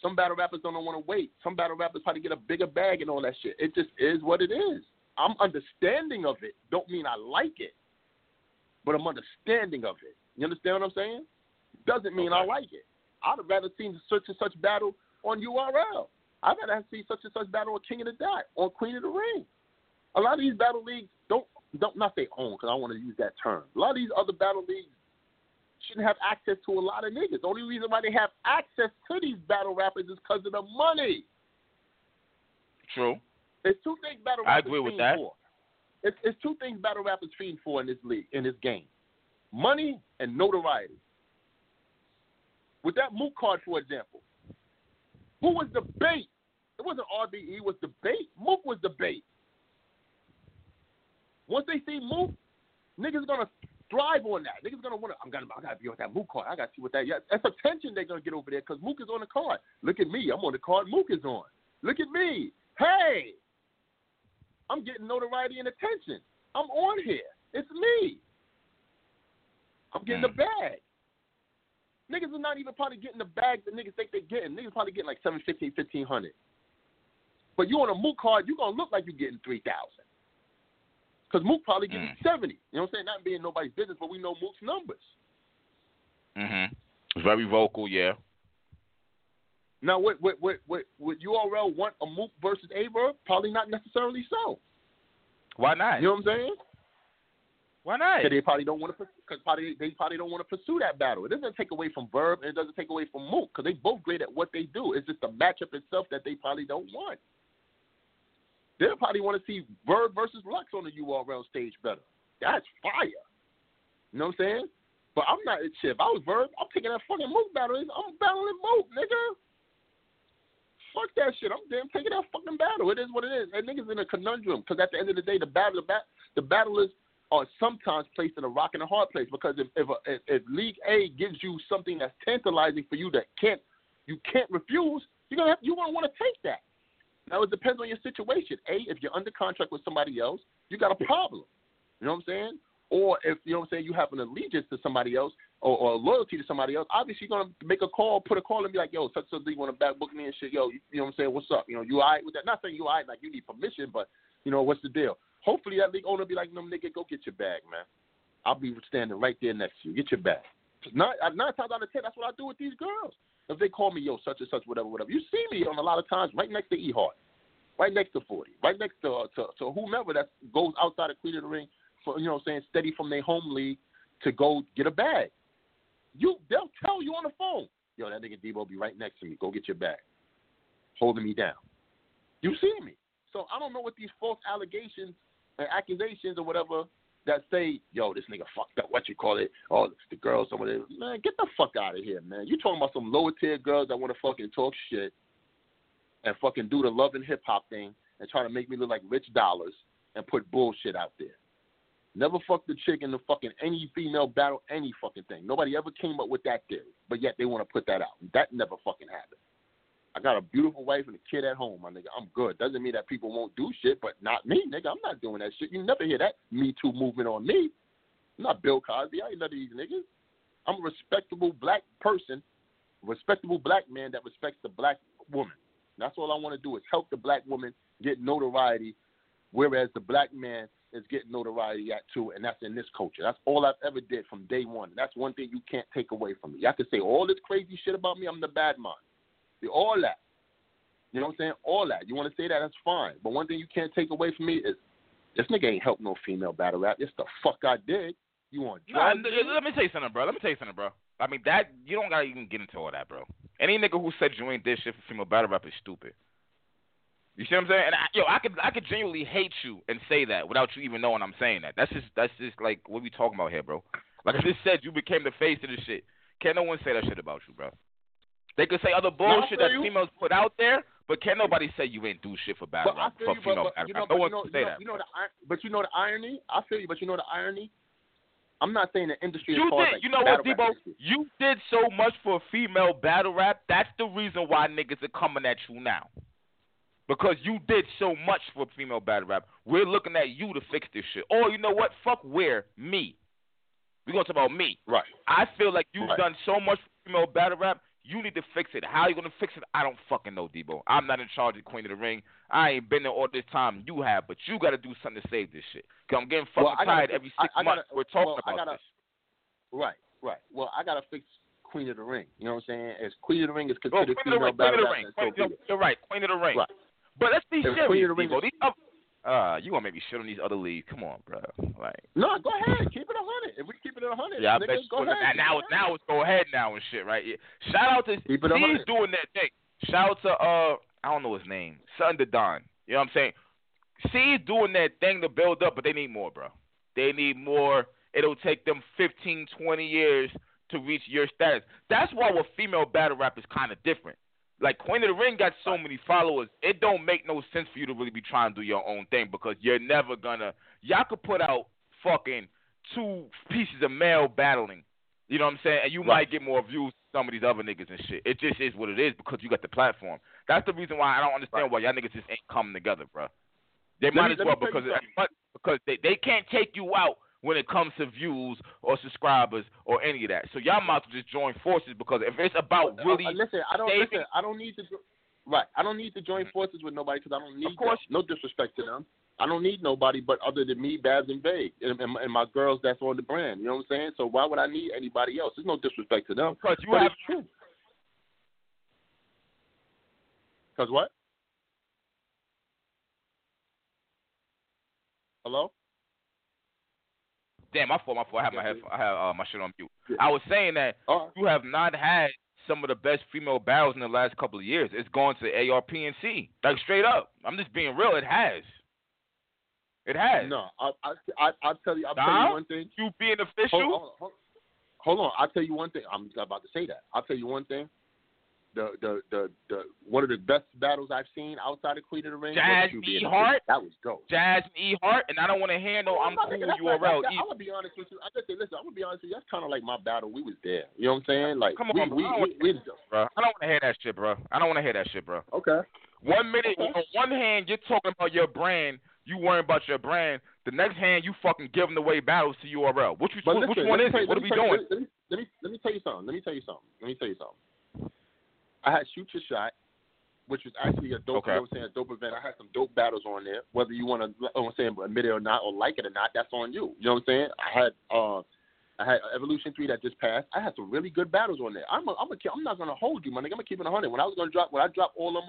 Some battle rappers don't want to wait. Some battle rappers probably get a bigger bag and all that shit. It just is what it is. I'm understanding of it. Don't mean I like it, but I'm understanding of it. You understand what I'm saying? Doesn't mean I like it. I'd have rather seen such and such battle on URL. I'd rather have seen such and such battle on King of the Dot, on Queen of the Ring. A lot of these battle leagues don't not they own, because I want to use that term. A lot of these other battle leagues shouldn't have access to a lot of niggas. The only reason why they have access to these battle rappers is because of the money. True. There's two things battle rappers fiend for. It's two things battle rappers fiend for in this league, in this game. Money and notoriety. With that Mook card, for example, who was the bait? It wasn't RBE, it was the bait. Mook was the bait. Once they see Mook, niggas going to thrive on that. Niggas going to want to, I got to be on that Mook card. I got to see what that, that's attention they're going to get over there because Mook is on the card. Look at me. I'm on the card Mook is on. Look at me. Hey, I'm getting notoriety and attention. I'm on here. It's me. I'm getting a bag. Niggas are not even probably getting the bag that niggas think they're getting. Niggas probably getting like $750, $1,500. But you on a Mook card, you're going to look like you're getting $3,000. Because Mook probably getting $70. You know what I'm saying? Not being nobody's business, but we know Mook's numbers. Mm-hmm. Very vocal, yeah. Now, would URL want a Mook versus A-Verb? Probably not necessarily so. Why not? You know what I'm saying? Why not? Because they probably don't want to pursue that battle. It doesn't take away from Verb and it doesn't take away from Mook because they both great at what they do. It's just the matchup itself that they probably don't want. They'll probably want to see Verb versus Lux on the URL stage better. That's fire. You know what I'm saying? But I'm not a chip. If I was Verb, I'm taking that fucking Mook battle. I'm battling Mook, nigga. Fuck that shit. I'm damn taking that fucking battle. It is what it is. That nigga's in a conundrum because at the end of the day, the battle is are sometimes placed in a rock and a hard place because if League A gives you something that's tantalizing for you that you can't refuse, you're gonna want to take that. Now it depends on your situation. A, if you're under contract with somebody else, you got a problem. You know what I'm saying? Or if you have an allegiance to somebody else or a loyalty to somebody else, obviously you're gonna make a call, put a call, and be like, yo, such a league wanna back book me and shit. Yo, you know what I'm saying? What's up? You know, you all right with that? Not saying you all right, like you need permission, but what's the deal? Hopefully that league owner will be like, no, nigga, go get your bag, man. I'll be standing right there next to you. Get your bag. 'Cause 9 times out of 10, that's what I do with these girls. If they call me, yo, such and such, whatever, whatever. You see me on a lot of times right next to E-Heart, right next to 40, right next to whomever that goes outside of Queen of the Ring for, steady from their home league to go get a bag. They'll tell you on the phone, yo, that nigga Debo be right next to me. Go get your bag. Holding me down. You see me. So I don't know what these false allegations and accusations or whatever that say, yo, this nigga fucked up, what you call it, oh, it's the girl, somebody, man, get the fuck out of here, man. You talking about some lower tier girls that want to fucking talk shit and fucking do the love and hip hop thing and try to make me look like Rich Dollars and put bullshit out there. Never fucked the chick in the fucking any female battle, any fucking thing. Nobody ever came up with that theory, but yet they want to put that out. That never fucking happened. I got a beautiful wife and a kid at home, my nigga. I'm good. Doesn't mean that people won't do shit, but not me, nigga. I'm not doing that shit. You never hear that Me Too movement on me. I'm not Bill Cosby. I ain't none of these niggas. I'm a respectable black person, respectable black man that respects the black woman. And that's all I want to do is help the black woman get notoriety, whereas the black man is getting notoriety at too, and that's in this culture. That's all I've ever did from day one. That's one thing you can't take away from me. Y'all can say all this crazy shit about me. I'm the bad man. All that. You know what I'm saying? All that. You want to say that? That's fine. But one thing you can't take away from me is this nigga ain't helped no female battle rap. It's the fuck I did. You want drugs? Nah, let me tell you something, bro. I mean, that you don't got to even get into all that, bro. Any nigga who said you ain't did shit for female battle rap is stupid. You see what I'm saying? And I could genuinely hate you and say that without you even knowing I'm saying that. That's just like what we talking about here, bro. Like I just said, you became the face of this shit. Can't no one say that shit about you, bro. They could say other bullshit that females put out there, but can't nobody say you ain't do shit for battle rap. For female battle rap. No one can say that. But you know the irony? I feel you, but you know the irony? I'm not saying the industry is hard. You know what, Debo? You did so much for female battle rap. That's the reason why niggas are coming at you now. Because you did so much for female battle rap. We're looking at you to fix this shit. Or you know what? Fuck where? Me. We're going to talk about me. Right. I feel like you've done so much for female battle rap. You need to fix it. How are you going to fix it? I don't fucking know, Debo. I'm not in charge of Queen of the Ring. I ain't been there all this time. You have. But you got to do something to save this shit. Because I'm getting fucking tired every 6 months. We're talking about this. Right, right. Well, I got to fix Queen of the Ring. You know what I'm saying? As Queen of the Ring is considered female battle rap. You're right. Queen of the Ring. Right. But let's be serious, Debo. You gonna make me shit on these other leagues? Come on, bro. Like, no, go ahead, keep it 100. If we keep it 100, yeah, niggas, I bet you go ahead. Now it's go ahead now and shit, right? Yeah. Shout out to he's doing that thing. Shout out to I don't know his name, Son to Don. You know what I'm saying? C's doing that thing to build up, but they need more, bro. They need more. It'll take them 15, 20 years to reach your status. That's why with female battle rap is kind of different. Like, Queen of the Ring got so many followers, it don't make no sense for you to really be trying to do your own thing because you're never gonna. Y'all could put out fucking 2 pieces of mail battling, you know what I'm saying? And you might get more views than some of these other niggas and shit. It just is what it is because you got the platform. That's the reason why I don't understand why y'all niggas just ain't coming together, bro. They might as well because they can't take you out when it comes to views or subscribers or any of that. So y'all might just join forces because if it's about really... I don't need to join forces with nobody because I don't need them. No disrespect to them. I don't need nobody but other than me, Babs, and Vague, and my girls that's on the brand. You know what I'm saying? So why would I need anybody else? There's no disrespect to them. Because you have truth. Because what? Hello? Damn, my fault. I have my shit on mute. Yeah. I was saying that you have not had some of the best female battles in the last couple of years. It's gone to ARP and C. Like, straight up. I'm just being real. It has. No, I'll tell you one thing. You being official? Hold on. I'll tell you one thing. I'm about to say that. I'll tell you one thing. The one of the best battles I've seen outside of Queen of the Ring. Jazz E-Heart. That was dope. Jazz E-Heart, and I don't want to hear no I'm cool URL. I'm gonna be honest with you. I'm gonna be honest with you. That's kind of like my battle. We was there. You know what I'm saying? Like, come on, bro. I don't want to hear that shit, bro. Okay. On one hand, you're talking about your brand. You worrying about your brand. The next hand, you fucking giving away battles to URL. Which one is it? What are we doing? Let me tell you something. I had Shoot Your Shot, which was actually a dope, you know what I'm saying, a dope event. I had some dope battles on there. Whether you want to, you know what I'm saying, admit it or not, or like it or not, that's on you. You know what I'm saying? I had Evolution 3 that just passed. I had some really good battles on there. I'm not gonna hold you, my nigga. I'm gonna keep it 100. When I dropped all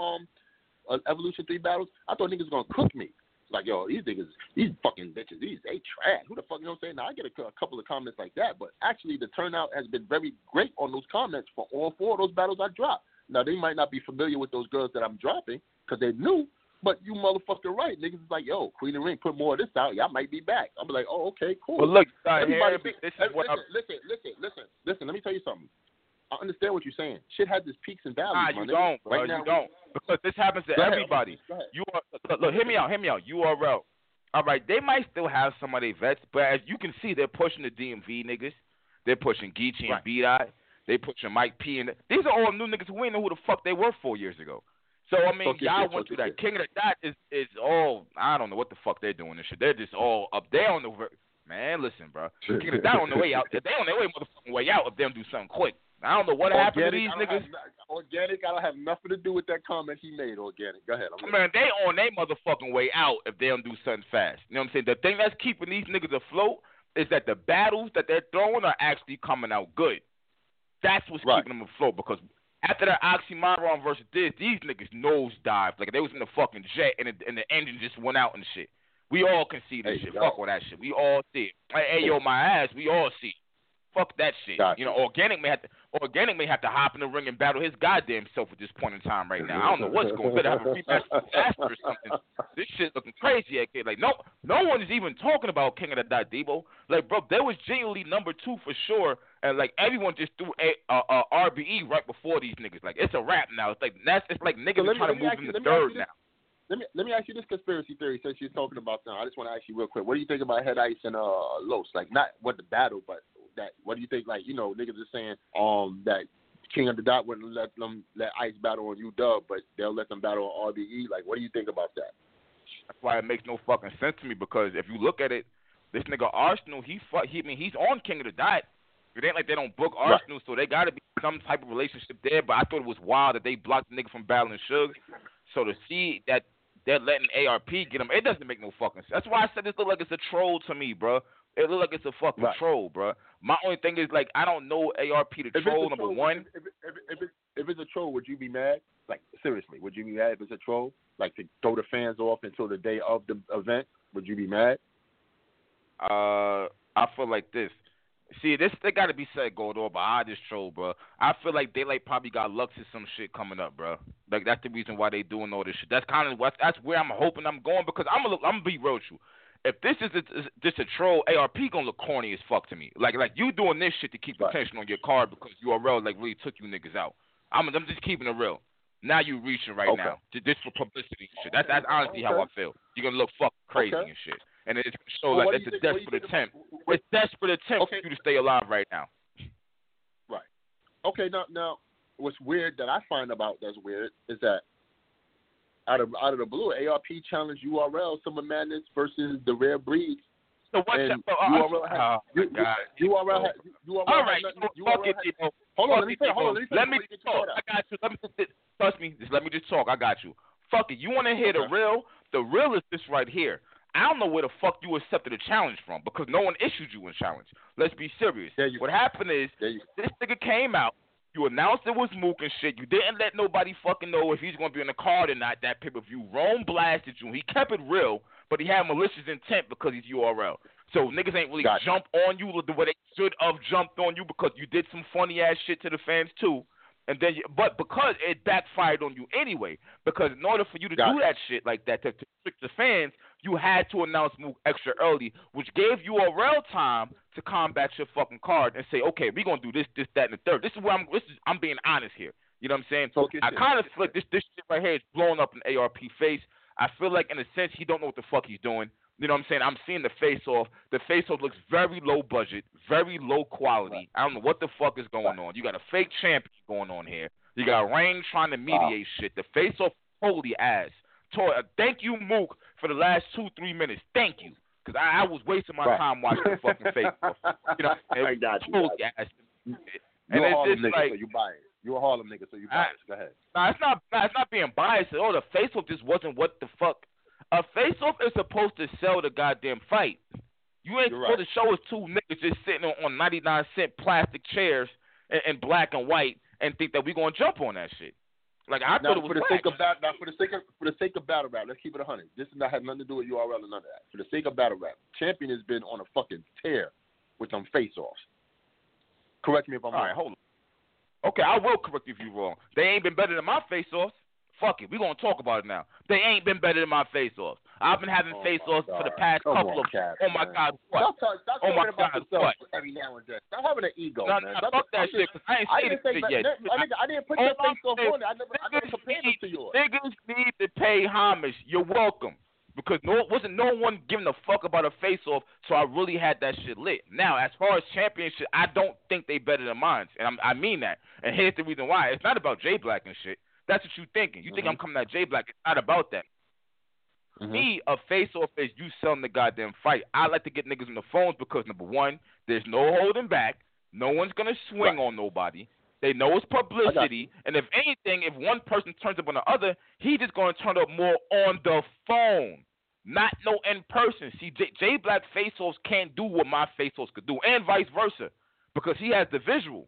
of Evolution 3 battles, I thought niggas gonna cook me. Like, yo, these niggas, these fucking bitches, they trash. Who the fuck, you know what I'm saying? Now, I get a couple of comments like that, but actually the turnout has been very great on those comments for all 4 of those battles I dropped. Now, they might not be familiar with those girls that I'm dropping because they're new, but you motherfucker right. Niggas is like, yo, Queen of the Ring, put more of this out. Y'all might be back. I'm like, oh, okay, cool. But look, listen, let me tell you something. I understand what you're saying. Shit has its peaks and valleys. You don't. Because this happens to everybody. Look, hear me out. URL. All right, they might still have some of their vets, but as you can see, they're pushing the DMV niggas. They're pushing Geechi and B-Dot. They put your Mike P in. These are all new niggas who ain't know who the fuck they were 4 years ago. So, I mean, y'all went through that. King of the Dot is all, I don't know what the fuck they're doing and shit. They're just all up there on the, man, listen, bro. King of the Dot on the way out. They on their way motherfucking way out if them do something quick. I don't know what happened to these niggas. Organic, I don't have nothing to do with that comment he made, Organic. Go ahead. Man, they on their motherfucking way out if they don't do something fast. You know what I'm saying? The thing that's keeping these niggas afloat is that the battles that they're throwing are actually coming out good. That's what's keeping them afloat because after that Oxymoron versus this, these niggas nosedived. Like, they was in the fucking jet and the engine just went out and shit. We all can see this shit. Yo. Fuck all that shit. We all see it. Like, hey, yo, my ass, we all see it. Fuck that shit. Gotcha. You know, Organic may have to hop in the ring and battle his goddamn self at this point in time right now. I don't know what's going on. Better have a rematch with Asper or something. This shit's looking crazy, okay? Like, no one is even talking about King of the Dot, Debo. Like, bro, they was genuinely #2 for sure, and like everyone just threw a RBE right before these niggas. Like, it's a wrap now. It's like niggas trying to move in the third now. Let me ask you this conspiracy theory since you're talking about now. I just want to ask you real quick. What do you think about Head I.C.E. and Los? Like, not what the battle, but. What do you think? Like, you know, niggas are saying that King of the Dot wouldn't let them let Ice battle on UW, but they'll let them battle on RBE. Like, what do you think about that? That's why it makes no fucking sense to me, because if you look at it, this nigga Arsenal, he's on King of the Dot. It ain't like they don't book Arsenal, right. So they got to be some type of relationship there, but I thought it was wild that they blocked the nigga from battling Suge. So to see that they're letting ARP get him, it doesn't make no fucking sense. That's why I said this look like it's a troll to me, bro. It look like it's a fucking troll, bro. My only thing is, like, I don't know ARP to troll, number one. If it's a troll, would you be mad? Like, seriously, would you be mad if it's a troll? Like, to throw the fans off until the day of the event? Would you be mad? I feel like this. See, this they gotta be said going on, but I just troll, bro. I feel like Daylyt probably got Lux or some shit coming up, bro. Like, that's the reason why they doing all this shit. That's kind of that's where I'm hoping I'm going, because I'm gonna be real with you. If this is just a troll, ARP gonna look corny as fuck to me. Like you doing this shit to keep the tension on your card because URL like really took you niggas out. I'm just keeping it real. Now you reaching right now, just for publicity and shit. That's honestly how I feel. You're gonna look fucking crazy and shit. And it's so like that's a desperate attempt. It's desperate attempt for you to stay alive right now. Right. Okay. Now, what's weird that I find about that's weird is that out of the blue, ARP challenged URL Summer Madness versus the Rare Breeds. So what's that? URL. All right. Fuck it, Debo. Hold on. Let me talk. I got you. Let me trust me. Just let me just talk. I got you. Fuck it. You want to hear the real? The real is this right here. I don't know where the fuck you accepted a challenge from, because no one issued you a challenge. Let's be serious. What happened is this nigga came out. You announced it was Mook and shit. You didn't let nobody fucking know if he's going to be in the card or not. That pay-per-view. Rome blasted you. He kept it real, but he had malicious intent because he's URL. So niggas ain't really jump on you the way they should have jumped on you, because you did some funny-ass shit to the fans, too. And then, but because it backfired on you anyway, because in order for you to do that shit like that to trick the fans, you had to announce Mook extra early, which gave you a real time to combat your fucking card and say, okay, we're gonna do this, this, that, and the third. This is where I'm being honest here. You know what I'm saying? So I kind of feel like this shit right here is blowing up in ARP face. I feel like in a sense he don't know what the fuck he's doing. You know what I'm saying? I'm seeing the face-off. The face-off looks very low budget, very low quality. Right. I don't know what the fuck is going on. You got a fake champion going on here. You got Rain trying to mediate shit. The face-off totally ass. Thank you, Mook, for the last 2-3 minutes. Thank you. Because I was wasting my time watching the fucking face-off. You know, I got you. Totally ass. You're a Harlem nigga, so you buy it. You're a Harlem nigga, so you buy it. Go ahead. Nah, it's not being biased at all. The face-off just wasn't what the fuck. A face-off is supposed to sell the goddamn fight. You ain't supposed to show us two niggas just sitting on 99-cent plastic chairs in black and white and think that we gonna jump on that shit. Like I thought it was for the sake of battle rap. Let's keep it 100. This does not have nothing to do with URL and none of that. For the sake of battle rap, Champion has been on a fucking tear with them face-offs. Correct me if I'm wrong. All right, hold on. Okay, I will correct you if you're wrong. They ain't been better than my face-offs. Fuck it. We're going to talk about it now. They ain't been better than my face-offs. I've been having face-offs for the past couple of... Caps, oh, my God. What? Stop oh, my God. What? Every now and then. Stop having an ego, man. Stop fuck that shit, because I ain't seen it yet. I didn't put your face-off on it. I never compared it to yours. Niggas need to pay homage. You're welcome. Because no one giving a fuck about a face-off, so I really had that shit lit. Now, as far as championship, I don't think they better than mine. And I mean that. And here's the reason why. It's not about Jay Blac and shit. That's what you're thinking. You think I'm coming at Jay Blac. It's not about that. Me, a face-off is you selling the goddamn fight. I like to get niggas on the phones because, number one, there's no holding back. No one's going to swing on nobody. They know it's publicity. And if anything, if one person turns up on the other, he just going to turn up more on the phone, not no in person. See, Jay Blac face-offs can't do what my face-offs could do, and vice versa, because he has the visual.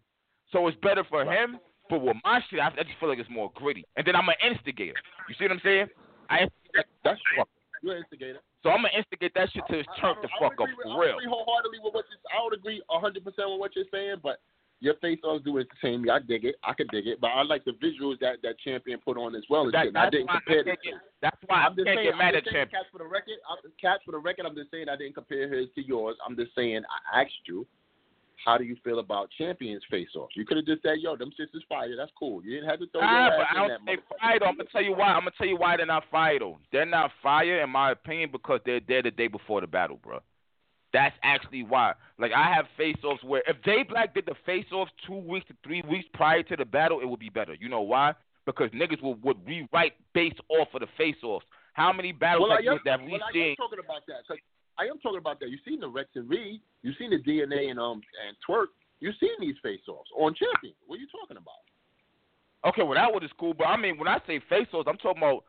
So it's better for him. But with my shit, I just feel like it's more gritty. And then I'm an instigator. You see what I'm saying? I instigate that shit. You're an instigator. So I'm going to instigate that shit to turn the fuck up for real. I agree wholeheartedly with what I would agree 100% with what you're saying, but your face-offs do entertain me. I dig it. I could dig it. But I like the visuals that Champion put on as well. I didn't compare it. That's why I can't get mad at Champion. Caps, for the record, I'm just saying I didn't compare his to yours. I'm just saying I asked you. How do you feel about Champion's face-off? You could have just said, yo, them shits is fire. That's cool. You didn't have to throw your ass in that motherfucker. Fire, I'm going to tell you why. I'm going to tell you why they're not fire, though. They're not fire, in my opinion, because they're there the day before the battle, bro. That's actually why. Like, I have face-offs where if Jay Blac did the face-offs 2 to 3 weeks prior to the battle, it would be better. You know why? Because niggas would rewrite based off of the face-offs. How many battles have we seen? I am talking about that. You've seen the Rex and Reed. You've seen the DNA and Twerk. You've seen these face-offs on Champion. What are you talking about? Okay, well, that one is cool. But, I mean, when I say face-offs, I'm talking about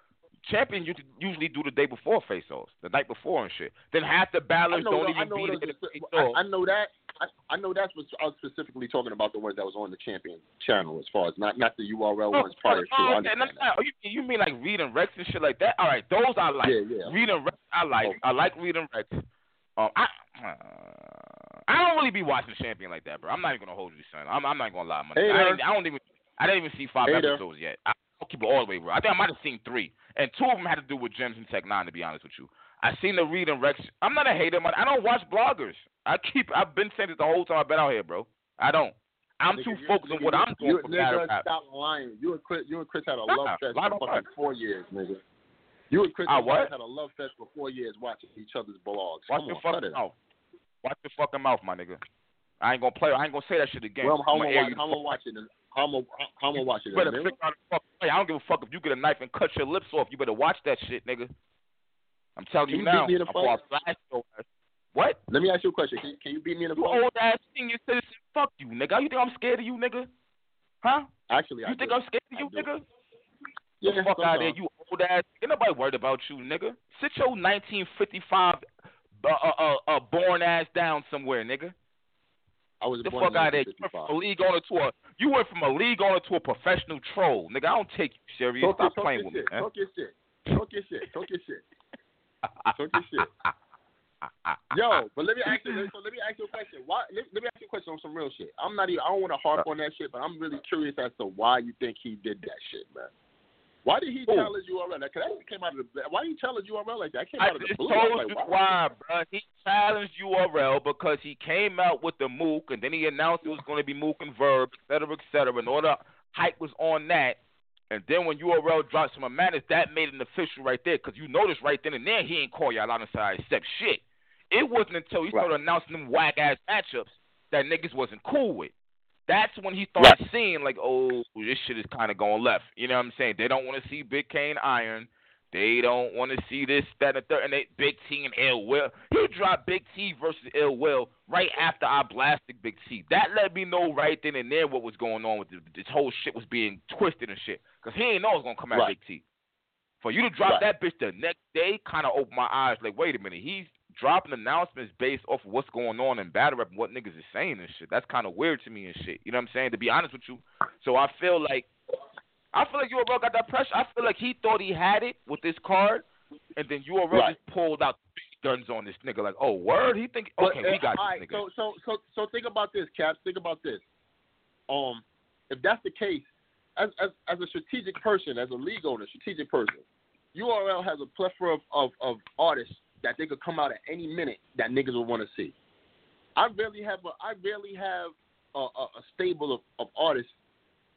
Champion usually do the day before face-offs, the night before and shit. Then half the battlers don't even be in the face-offs. I know that. I know that's what I was specifically talking about, the ones that was on the Champion channel as far as not the URL ones prior to. You mean like Reed and Rex and shit like that? All right, those I like. Yeah. Reed and Rex, I like. Okay. I like Reed and Rex. I don't really be watching Champion like that, bro. I'm not even going to hold you, son. I'm not going to lie. Hey, I didn't even see 5 episodes yet. I'll keep it all the way real. I think I might have seen 3. And 2 of them had to do with Gems and Tech Nine, to be honest with you. I seen the Reed and Rex. I'm not a hater, man. I don't watch bloggers. I've been saying it the whole time I've been out here, bro. I don't. I'm too focused on what I'm doing for battle rap. Stop lying. You and Chris had a love fest for fucking 4 years, nigga. You and Chris had a love fest for 4 years watching each other's blogs. Watch your fucking mouth. Watch your fucking mouth, my nigga. I ain't gonna play. I ain't gonna say that shit again. Well, I'm gonna watch it. You better figure out the fucking play. I don't give a fuck if you get a knife and cut your lips off. You better watch that shit, nigga. I'm telling you now. What? Let me ask you a question. Can you beat me in a fight? You old ass senior citizen. Fuck you, nigga. You think I'm scared of you, nigga? Huh? Actually, I do. You think I'm scared of you, nigga? Get the fuck out of there, you old ass. Ain't nobody worried about you, nigga. Sit your 1955 born ass down somewhere, nigga. I was the fuck out of there. You went from a league owner to a professional troll, nigga. I don't take you serious. Stop playing with me, man. Talk your shit. Yo, but let me ask you a question. Why? Let me ask you a question on some real shit. I don't want to harp on that shit, but I'm really curious as to why you think he did that shit, man. Why did he challenge URL? Because that came out of the. Why did he challenge URL like that? That came out of the blue. I told you why, bro. He challenged URL because he came out with the Mook, and then he announced it was going to be Mook and Verb, et cetera, and all the hype was on that. And then when URL dropped Summer Madness, that made an official right there, because you notice right then and there he ain't call y'all out inside except shit. It wasn't until he started announcing them whack ass matchups that niggas wasn't cool with. That's when he started seeing, like, oh, this shit is kind of going left. You know what I'm saying? They don't want to see Big K and Iron. They don't want to see this, that, and the third. And Big T and Ill Will. He dropped Big T versus Ill Will right after I blasted Big T. That let me know right then and there what was going on with this whole shit was being twisted and shit. Because he ain't know it was going to come out Big T. For you to drop that bitch the next day kind of opened my eyes. Like, wait a minute. He's dropping announcements based off of what's going on in battle rap and what niggas is saying and shit. That's kind of weird to me and shit. You know what I'm saying? To be honest with you. So I feel like URL got that pressure. I feel like he thought he had it with this card, and then URL just pulled out the big guns on this nigga. Like, oh, word? He think, okay, we got this nigga. So think about this, Caps. Think about this. If that's the case, as a strategic person, as a league owner, strategic person, URL has a plethora of artists that they could come out at any minute that niggas would want to see. I rarely have a stable of artists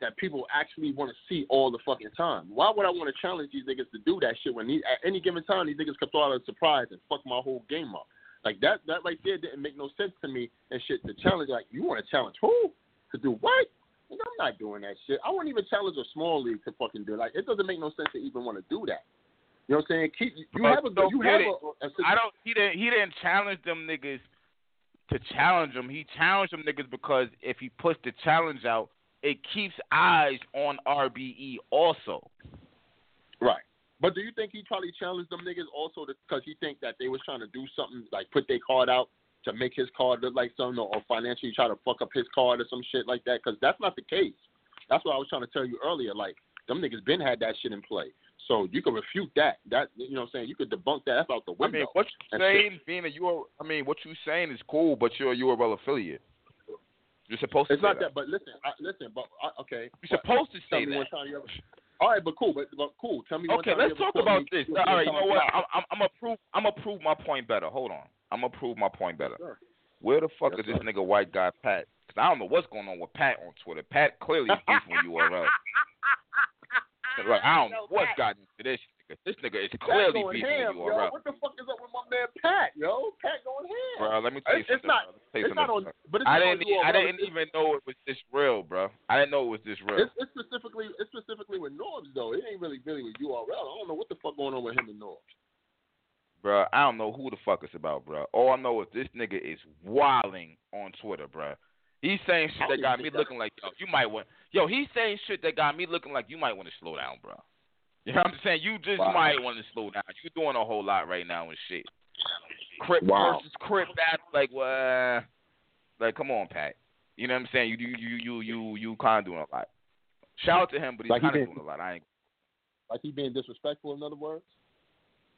that people actually want to see all the fucking time. Why would I want to challenge these niggas to do that shit when at any given time these niggas could throw out a surprise and fuck my whole game up? Like that right there didn't make no sense to me and shit. To challenge, like, you want to challenge who to do what? And I'm not doing that shit. I wouldn't even challenge a small league to fucking do it. Like, it doesn't make no sense to even want to do that. You know what I'm saying? He didn't challenge them niggas to challenge them. He challenged them niggas because if he puts the challenge out, it keeps eyes on RBE also. Right. But do you think he probably challenged them niggas also because he think that they was trying to do something, like put their card out to make his card look like something, or financially try to fuck up his card or some shit like that? Because that's not the case. That's what I was trying to tell you earlier. Like, them niggas been had that shit in play. So you can refute that. That, you know what I'm saying? You could debunk that. That's out the window. I mean, what you saying, what you saying is cool, but you're a URL affiliate. You're supposed to. It's not that, but listen, okay. You're supposed to say that. All right, but cool. Tell me. Okay, let's talk about this. All right, you know what? I'm gonna prove my point better. Hold on. I'm gonna prove my point better. Sure. Where the fuck is this nigga white guy Pat? Because I don't know what's going on with Pat on Twitter. Pat clearly is beefing URL. Right, I don't know what's gotten into this nigga. This nigga is clearly beefing URL. What the fuck is up with my man Pat, yo. Pat going ahead. Bro, let me tell you something. I didn't even know it was this real, bro. I didn't know it was this real. It's specifically with Norms, though. It ain't really with URL. I don't know what the fuck going on with him and Norms. Bro, I don't know who the fuck it's about, bro. All I know is this nigga is wilding on Twitter, bro. He's saying shit that got me looking like, you might want to slow down, bro. You know what I'm saying? You just might want to slow down. You're doing a whole lot right now and shit. Crip versus Crip battle, like what? Like, come on, Pat. You know what I'm saying? You kind of doing a lot. Shout out to him, but he's like kind of doing a lot. Like he being disrespectful, in other words.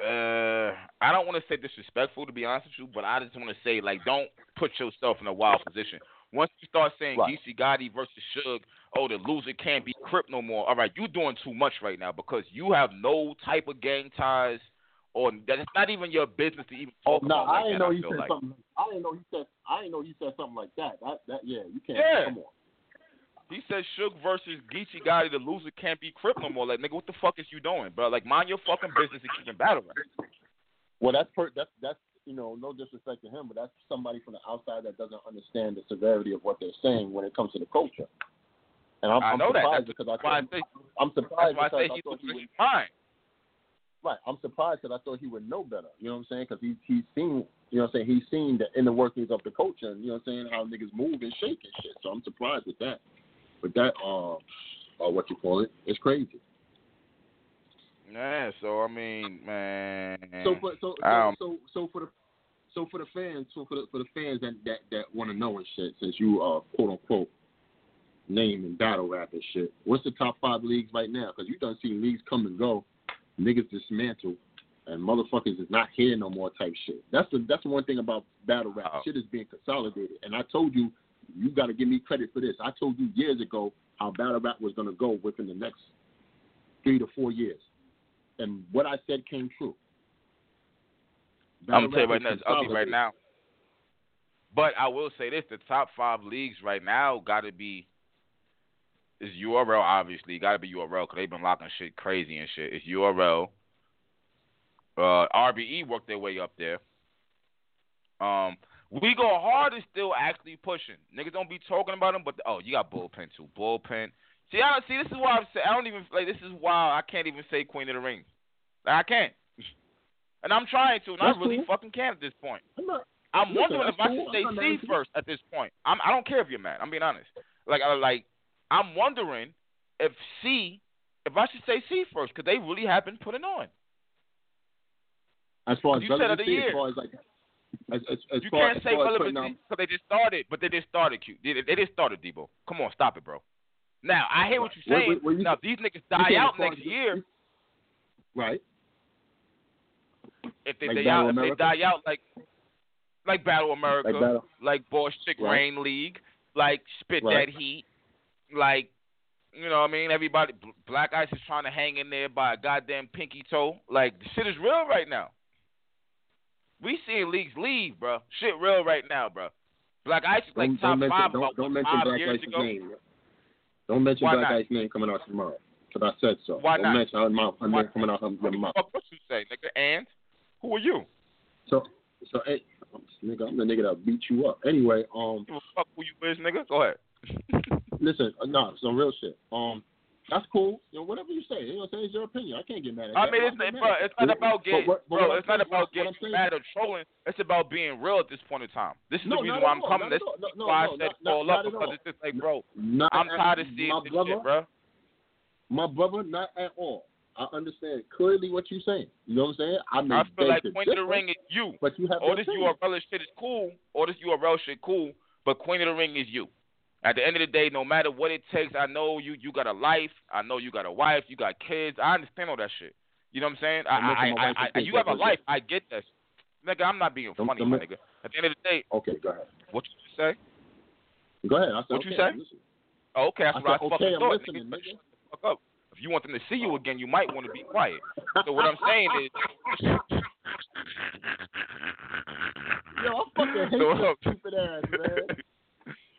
I don't want to say disrespectful, to be honest with you, but I just want to say, like, don't put yourself in a wild position. Once you start saying Geechi Gotti versus Suge, oh, the loser can't be Crip no more. All right, you're doing too much right now because you have no type of gang ties, or that's not even your business to even talk about. No, I didn't know he said something like that. You can't. Yeah. Come on. He said Suge versus Geechi Gotti, the loser can't be Crip no more. Like, nigga, what the fuck is you doing, bro? Like, mind your fucking business and keep in battle right. Well, that's you know, no disrespect to him, but that's somebody from the outside that doesn't understand the severity of what they're saying when it comes to the culture. And I'm surprised because I thought he would know better. You know what I'm saying? Because he's seen, you know what I'm saying? He's seen the inner workings of the culture and, you know what I'm saying, how niggas move and shake and shit. So I'm surprised with that. But that, it's crazy. Yeah, so I mean, man. So for the fans that want to know and shit, since you quote unquote name and battle rap and shit, what's the top 5 leagues right now? Because you done seen leagues come and go, niggas dismantle, and motherfuckers is not here no more type shit. That's the one thing about battle rap. Shit is being consolidated, and I told you, you got to give me credit for this. I told you years ago how battle rap was gonna go within the next 3 to 4 years. And what I said came true. I'm going to tell you right now, it's ugly right now. But I will say this, the top 5 leagues right now got to be, is URL, obviously. Got to be URL because they've been locking shit crazy and shit. It's URL. RBE worked their way up there. We go hard and still actually pushing. Niggas don't be talking about them, but, you got Bullpen too. Bullpen. See, this is why I can't even say Queen of the Ring. Like, I can't. And I'm trying to, and that's I really cool. fucking can't at this point. I'm wondering if I should say C first at this point. I don't care if you're mad. I'm being honest. I'm wondering if I should say C first, because they really have been putting on. As far as you said of the year. As you can't say relevancy because they just started, but they just started Q. They just started Debo. Come on, stop it, bro. Now, I hear what you're saying. Now, these niggas die out next year. Right. If they die out, like Battle America, like Bullshit right. Rain League, like Spit right. That Heat, like, you know what I mean? Everybody, Black Ice is trying to hang in there by a goddamn pinky toe. Like, the shit is real right now. We seeing leagues leave, bro. Shit real right now, bro. Black Ice is like top five about 5 years ago. Name, don't mention Black Ice's name coming out tomorrow, because I said so. Why not? Don't mention her name coming out of your mouth. What you say, nigga? And who are you? So, hey, nigga, I'm the nigga that beat you up. Anyway, give a fuck who you is, nigga. Go ahead. Listen, some real shit. That's cool. You know, whatever you say, you know what I'm saying, it's your opinion. I can't get mad at that. I mean, it's not about getting mad or trolling. It's about being real at this point in time. This is the reason why I'm coming. This is why I said call up, because it's just like, bro, I'm tired of seeing this shit, bro. My brother, not at all. I understand clearly what you're saying. You know what I'm saying? I feel like Queen of the Ring is you. But you have all this URL shit is cool. All this URL shit cool. But Queen of the Ring is you. At the end of the day, no matter what it takes, I know you got a life. I know you got a wife. You got kids. I understand all that shit. You know what I'm saying? You have a life. I get that. Nigga, I'm not being funny, my nigga. At the end of the day. Okay, go ahead. What you say? Go ahead. I said, what you say? Oh, okay, that's what I fucking thought. Nigga, shut the fuck up. If you want them to see you again, you might want to be quiet. So what I'm saying is... Yo, I fucking hate this stupid ass, man.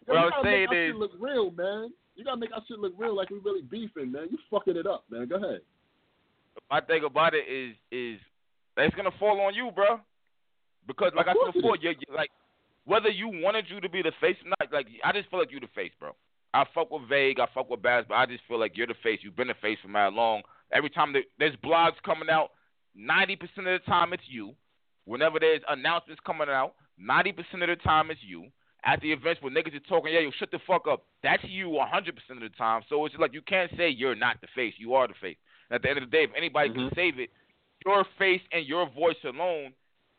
Yo, what I'm saying is, shit look real, man. You gotta make our shit look real, like we really beefing, man. You fucking it up, man. Go ahead. My thing about it is it's gonna fall on you, bro. Because, like I said before, you're like, whether you wanted you to be the face or not, like, I just feel like you the face, bro. I fuck with Vague, I fuck with Baz, but I just feel like you're the face. You've been the face for mad long. Every time there's blogs coming out, 90% of the time it's you. Whenever there's announcements coming out, 90% of the time it's you. At the events where niggas are talking, yeah, yo, shut the fuck up. That's you 100% of the time. So it's just like you can't say you're not the face. You are the face. And at the end of the day, if anybody can save it, your face and your voice alone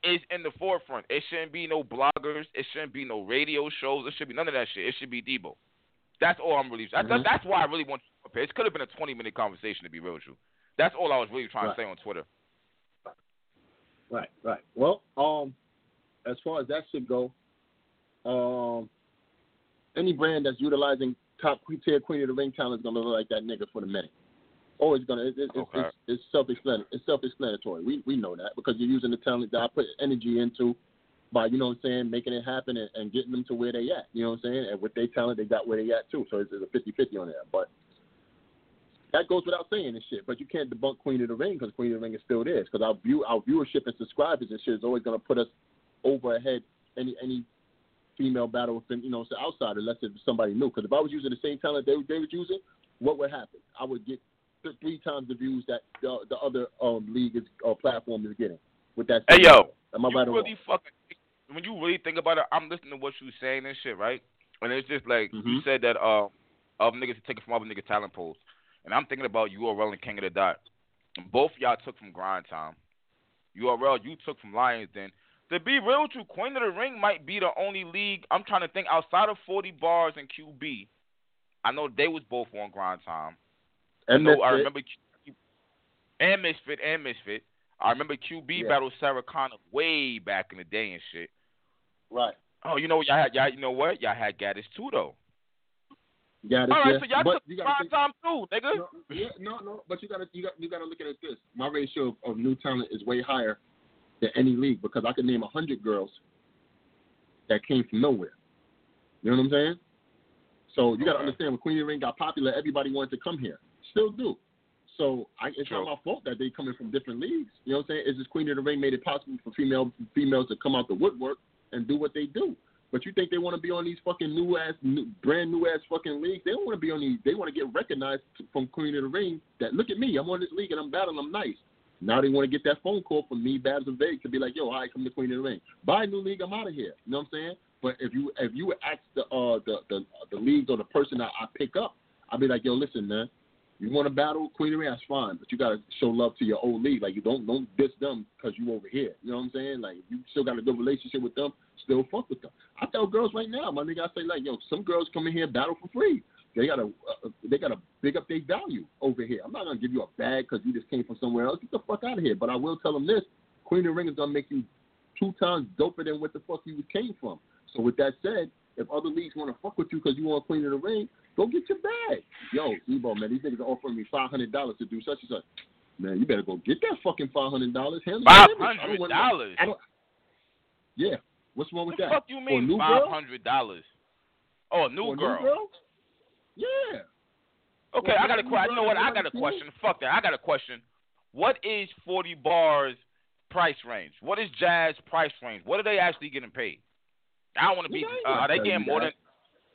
is in the forefront. It shouldn't be no bloggers. It shouldn't be no radio shows. It should be none of that shit. It should be Debo. That's all I'm really – that's why I really want you to prepare. It could have been a 20-minute conversation, to be real with you. That's all I was really trying to say on Twitter. Right, right. Well, as far as that shit go, any brand that's utilizing top tier Queen of the Ring talent is gonna look like that nigga for the minute. Always gonna. It's self-explanatory. It's self-explanatory. We know that because you're using the talent that I put energy into by, you know what I'm saying, making it happen and getting them to where they at. You know what I'm saying? And with their talent, they got where they at too. So it's a 50-50 on that. But that goes without saying and shit. But you can't debunk Queen of the Ring because Queen of the Ring is still there. Because our viewership and subscribers and shit is always gonna put us over ahead any female battle within, you know, outside, unless it's somebody new. Because if I was using the same talent they would use it, what would happen? I would get 3 times the views that the other league or platform is getting with that. Hey yo, am I right or wrong? When you really think about it, I'm listening to what you're saying and shit, right? And it's just like you said that of niggas taking from other niggas talent polls, and I'm thinking about URL and King of the Dot. And both of y'all took from Grind Time. URL, you took from Lions Den. To be real with you, Queen of the Ring might be the only league, I'm trying to think, outside of 40 Bars and QB. I know they was both on Grind Time. And Misfit. I remember QB battled Sarah Connor way back in the day and shit. Right. Oh, you know what? Y'all had Gaddis too, though. Gaddis, all right, so y'all took Grind Time too, nigga. No. But you gotta look at it this. My ratio of new talent is way higher than any league, because I can name 100 girls that came from nowhere. You know what I'm saying? So you got to understand, when Queen of the Ring got popular, everybody wanted to come here. Still do. So it's not my fault that they coming from different leagues. You know what I'm saying? It's just Queen of the Ring made it possible for females to come out the woodwork and do what they do. But you think they want to be on these fucking brand new ass fucking leagues? They don't want to be on these. They want to get recognized from Queen of the Ring that, look at me, I'm on this league and I'm battling, I'm nice. Now they want to get that phone call from me, Babs and Vague, to be like, yo, all right, come to Queen of the Ring. Buy a new league, I'm out of here. You know what I'm saying? But if you ask the leagues or the person that I pick up, I'd be like, yo, listen, man, you want to battle Queen of the Ring? That's fine, but you got to show love to your old league. Like, you don't diss them because you over here. You know what I'm saying? Like, you still got a good relationship with them, still fuck with them. I tell girls right now, my nigga, I say, like, yo, some girls come in here and battle for free. They gotta big up their value over here. I'm not gonna give you a bag because you just came from somewhere else. Get the fuck out of here. But I will tell them this: Queen of the Ring is gonna make you 2 times doper than what the fuck you came from. So with that said, if other leagues wanna fuck with you because you want Queen of the Ring, go get your bag. Yo, Debo, man, these niggas are offering me $500 to do such and such. Man, you better go get that fucking $500. $500. Yeah. What's wrong with that? What the fuck you mean $500? Oh, a new girl? Yeah. Okay, well, I got a question. Fuck that. I got a question. What is 40 Bars price range? What is Jazz price range? What are they actually getting paid? I don't want to be. Are they getting more than?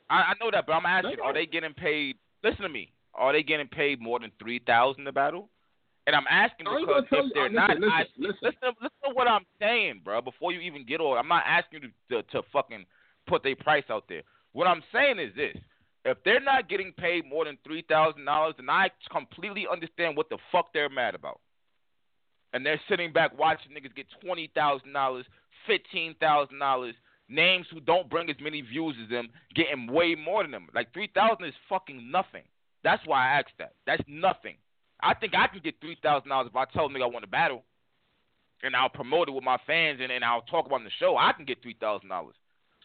I know that, but I'm asking. Are they getting paid? Listen to me. Are they getting paid more than $3,000 a battle? And I'm asking because if they're not, listen to what I'm saying, bro. Before you even get on, I'm not asking you to fucking put their price out there. What I'm saying is this. If they're not getting paid more than $3,000, then I completely understand what the fuck they're mad about. And they're sitting back watching niggas get $20,000, $15,000, names who don't bring as many views as them getting way more than them. Like, $3,000 is fucking nothing. That's why I asked that. That's nothing. I think I can get $3,000 if I tell a nigga I want to battle, and I'll promote it with my fans, and I'll talk about it on the show. I can get $3,000.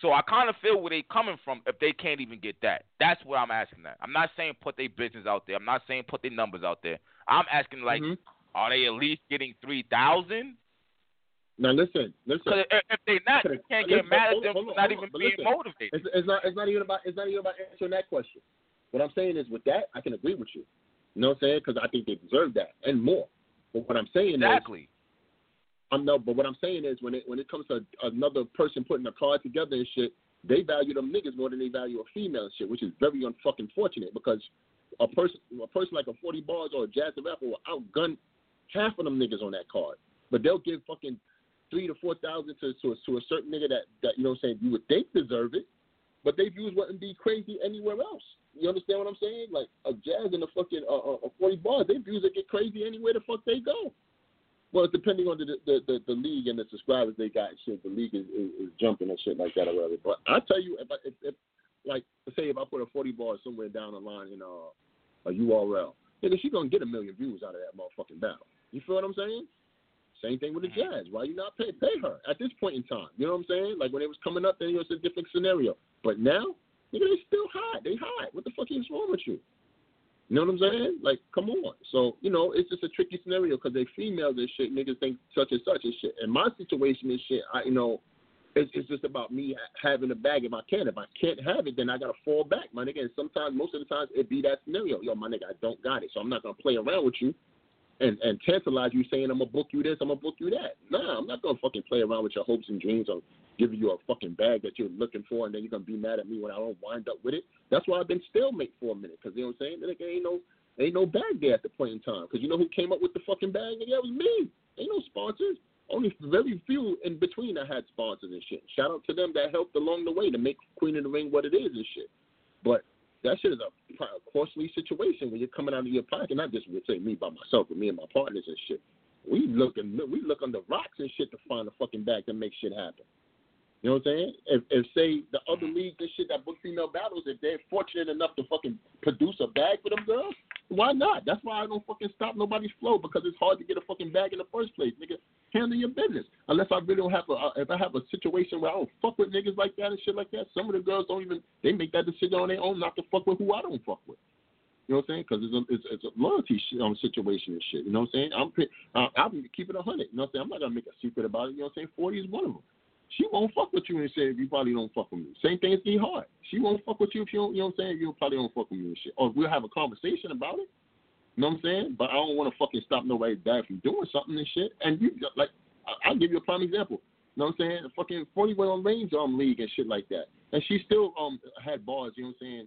So I kind of feel where they coming from if they can't even get that. That's what I'm asking that. I'm not saying put their business out there. I'm not saying put their numbers out there. I'm asking, like, are they at least getting 3,000? Now, listen. If they not, you can't get mad at them for not even being motivated. It's not even about answering that question. What I'm saying is, with that, I can agree with you. You know what I'm saying? Because I think they deserve that and more. But what I'm saying is No, but what I'm saying is when it comes to another person putting a card together and shit, they value them niggas more than they value a female and shit, which is very unfucking fortunate because a person like a 40 Bars or a Jazz the Rapper will outgun half of them niggas on that card. But they'll give fucking 3,000 to 4,000 to a certain nigga that you know what I'm saying, you would think deserve it, but their views wouldn't be crazy anywhere else. You understand what I'm saying? Like a Jazz and a fucking a 40 Bars, their views that get crazy anywhere the fuck they go. Well, depending on the league and the subscribers they got and shit, the league is jumping and shit like that or whatever. But I tell you, if I put a 40 Bar somewhere down the line in a URL, nigga, she gonna get 1 million views out of that motherfucking battle. You feel what I'm saying? Same thing with the Jazz. Why you not pay her at this point in time? You know what I'm saying? Like when it was coming up, then it was a different scenario. But now, nigga, they still hot. They hot. What the fuck is wrong with you? You know what I'm saying? Like, come on. So, you know, it's just a tricky scenario because they females and shit, niggas think such and shit. And my situation is shit, it's just about me having a bag if I can. If I can't have it, then I got to fall back, my nigga. And sometimes, most of the times, it be that scenario. Yo, my nigga, I don't got it, so I'm not going to play around with you and tantalize you saying I'm going to book you this, I'm going to book you that. Nah, I'm not going to fucking play around with your hopes and dreams or giving you a fucking bag that you're looking for, and then you're going to be mad at me when I don't wind up with it. That's why I've been stalemate for a minute, because you know what I'm saying? There ain't no bag there at the point in time, because you know who came up with the fucking bag? Nigga, that was me. Ain't no sponsors. Only very few in between that had sponsors and shit. Shout out to them that helped along the way to make Queen of the Ring what it is and shit. But that shit is a costly situation when you're coming out of your pocket, not just say me by myself, but me and my partners and shit. We look under rocks and shit to find a fucking bag to make shit happen. You know what I'm saying? If say the other leagues and shit that book female battles, if they're fortunate enough to fucking produce a bag for them girls, why not? That's why I don't fucking stop nobody's flow, because it's hard to get a fucking bag in the first place, nigga. Handle your business. Unless I really don't have if I have a situation where I don't fuck with niggas like that and shit like that, some of the girls they make that decision on their own not to fuck with who I don't fuck with. You know what I'm saying? Because it's a loyalty situation and shit. You know what I'm saying? I'm keeping 100. You know what I'm saying? I'm not gonna make a secret about it. You know what I'm saying? 40 is one of them. She won't fuck with you and shit if you probably don't fuck with me. Same thing as E-Heart. She won't fuck with you if you don't, you know what I'm saying, if you probably don't fuck with me and shit. Or we'll have a conversation about it. You know what I'm saying? But I don't want to fucking stop nobody bad from doing something and shit. And you, like, I'll give you a prime example. You know what I'm saying? The fucking 40 went on Rain's league and shit like that. And she still had bars, you know what I'm saying,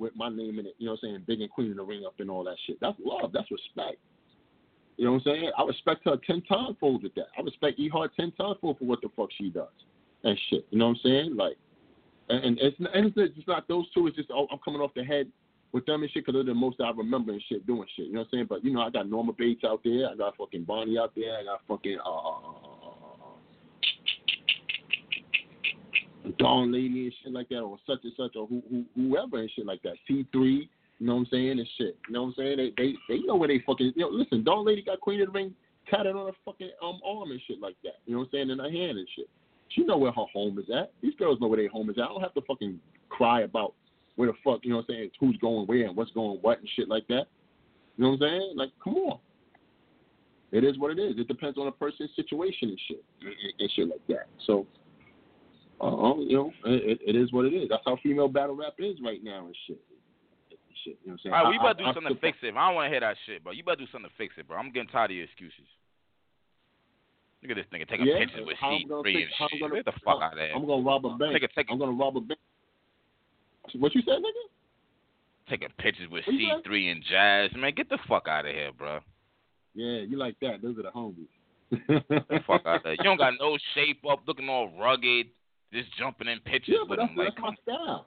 with my name in it. You know what I'm saying? Big and Queen of the Ring up and all that shit. That's love. That's respect. You know what I'm saying? I respect her 10 times fold with that. I respect E-Heart 10 times fold for what the fuck she does and shit. You know what I'm saying? Like, and it's just not those two. It's just I'm coming off the head with them and shit because they're the most I remember and shit doing shit. You know what I'm saying? But you know I got Norma Bates out there. I got fucking Bonnie out there. I got fucking Dawn Lady and shit like that, or such and such, or whoever and shit like that. C3. You know what I'm saying? And shit. You know what I'm saying? They know where they fucking... You know, listen, Dawn Lady got Queen of the Ring tatted on her fucking arm and shit like that. You know what I'm saying? In her hand and shit. She know where her home is at. These girls know where their home is at. I don't have to fucking cry about where the fuck, you know what I'm saying, who's going where and what's going what and shit like that. You know what I'm saying? Like, come on. It is what it is. It depends on the person's situation and shit. And shit like that. So... you know, it is what it is. That's how female battle rap is right now and shit. You know what I'm saying? All right, well, you better do something to fix it. I don't want to hear that shit, bro. You better do something to fix it, bro. I'm getting tired of your excuses. Look at this nigga taking pictures with C3 and shit. Get the fuck out of there. I'm gonna rob a bank. I'm gonna rob a bank. What you said, nigga? Taking pictures with C3 and Jazz, man. Get the fuck out of here, bro. Yeah, you like that? Those are the homies. The fuck out of there. You don't got no shape up, looking all rugged, just jumping in pictures with them. That's my style.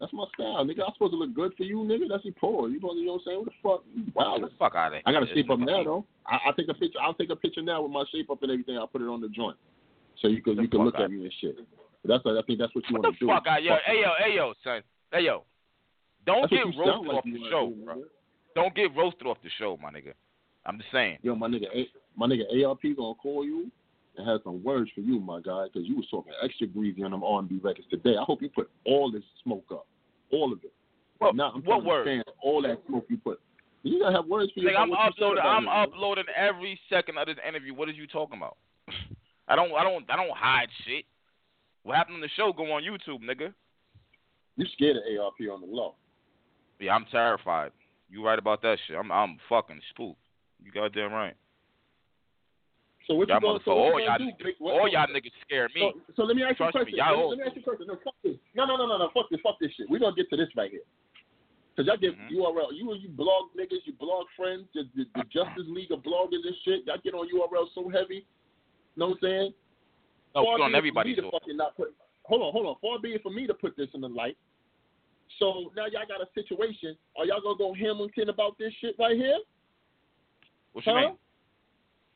That's my style, nigga. I'm supposed to look good for you, nigga. That's your poor. You know what I'm saying? What the fuck? Wow, the fuck out of here. I gotta shape up now, though. I'll take a picture now with my shape up and everything. I'll put it on the joint, so you can look at me and shit. I think that's what you want to do. What the fuck out, yo? Hey yo, son. Hey yo, don't get roasted off the show, bro. Don't get roasted off the show, my nigga. I'm just saying. Yo, my nigga, ARP gonna call you and have some words for you, my guy, because you was talking extra greasy on them R&B records today. I hope you put all this smoke up. All of it. Well, now, what words? All that smoke you put. You gotta have words for you. I'm uploading every second of this interview. What are you talking about? I don't hide shit. What happened on the show go on YouTube, nigga. You scared of ARP on the low. Yeah, I'm terrified. You right about that shit. I'm fucking spooked. You goddamn right. So what y'all you going to do? All y'all niggas scare me. So let me ask you a question. No, fuck this. No. Fuck this shit. We're going to get to this right here. Because y'all get URL. You blog niggas, you blog friends, the Justice League of bloggers and shit. Y'all get on URL so heavy. Know what I'm saying? No, far on everybody's Hold on. Far be it for me to put this in the light. So now y'all got a situation. Are y'all going to go Hamilton about this shit right here? What you mean?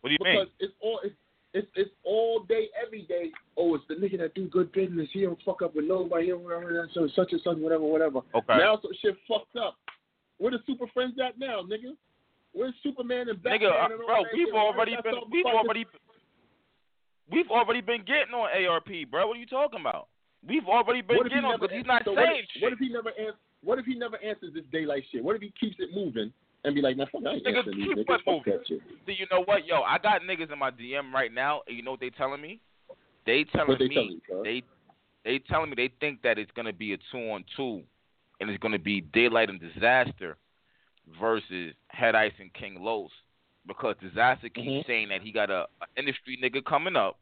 What do you mean? Because it's all day, every day. Oh, it's the nigga that do good business. He don't fuck up with nobody. He don't whatever. So such and such, whatever. Okay. Now some shit fucked up. Where the Super Friends at now, nigga? Where's Superman and Batman? Nigga, and bro, we've already been getting on ARP, bro. What are you talking about? We've already been getting on because he's not saying shit. What if he never answers this Daylyt shit? What if he keeps it moving? And be like, man, fuck that shit. See, you know what, yo? I got niggas in my DM right now, and you know what they telling me? They telling me they think that it's gonna be a 2-on-2, and it's gonna be Daylyt and Disaster versus Head I.C.E. and King Los, because Disaster keeps saying that he got a industry nigga coming up,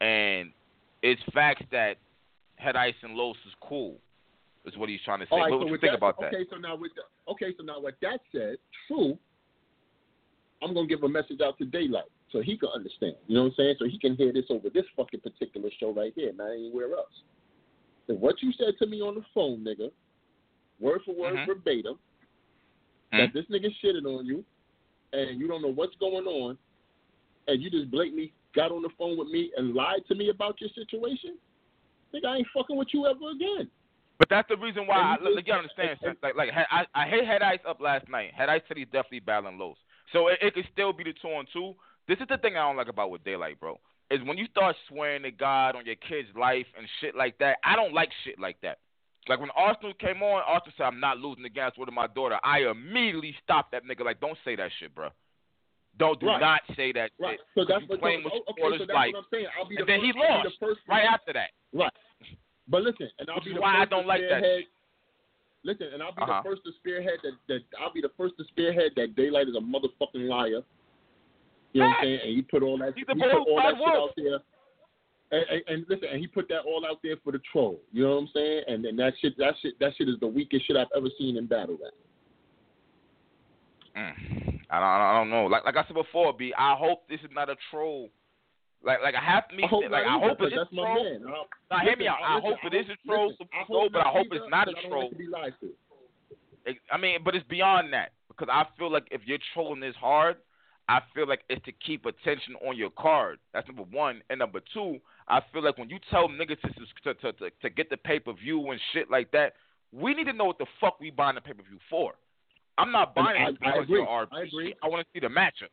and it's facts that Head I.C.E. and Los is cool. Is what he's trying to say. Right, what do you think about that? Okay, so now what that said, true, I'm going to give a message out to Daylyt so he can understand. You know what I'm saying? So he can hear this over this fucking particular show right here, not anywhere else. And what you said to me on the phone, nigga, word for word, verbatim, that this nigga shitted on you and you don't know what's going on and you just blatantly got on the phone with me and lied to me about your situation, nigga, I ain't fucking with you ever again. But that's the reason why you understand. Like I hit Head I.C.E. up last night. Head I.C.E. said he's definitely battling Los, so it could still be the 2-on-2. This is the thing I don't like about with Daylyt, bro. Is when you start swearing to God on your kid's life and shit like that. I don't like shit like that. Like when Arsenal came on, Arsenal said, "I'm not losing against one of my daughter." I immediately stopped that nigga. Like, don't say that shit, bro. Do not say that shit. Right. So that's what I'm saying. I'll be the first, then he lost right after that. Right. But listen, and I'll be the first to spearhead. Listen, and I'll be the first to spearhead that Daylyt is a motherfucking liar. You know what I'm saying? And he put all that shit out there. And listen, and he put that all out there for the troll. You know what I'm saying? And then that shit is the weakest shit I've ever seen in battle rap. I don't know. Like I said before, B, I hope this is not a troll. Like I have to meet it. Like I hope it is troll. Now hear me out. I hope it is a troll, but I hope it's not a troll. I mean, but it's beyond that because I feel like if you're trolling this hard, I feel like it's to keep attention on your card. That's number one, and number two, I feel like when you tell niggas to get the pay-per-view and shit like that, we need to know what the fuck we buying the pay-per-view for. I'm not buying it because you're RBE. I agree. I want to see the matchup.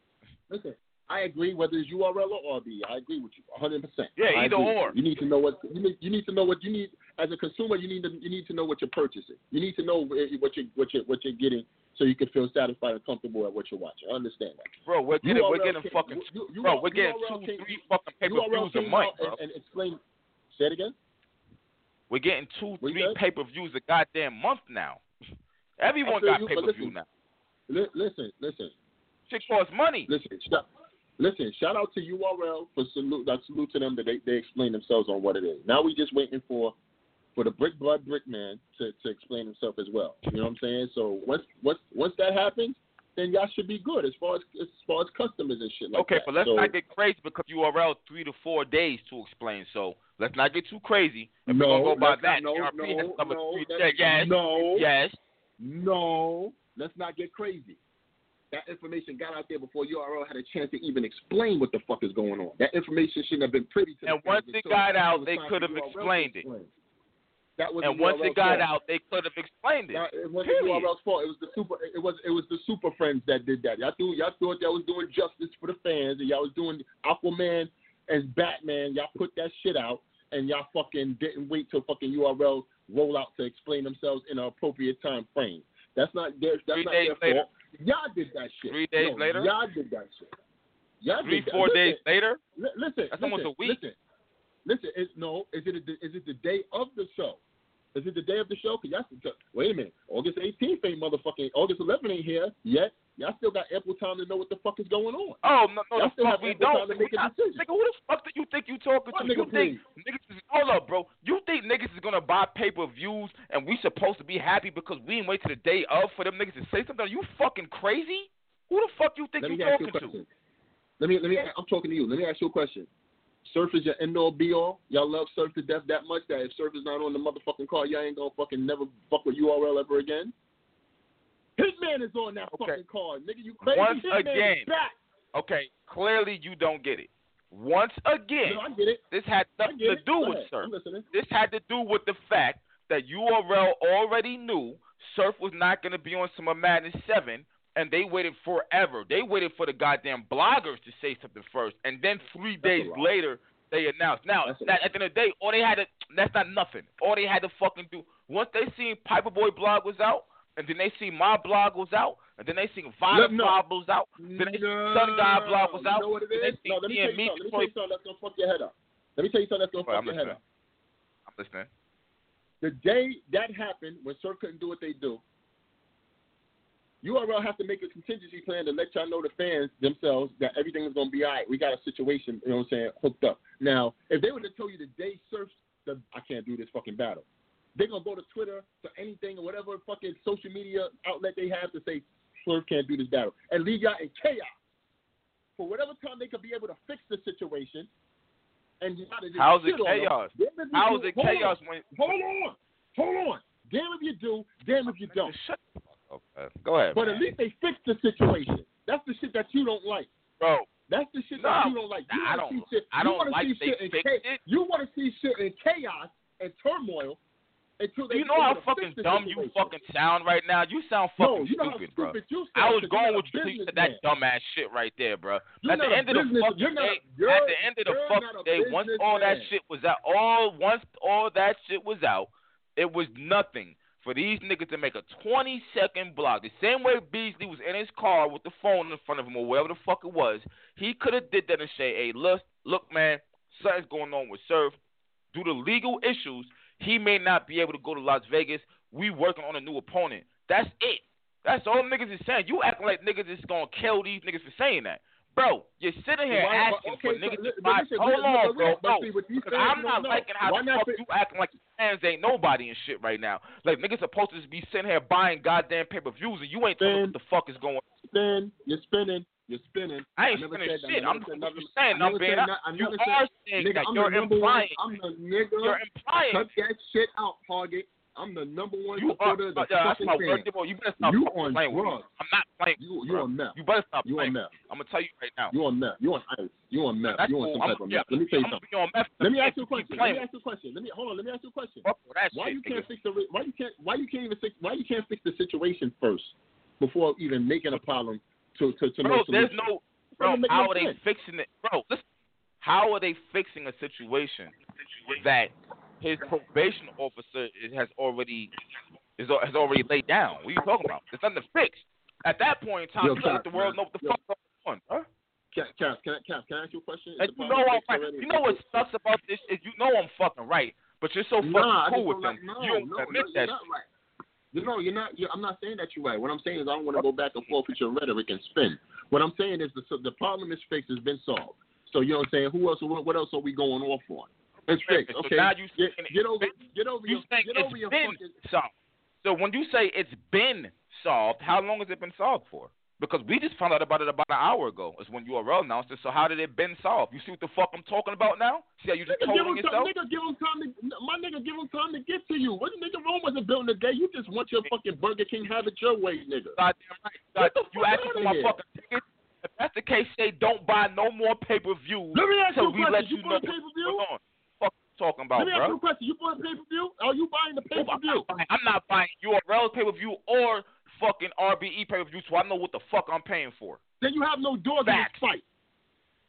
Listen. I agree, whether it's URL or RBE. I agree with you 100%. Yeah, either or. You need to know what you need as a consumer. You need to know what you're purchasing. You need to know what you're getting, so you can feel satisfied and comfortable at what you're watching. I understand that, bro. We're getting two, three fucking pay-per-views a month, bro. And explain. Say it again. We're getting 2-3 pay-per-views a goddamn month now. Everyone got pay-per-view now. Listen. Shit costs money. Listen, stop. Listen, shout out to URL for salute to them that they explain themselves on what it is. Now we just waiting for the brick man to explain himself as well. You know what I'm saying? So once that happens, then y'all should be good as far as customers and shit like that. Okay, but let's not get crazy because URL 3 to 4 days to explain. So let's not get too crazy. If we're gonna go by that. No, let's not get crazy. That information got out there before URL had a chance to even explain what the fuck is going on. That information shouldn't have been privy to. And once it got out, they could have explained it. And once it got out, they could have explained it. It wasn't URL's fault. It was the Super Friends that did that. Y'all thought y'all was doing justice for the fans, and y'all was doing Aquaman and Batman. Y'all put that shit out, and y'all fucking didn't wait till fucking URL roll out to explain themselves in an appropriate time frame. That's not their fault. Y'all did that shit. 3 days later? Y'all did that shit. Y'all 3-4 days later? Listen. That's almost a week. Listen. Is it the day of the show? Is it the day of the show? Cause y'all, wait a minute. August 18th ain't motherfucking. August 11th ain't here yet. Y'all still got ample time to know what the fuck is going on. Oh, no, no, y'all still have ample time to make a decision. Nigga, who the fuck do you think you talking to? You think niggas is, hold up, bro. You think niggas is going to buy pay-per-views and we supposed to be happy because we didn't wait till the day of for them niggas to say something? Are you fucking crazy? Who the fuck you think you talking to? Let me. I'm talking to you. Let me ask you a question. Surf is your end-all, be-all? Y'all love Surf to death that much that if Surf is not on the motherfucking car, y'all ain't gonna fucking never fuck with URL ever again? Hitman is on that fucking car. Nigga, you crazy? Once Hitman again. Is back. Okay, clearly you don't get it. Once again. No, I get it. This had nothing to do with Surf. This had to do with the fact that URL already knew Surf was not going to be on Summer Madness 7, and they waited forever. They waited for the goddamn bloggers to say something first, and then 3 days later they announced. Now, at the end of the day, all they had to—that's not nothing. All they had to fucking do once they seen Piper Boy blog was out, and then they seen my blog was out, and then they seen Violet blog was out, then they seen Sun God blog was out. Let me tell you something that's gonna fuck your head up. Let me tell you something that's gonna fuck your head up. I'm listening. The day that happened, when Surf couldn't do what they do, URL has to make a contingency plan to let y'all know the fans themselves that everything is going to be all right. We got a situation, you know what I'm saying, hooked up. Now, if they were to tell you the day Surf, I can't do this fucking battle, they're going to go to Twitter, to anything, or whatever fucking social media outlet they have to say, Surf can't do this battle, and leave y'all in chaos. For whatever time they could be able to fix the situation, and you got to do how's it chaos? How's it chaos? Hold on. Damn if you do, damn if you don't. Okay. Go ahead. But at least they fixed the situation. That's the shit that you don't like, bro. That's the shit that you don't like. You want to see shit in chaos and turmoil until they. You know how fucking dumb you fucking sound right now. You sound fucking stupid, bro. I was going with you to that dumbass shit right there, bro. At the end of the fucking day, once all that shit was out, it was nothing for these niggas to make a 20-second blog. The same way Beasley was in his car with the phone in front of him or wherever the fuck it was, he could have did that and say, hey, look, man, something's going on with Surf. Due to legal issues, he may not be able to go to Las Vegas. We working on a new opponent. That's it. That's all niggas is saying. You acting like niggas is going to kill these niggas for saying that. Bro, you're sitting here asking for niggas to buy. Hold on, bro. No, because I'm not liking how the fuck you acting like your fans ain't nobody and shit right now. Like, niggas supposed to be sitting here buying goddamn pay-per-views and you ain't telling what the fuck is going on. You're spinning. I ain't spinning shit. I'm just saying. I'm being. You are saying that. You're implying. I'm the nigga. You're implying. Cut that shit out, Target. I'm the number one supporter of the fucking fan. You better stop playing with me. I'm not playing with you. You're on meth. You better stop playing. I'm going to tell you right now. You're on meth. You're on ice. You're on meth. You're on some type of meth. Let me tell you something. Let me ask you a question. Hold on. Let me ask you a question. Why you can't fix the situation first before even making a problem to no solution? Bro, how are they fixing it? Bro, listen. How are they fixing a situation that his probation officer has already laid down? What are you talking about? There's nothing to fix. At that point in time, you let the world know what the fuck's going on, huh? Can I ask you a question? You know what sucks about this is you know I'm fucking right, but you're so fucking cool with them. You don't admit that. You're not. I'm not saying that you're right. What I'm saying is I don't want to go back and forth with your rhetoric and spin. What I'm saying is the problem is fixed. It's been solved. So you know what I'm saying? What else are we going off on? It's fixed. Okay. So now you get over your fucking solved. So when you say it's been solved, how long has it been solved for? Because we just found out about it about an hour ago. It's when URL announced it. So how did it been solved? You see what the fuck I'm talking about now? See how you just told yourself? Give him time to get to you. What nigga Rome wasn't built in the day? You just want your fucking Burger King, have it your way, nigga. God damn right. You asking for my fucking ticket? If that's the case, say don't buy no more pay-per-views. Let me ask you a question. Let you know what's going on. Talking about, let me ask you a question. You buying pay-per-view? Are you buying the pay-per-view? I'm not buying URL pay-per-view or fucking RBE pay-per-view, so I know what the fuck I'm paying for. Then you have no doors in this fight.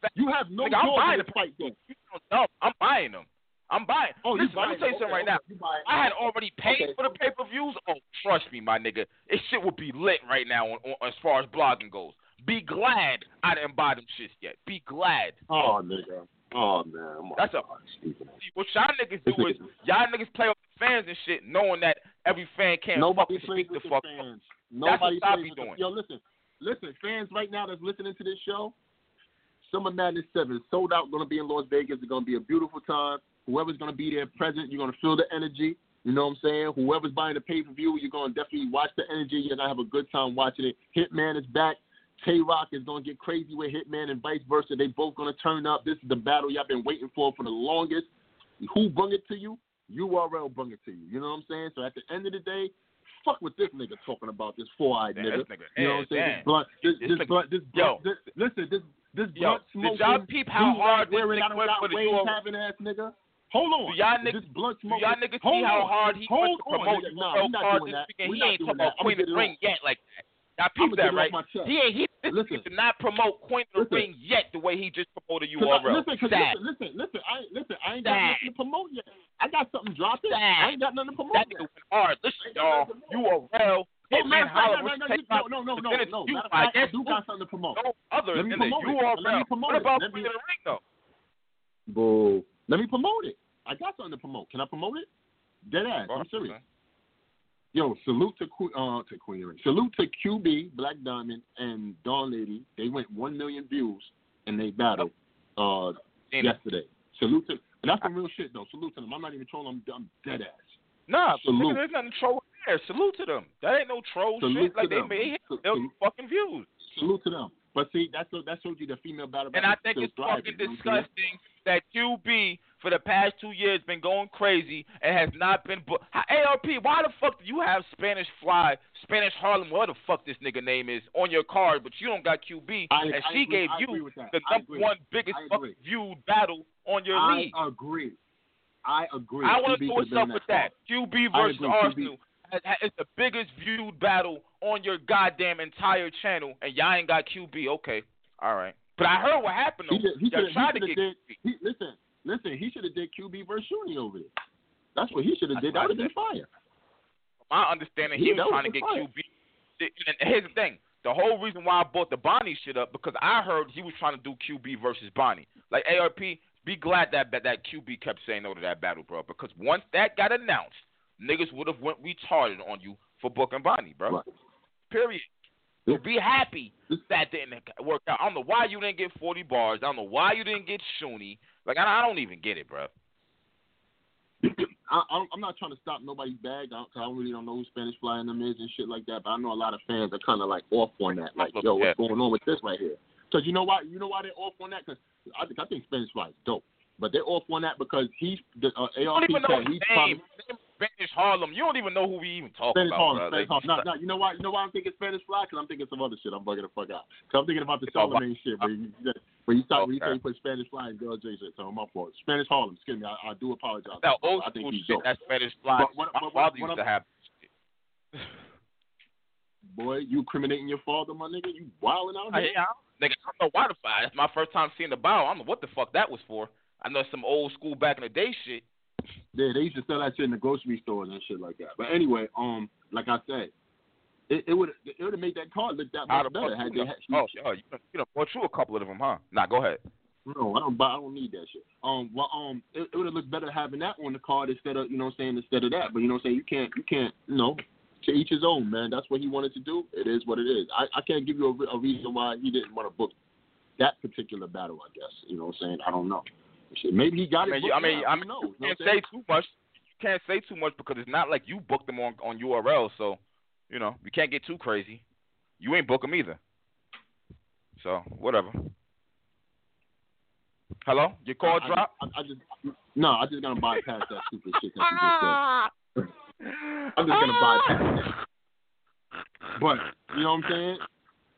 Facts. You have no doors in this fight, then. I'm buying them. Oh, listen, let me tell you something right now. I had already paid for the pay-per-views. Oh, trust me, my nigga. This shit would be lit right now on as far as blogging goes. Be glad I didn't buy them shits yet. Be glad. Oh, nigga. Oh man, that's a. What y'all niggas do is y'all niggas play off the fans and shit, knowing that every fan can't nobody fucking speak the fuck up. Nobody that's what I be doing. Yo, listen, fans right now that's listening to this show, Summer Madness 7 is sold out, going to be in Las Vegas. It's going to be a beautiful time. Whoever's going to be there present, you're going to feel the energy. You know what I'm saying? Whoever's buying the pay-per-view, you're going to definitely watch the energy. You're going to have a good time watching it. Hitman is back. Tay Roc is going to get crazy with Hitman and vice versa. They both going to turn up. This is the battle y'all been waiting for the longest. Who brung it to you? URL brung it to you. You know what I'm saying? So at the end of the day, fuck with this nigga talking about this four-eyed nigga. You know what I'm saying? This blunt. This blunt smoking. Did y'all peep how hard this nigga went for the ass nigga? Hold on. Do y'all niggas see how hard he went to promote this weekend? He ain't talking about Queen of the Ring yet like that. I peeped that, right? He did not promote Queen of the Ring yet the way he just promoted URL. I ain't got nothing to promote yet. I got something dropping. I ain't got nothing to promote yet. Hard. Listen, y'all. URL. Hitman Holla. No. I do got something to promote. No others in the URL. What about Queen of the Ring, though? Boo. Let me promote it. I got something to promote. Can I promote it? Dead ass. I'm serious. Yo, salute to Queen Ring. Salute to QB, Black Diamond, and Dawn Lady. They went 1 million views and they battled yesterday. Salute to, and that's some real shit though. Salute to them. I'm not even trolling. I'm dead ass. Nah, salute. There's nothing troll there. Salute to them. That ain't no troll salute shit. Like them. They made those fucking views. Salute to them. But see, that showed you the female battle. And I think it's fucking disgusting that QB for the past 2 years been going crazy and has not been booked. ARP, why the fuck do you have Spanish Fly, Spanish Harlem, whatever the fuck this nigga name is, on your card, but you don't got QB? She gave you the number one biggest viewed battle on your league. I agree. I want to do what's up with that. QB versus Arsenal. It's the biggest viewed battle on your goddamn entire channel, and y'all ain't got QB. Okay, all right. But I heard what happened. He should have did QB versus Shuni over there. That's what he should have did. That would have been fire. My understanding, he was trying to get QB. And here's the thing. The whole reason why I brought the Bonnie shit up, because I heard he was trying to do QB versus Bonnie. Like, ARP, be glad that QB kept saying no to that battle, bro, because once that got announced, niggas would have went retarded on you for booking Bonnie, bro. Right. Period. So be happy that didn't work out. I don't know why you didn't get 40 bars. I don't know why you didn't get Shuni. Like, I don't even get it, bro. I'm not trying to stop nobody's bag because I really don't know who Spanish Fly and them is and shit like that, but I know a lot of fans are kind of, like, off on that. Like, yo, what's going on with this right here? Because you know why? You know why they're off on that? Because I think Spanish Fly is dope. But they're off on that because ARP said he's probably... Spanish Harlem. You don't even know who we even talk about. Spanish Harlem. No. You know why? You know why I'm thinking Spanish Fly? Because I'm thinking some other shit. I'm bugging the fuck out. Because I'm thinking about the Charlemagne shit. When you put Spanish Fly and Girl J shit, so my fault. Spanish Harlem. Excuse me. I do apologize. That old school shit. That Spanish Fly. My father used to have. Boy, you incriminating your father, my nigga? You wilding out here? Nigga, I don't know why the fuck. That's my first time seeing the bottle. I don't know what the fuck that was for. I know some old school back in the day shit. Yeah, they used to sell that shit in the grocery stores and shit like that. But anyway, like I said, it would have made that card look that much better. You bought you a couple of them, huh? Nah, go ahead. No, I don't need that shit. It would have looked better having that on the card instead of, you know what I'm saying, instead of that. But you know what I'm saying, you can't, you know, to each his own, man. That's what he wanted to do. It is what it is. I can't give you a reason why he didn't want to book that particular battle, I guess. You know what I'm saying? I don't know. Shit. Maybe he got it. You can't say too much. You can't say too much because it's not like you booked them on URL. So, you know, you can't get too crazy. You ain't book them either. So, whatever. Hello? Your call dropped? I just going to bypass that stupid shit that you just said. I'm just going to bypass that. But, you know what I'm saying?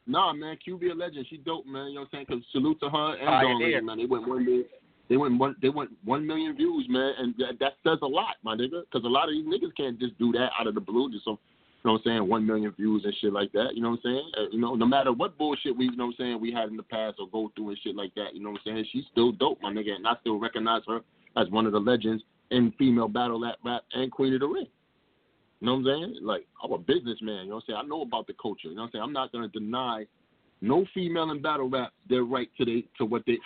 Nah, man, QB a legend. She dope, man. You know what I'm saying? Because salute to her and Dawn Lady, man. They went 1 day. They went 1 million views, man, and that says a lot, my nigga, because a lot of these niggas can't just do that out of the blue, just some, you know what I'm saying, 1 million views and shit like that, you know what I'm saying? You know, no matter what bullshit we, you know what I'm saying, we had in the past or go through and shit like that, you know what I'm saying? She's still dope, my nigga, and I still recognize her as one of the legends in female battle rap and Queen of the Ring. You know what I'm saying? Like, I'm a businessman, you know what I'm saying? I know about the culture, you know what I'm saying? I'm not going to deny no female in battle rap, they're right to what they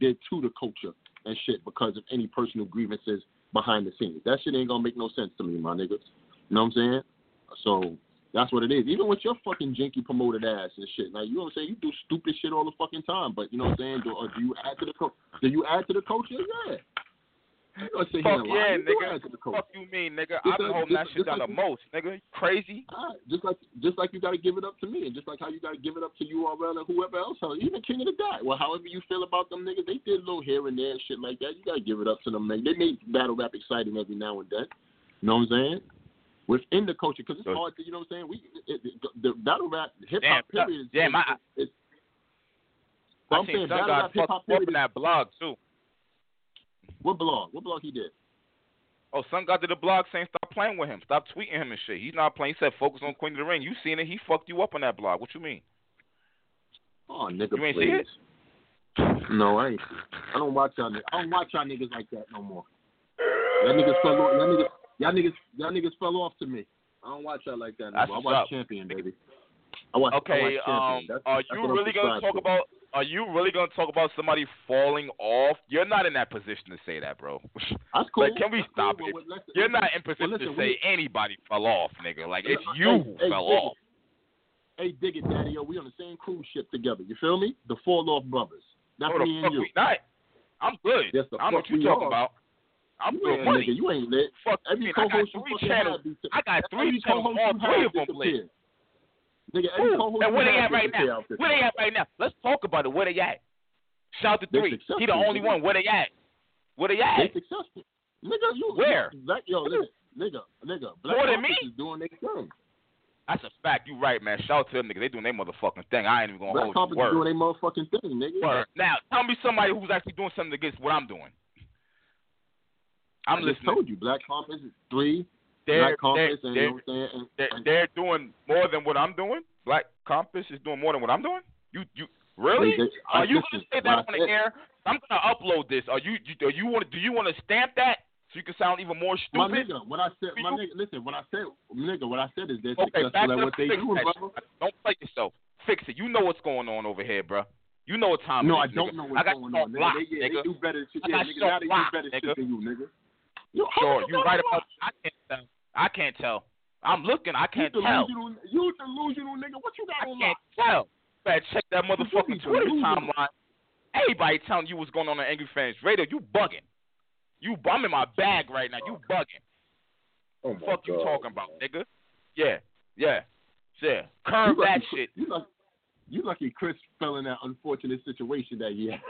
did to the culture and shit because of any personal grievances behind the scenes. That shit ain't gonna make no sense to me, my niggas. You know what I'm saying? So that's what it is. Even with your fucking jinky promoted ass and shit. Like, you know what I'm saying? You do stupid shit all the fucking time. But you know what I'm saying? Do you add to the coaches? Yeah. Fuck yeah, nigga. Fuck you mean, nigga? I've been holding that shit down the most, nigga. You crazy? Right. Just like you got to give it up to me, and just like how you got to give it up to URL and whoever else, even King of the Dot. Well, however you feel about them niggas, they did a little here and there and shit like that. You got to give it up to them, nigga. They make battle rap exciting every now and then. You know what I'm saying? Within the culture, because it's hard to, you know what I'm saying? The battle rap, hip-hop period is... Damn, I'm saying battle rap, hip-hop period is... that blog, too. What blog? What blog he did? Oh, some guy did a blog saying stop playing with him. Stop tweeting him and shit. He's not playing. He said focus on Queen of the Ring. You seen it. He fucked you up on that blog. What you mean? Oh, nigga, you ain't see it? No, I ain't. I don't watch y'all niggas. I don't watch y'all niggas like that no more. Y'all niggas fell off. Y'all niggas fell off to me. I don't watch y'all like that no more. I watch Champion, baby. Okay, Are you really gonna talk about somebody falling off? You're not in that position to say that, bro. That's cool. Like, can we stop it? You're not in position to say anybody fell off, nigga. Like, it's you who fell off. Hey, dig it, Daddy. Yo, we on the same cruise ship together. You feel me? The fall off brothers. That's me and you. I'm good. I don't know what you talking about. I'm good, buddy. You ain't lit. Fuck you. I got 3 channels. I got 3 channels. All 3 of them lit. Nigga, and where they at right now? Where they at right now? Let's talk about it. Where they at? Shout to 3. He the only one. Where they at? Where they at? They successful. Nigga, you where? Black, yo, nigga. Black more than me? Is doing their thing. That's a fact. You right, man. Shout out to them, nigga. They doing their motherfucking thing. I ain't even gonna hold you. Black doing their motherfucking thing, nigga. Word. Now, tell me somebody who's actually doing something against what I'm doing. I just told you, Black Comp is 3. They're doing more than what I'm doing? Black Compass is doing more than what I'm doing? You really? Are you going to say that on the air? I'm going to upload this. Do you want to stamp that so you can sound even more stupid? What I said is they're successful at what they do, brother. Don't play yourself. Fix it. You know what's going on over here, bro. You know what time it is. No, I don't know what's going on. They do better shit than you, nigga. Sure, you right about that. I can't tell. I'm looking. I can't tell. You delusional nigga. What you got on? I can't tell. Better check that motherfucking Twitter timeline. Everybody telling you what's going on Angry Fans Radio. You bugging. I'm in my bag right now. You bugging. Oh my fuck God. You talking about, nigga? Yeah. Curve you that lucky, shit. You lucky Chris fell in that unfortunate situation that he had.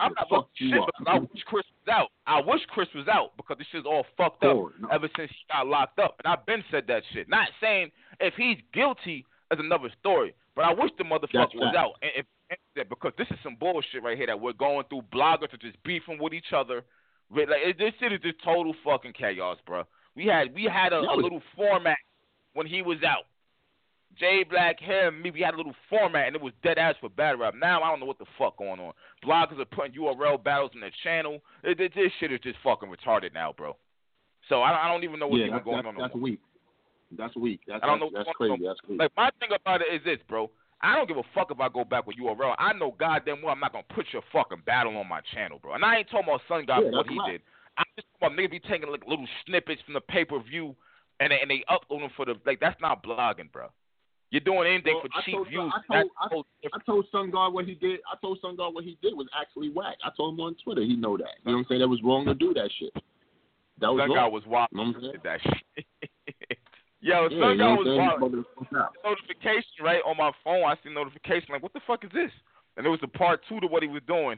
I'm not fucking shit because I wish Chris was out. Because this shit's all fucked up ever since he got locked up. And I've been said that shit. Not saying if he's guilty is another story, but I wish the motherfucker was out. And because this is some bullshit right here that we're going through. Bloggers are just beefing with each other. Like, this shit is just total fucking chaos, bro. We had a little format when he was out. Jay Blac, him, me, we had a little format, and it was dead ass for battle rap. Now I don't know what the fuck going on. Bloggers are putting URL battles in their channel. This shit is just fucking retarded now, bro. So I don't even know what's even going on. That's weak. That's weak. That's crazy. Like, my thing about it is this, bro. I don't give a fuck if I go back with URL. I know goddamn well I'm not gonna put your fucking battle on my channel, bro. And I ain't talking about Sun God what he did. I'm just talking about niggas be taking like little snippets from the pay per view and they upload them for the like. That's not blogging, bro. You're doing anything for cheap views. I told Sun God what he did. I told Sun God what he did was actually whack. I told him on Twitter. He know that. You know what I'm saying? That was wrong to do that shit. That was Sun God was wild. You know what I'm saying? That shit. Yo, yeah, Sun God was wild. Notification right on my phone. I see notification like, what the fuck is this? And it was the part 2 to what he was doing.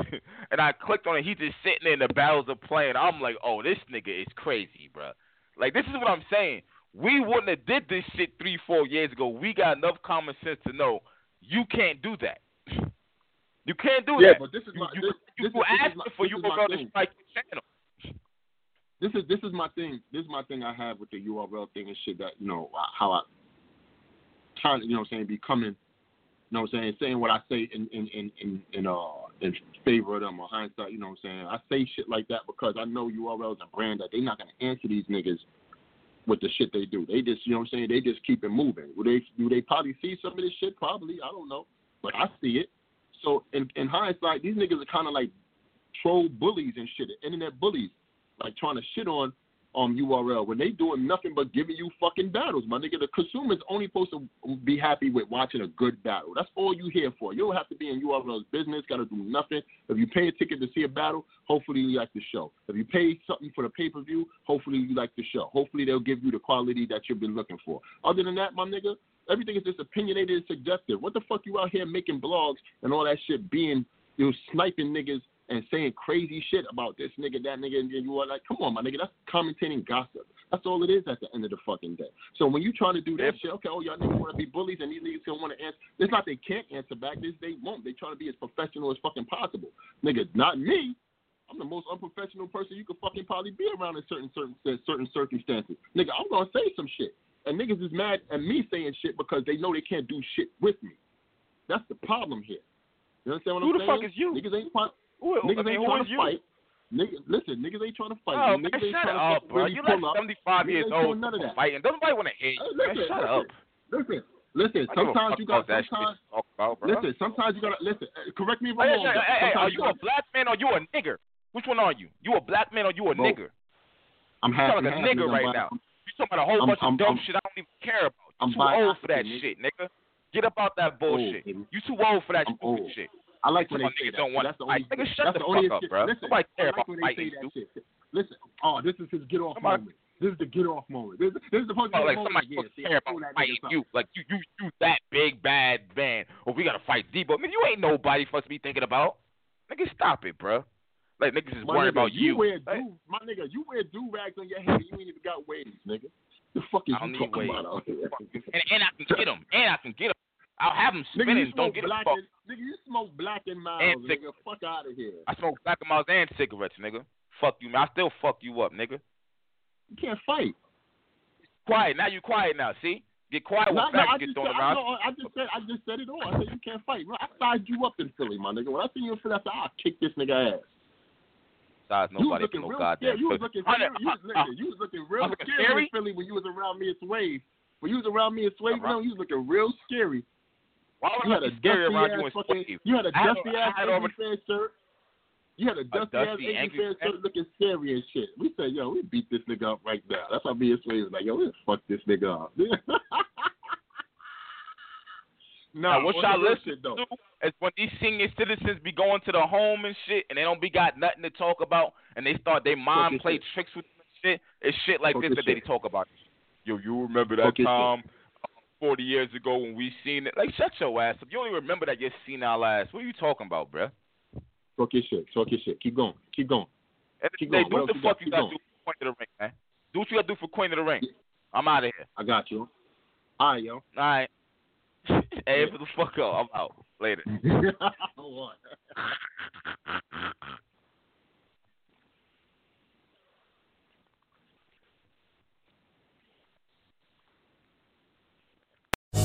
And I clicked on it. He just sitting there in the battles of playing. I'm like, oh, this nigga is crazy, bro. Like, this is what I'm saying. We wouldn't have did this shit 3-4 years ago. We got enough common sense to know you can't do that. You can't do that. But this is this is my thing. This is my thing I have with the URL thing and shit that, you know, how I trying to, you know what I'm saying, becoming, you know what I'm saying, saying what I say in favor of them or hindsight, you know what I'm saying. I say shit like that because I know URL is a brand that they're not going to answer these niggas with the shit they do. They just, you know what I'm saying, they just keep it moving. Do they probably see some of this shit? Probably. I don't know. But I see it. So in hindsight, these niggas are kind of like troll bullies and shit, internet bullies. like trying to shit on URL when they doing nothing but giving you fucking battles, my nigga. The consumer's only supposed to be happy with watching a good battle. That's all you here for. You don't have to be in URL's business, got to do nothing. If you pay a ticket to see a battle, hopefully you like the show. If you pay something for the pay-per-view, hopefully you like the show. Hopefully they'll give you the quality that you've been looking for. Other than that, my nigga, everything is just opinionated and suggestive. What the fuck you out here making blogs and all that shit being, you know, sniping niggas and saying crazy shit about this nigga, that nigga, and you are like, come on, my nigga, that's commentating gossip. That's all it is at the end of the fucking day. So when you trying to do that shit, okay, oh, y'all niggas want to be bullies and these niggas don't want to answer. It's not they can't answer back. They won't. They trying to be as professional as fucking possible. Nigga, not me. I'm the most unprofessional person you could fucking probably be around in certain circumstances. Nigga, I'm going to say some shit. And niggas is mad at me saying shit because they know they can't do shit with me. That's the problem here. You understand what I'm saying? Who the fuck is you? Niggas ain't trying to fight. Listen, niggas ain't trying to fight. Oh, man, shut up, bro. You like 75 years old fighting. Nobody want to hate you. Man, shut up. Listen. Sometimes you got to talk about, bro. Sometimes you got to listen. Correct me if I'm wrong. Hey, are you a black man or you a nigger? Which one are you? You a black man or you a nigger? I'm half and half. You talking like a nigger right now. You talking about a whole bunch of dumb shit I don't even care about. You too old for that shit, nigga. Get up out that bullshit. You too old for that stupid shit. I like when they say that. That's the only shit. Shut the fuck up, bro. Nobody cares about fighting, dude. Listen, this is his get-off moment. This is the get-off moment. This is the fucking moment. Like, somebody fucking care about fighting you. Like, you that big, bad man. Or we got to fight Debo. I mean, you ain't nobody for us to be thinking about. Nigga, stop it, bro. Like, niggas is worried about you. My nigga, you wear do-rags on your head. You ain't even got waves, nigga. The fuck is you talking about? And I can get him. I'll have them spinning. Don't get a fuck. Nigga, you smoke black and miles, nigga. Fuck out of here. I smoke black and miles and cigarettes, nigga. Fuck you, man. I still fuck you up, nigga. You can't fight. Quiet. Now you quiet now, see? Get quiet when facts get thrown around. I just said it all. I said you can't fight. I sized you up in Philly, my nigga. When I seen you in Philly, I said, I'll kick this nigga ass. Size nobody for no goddamn. You was looking real scary in Philly when you was around me and Sway. When you was around me and Sway, you was looking real scary. Why would I be scary around you and Sway? You had a dusty-ass angry fan shirt. You had a dusty-ass angry fan shirt looking scary and shit. We said, yo, we beat this nigga up right now. That's how me and Sway was like, yo, we'll fuck this nigga up. Now, what y'all listen to is when these senior citizens be going to the home and shit, and they don't be got nothing to talk about, and they start their mom play tricks with them and shit. It's shit like this that they talk about. Yo, you remember that time 40 years ago when we seen it? Like, shut your ass up. You only remember that you seen our ass. What are you talking about, bruh? Talk your shit. Keep going. Keep going. Do what the fuck you got to do for Queen of the Ring, man. Do what you got to do for Queen of the Ring. I'm out of here. I got you. All right, yo. All right. Hey, for the fuck up. I'm out. Later. Hold on.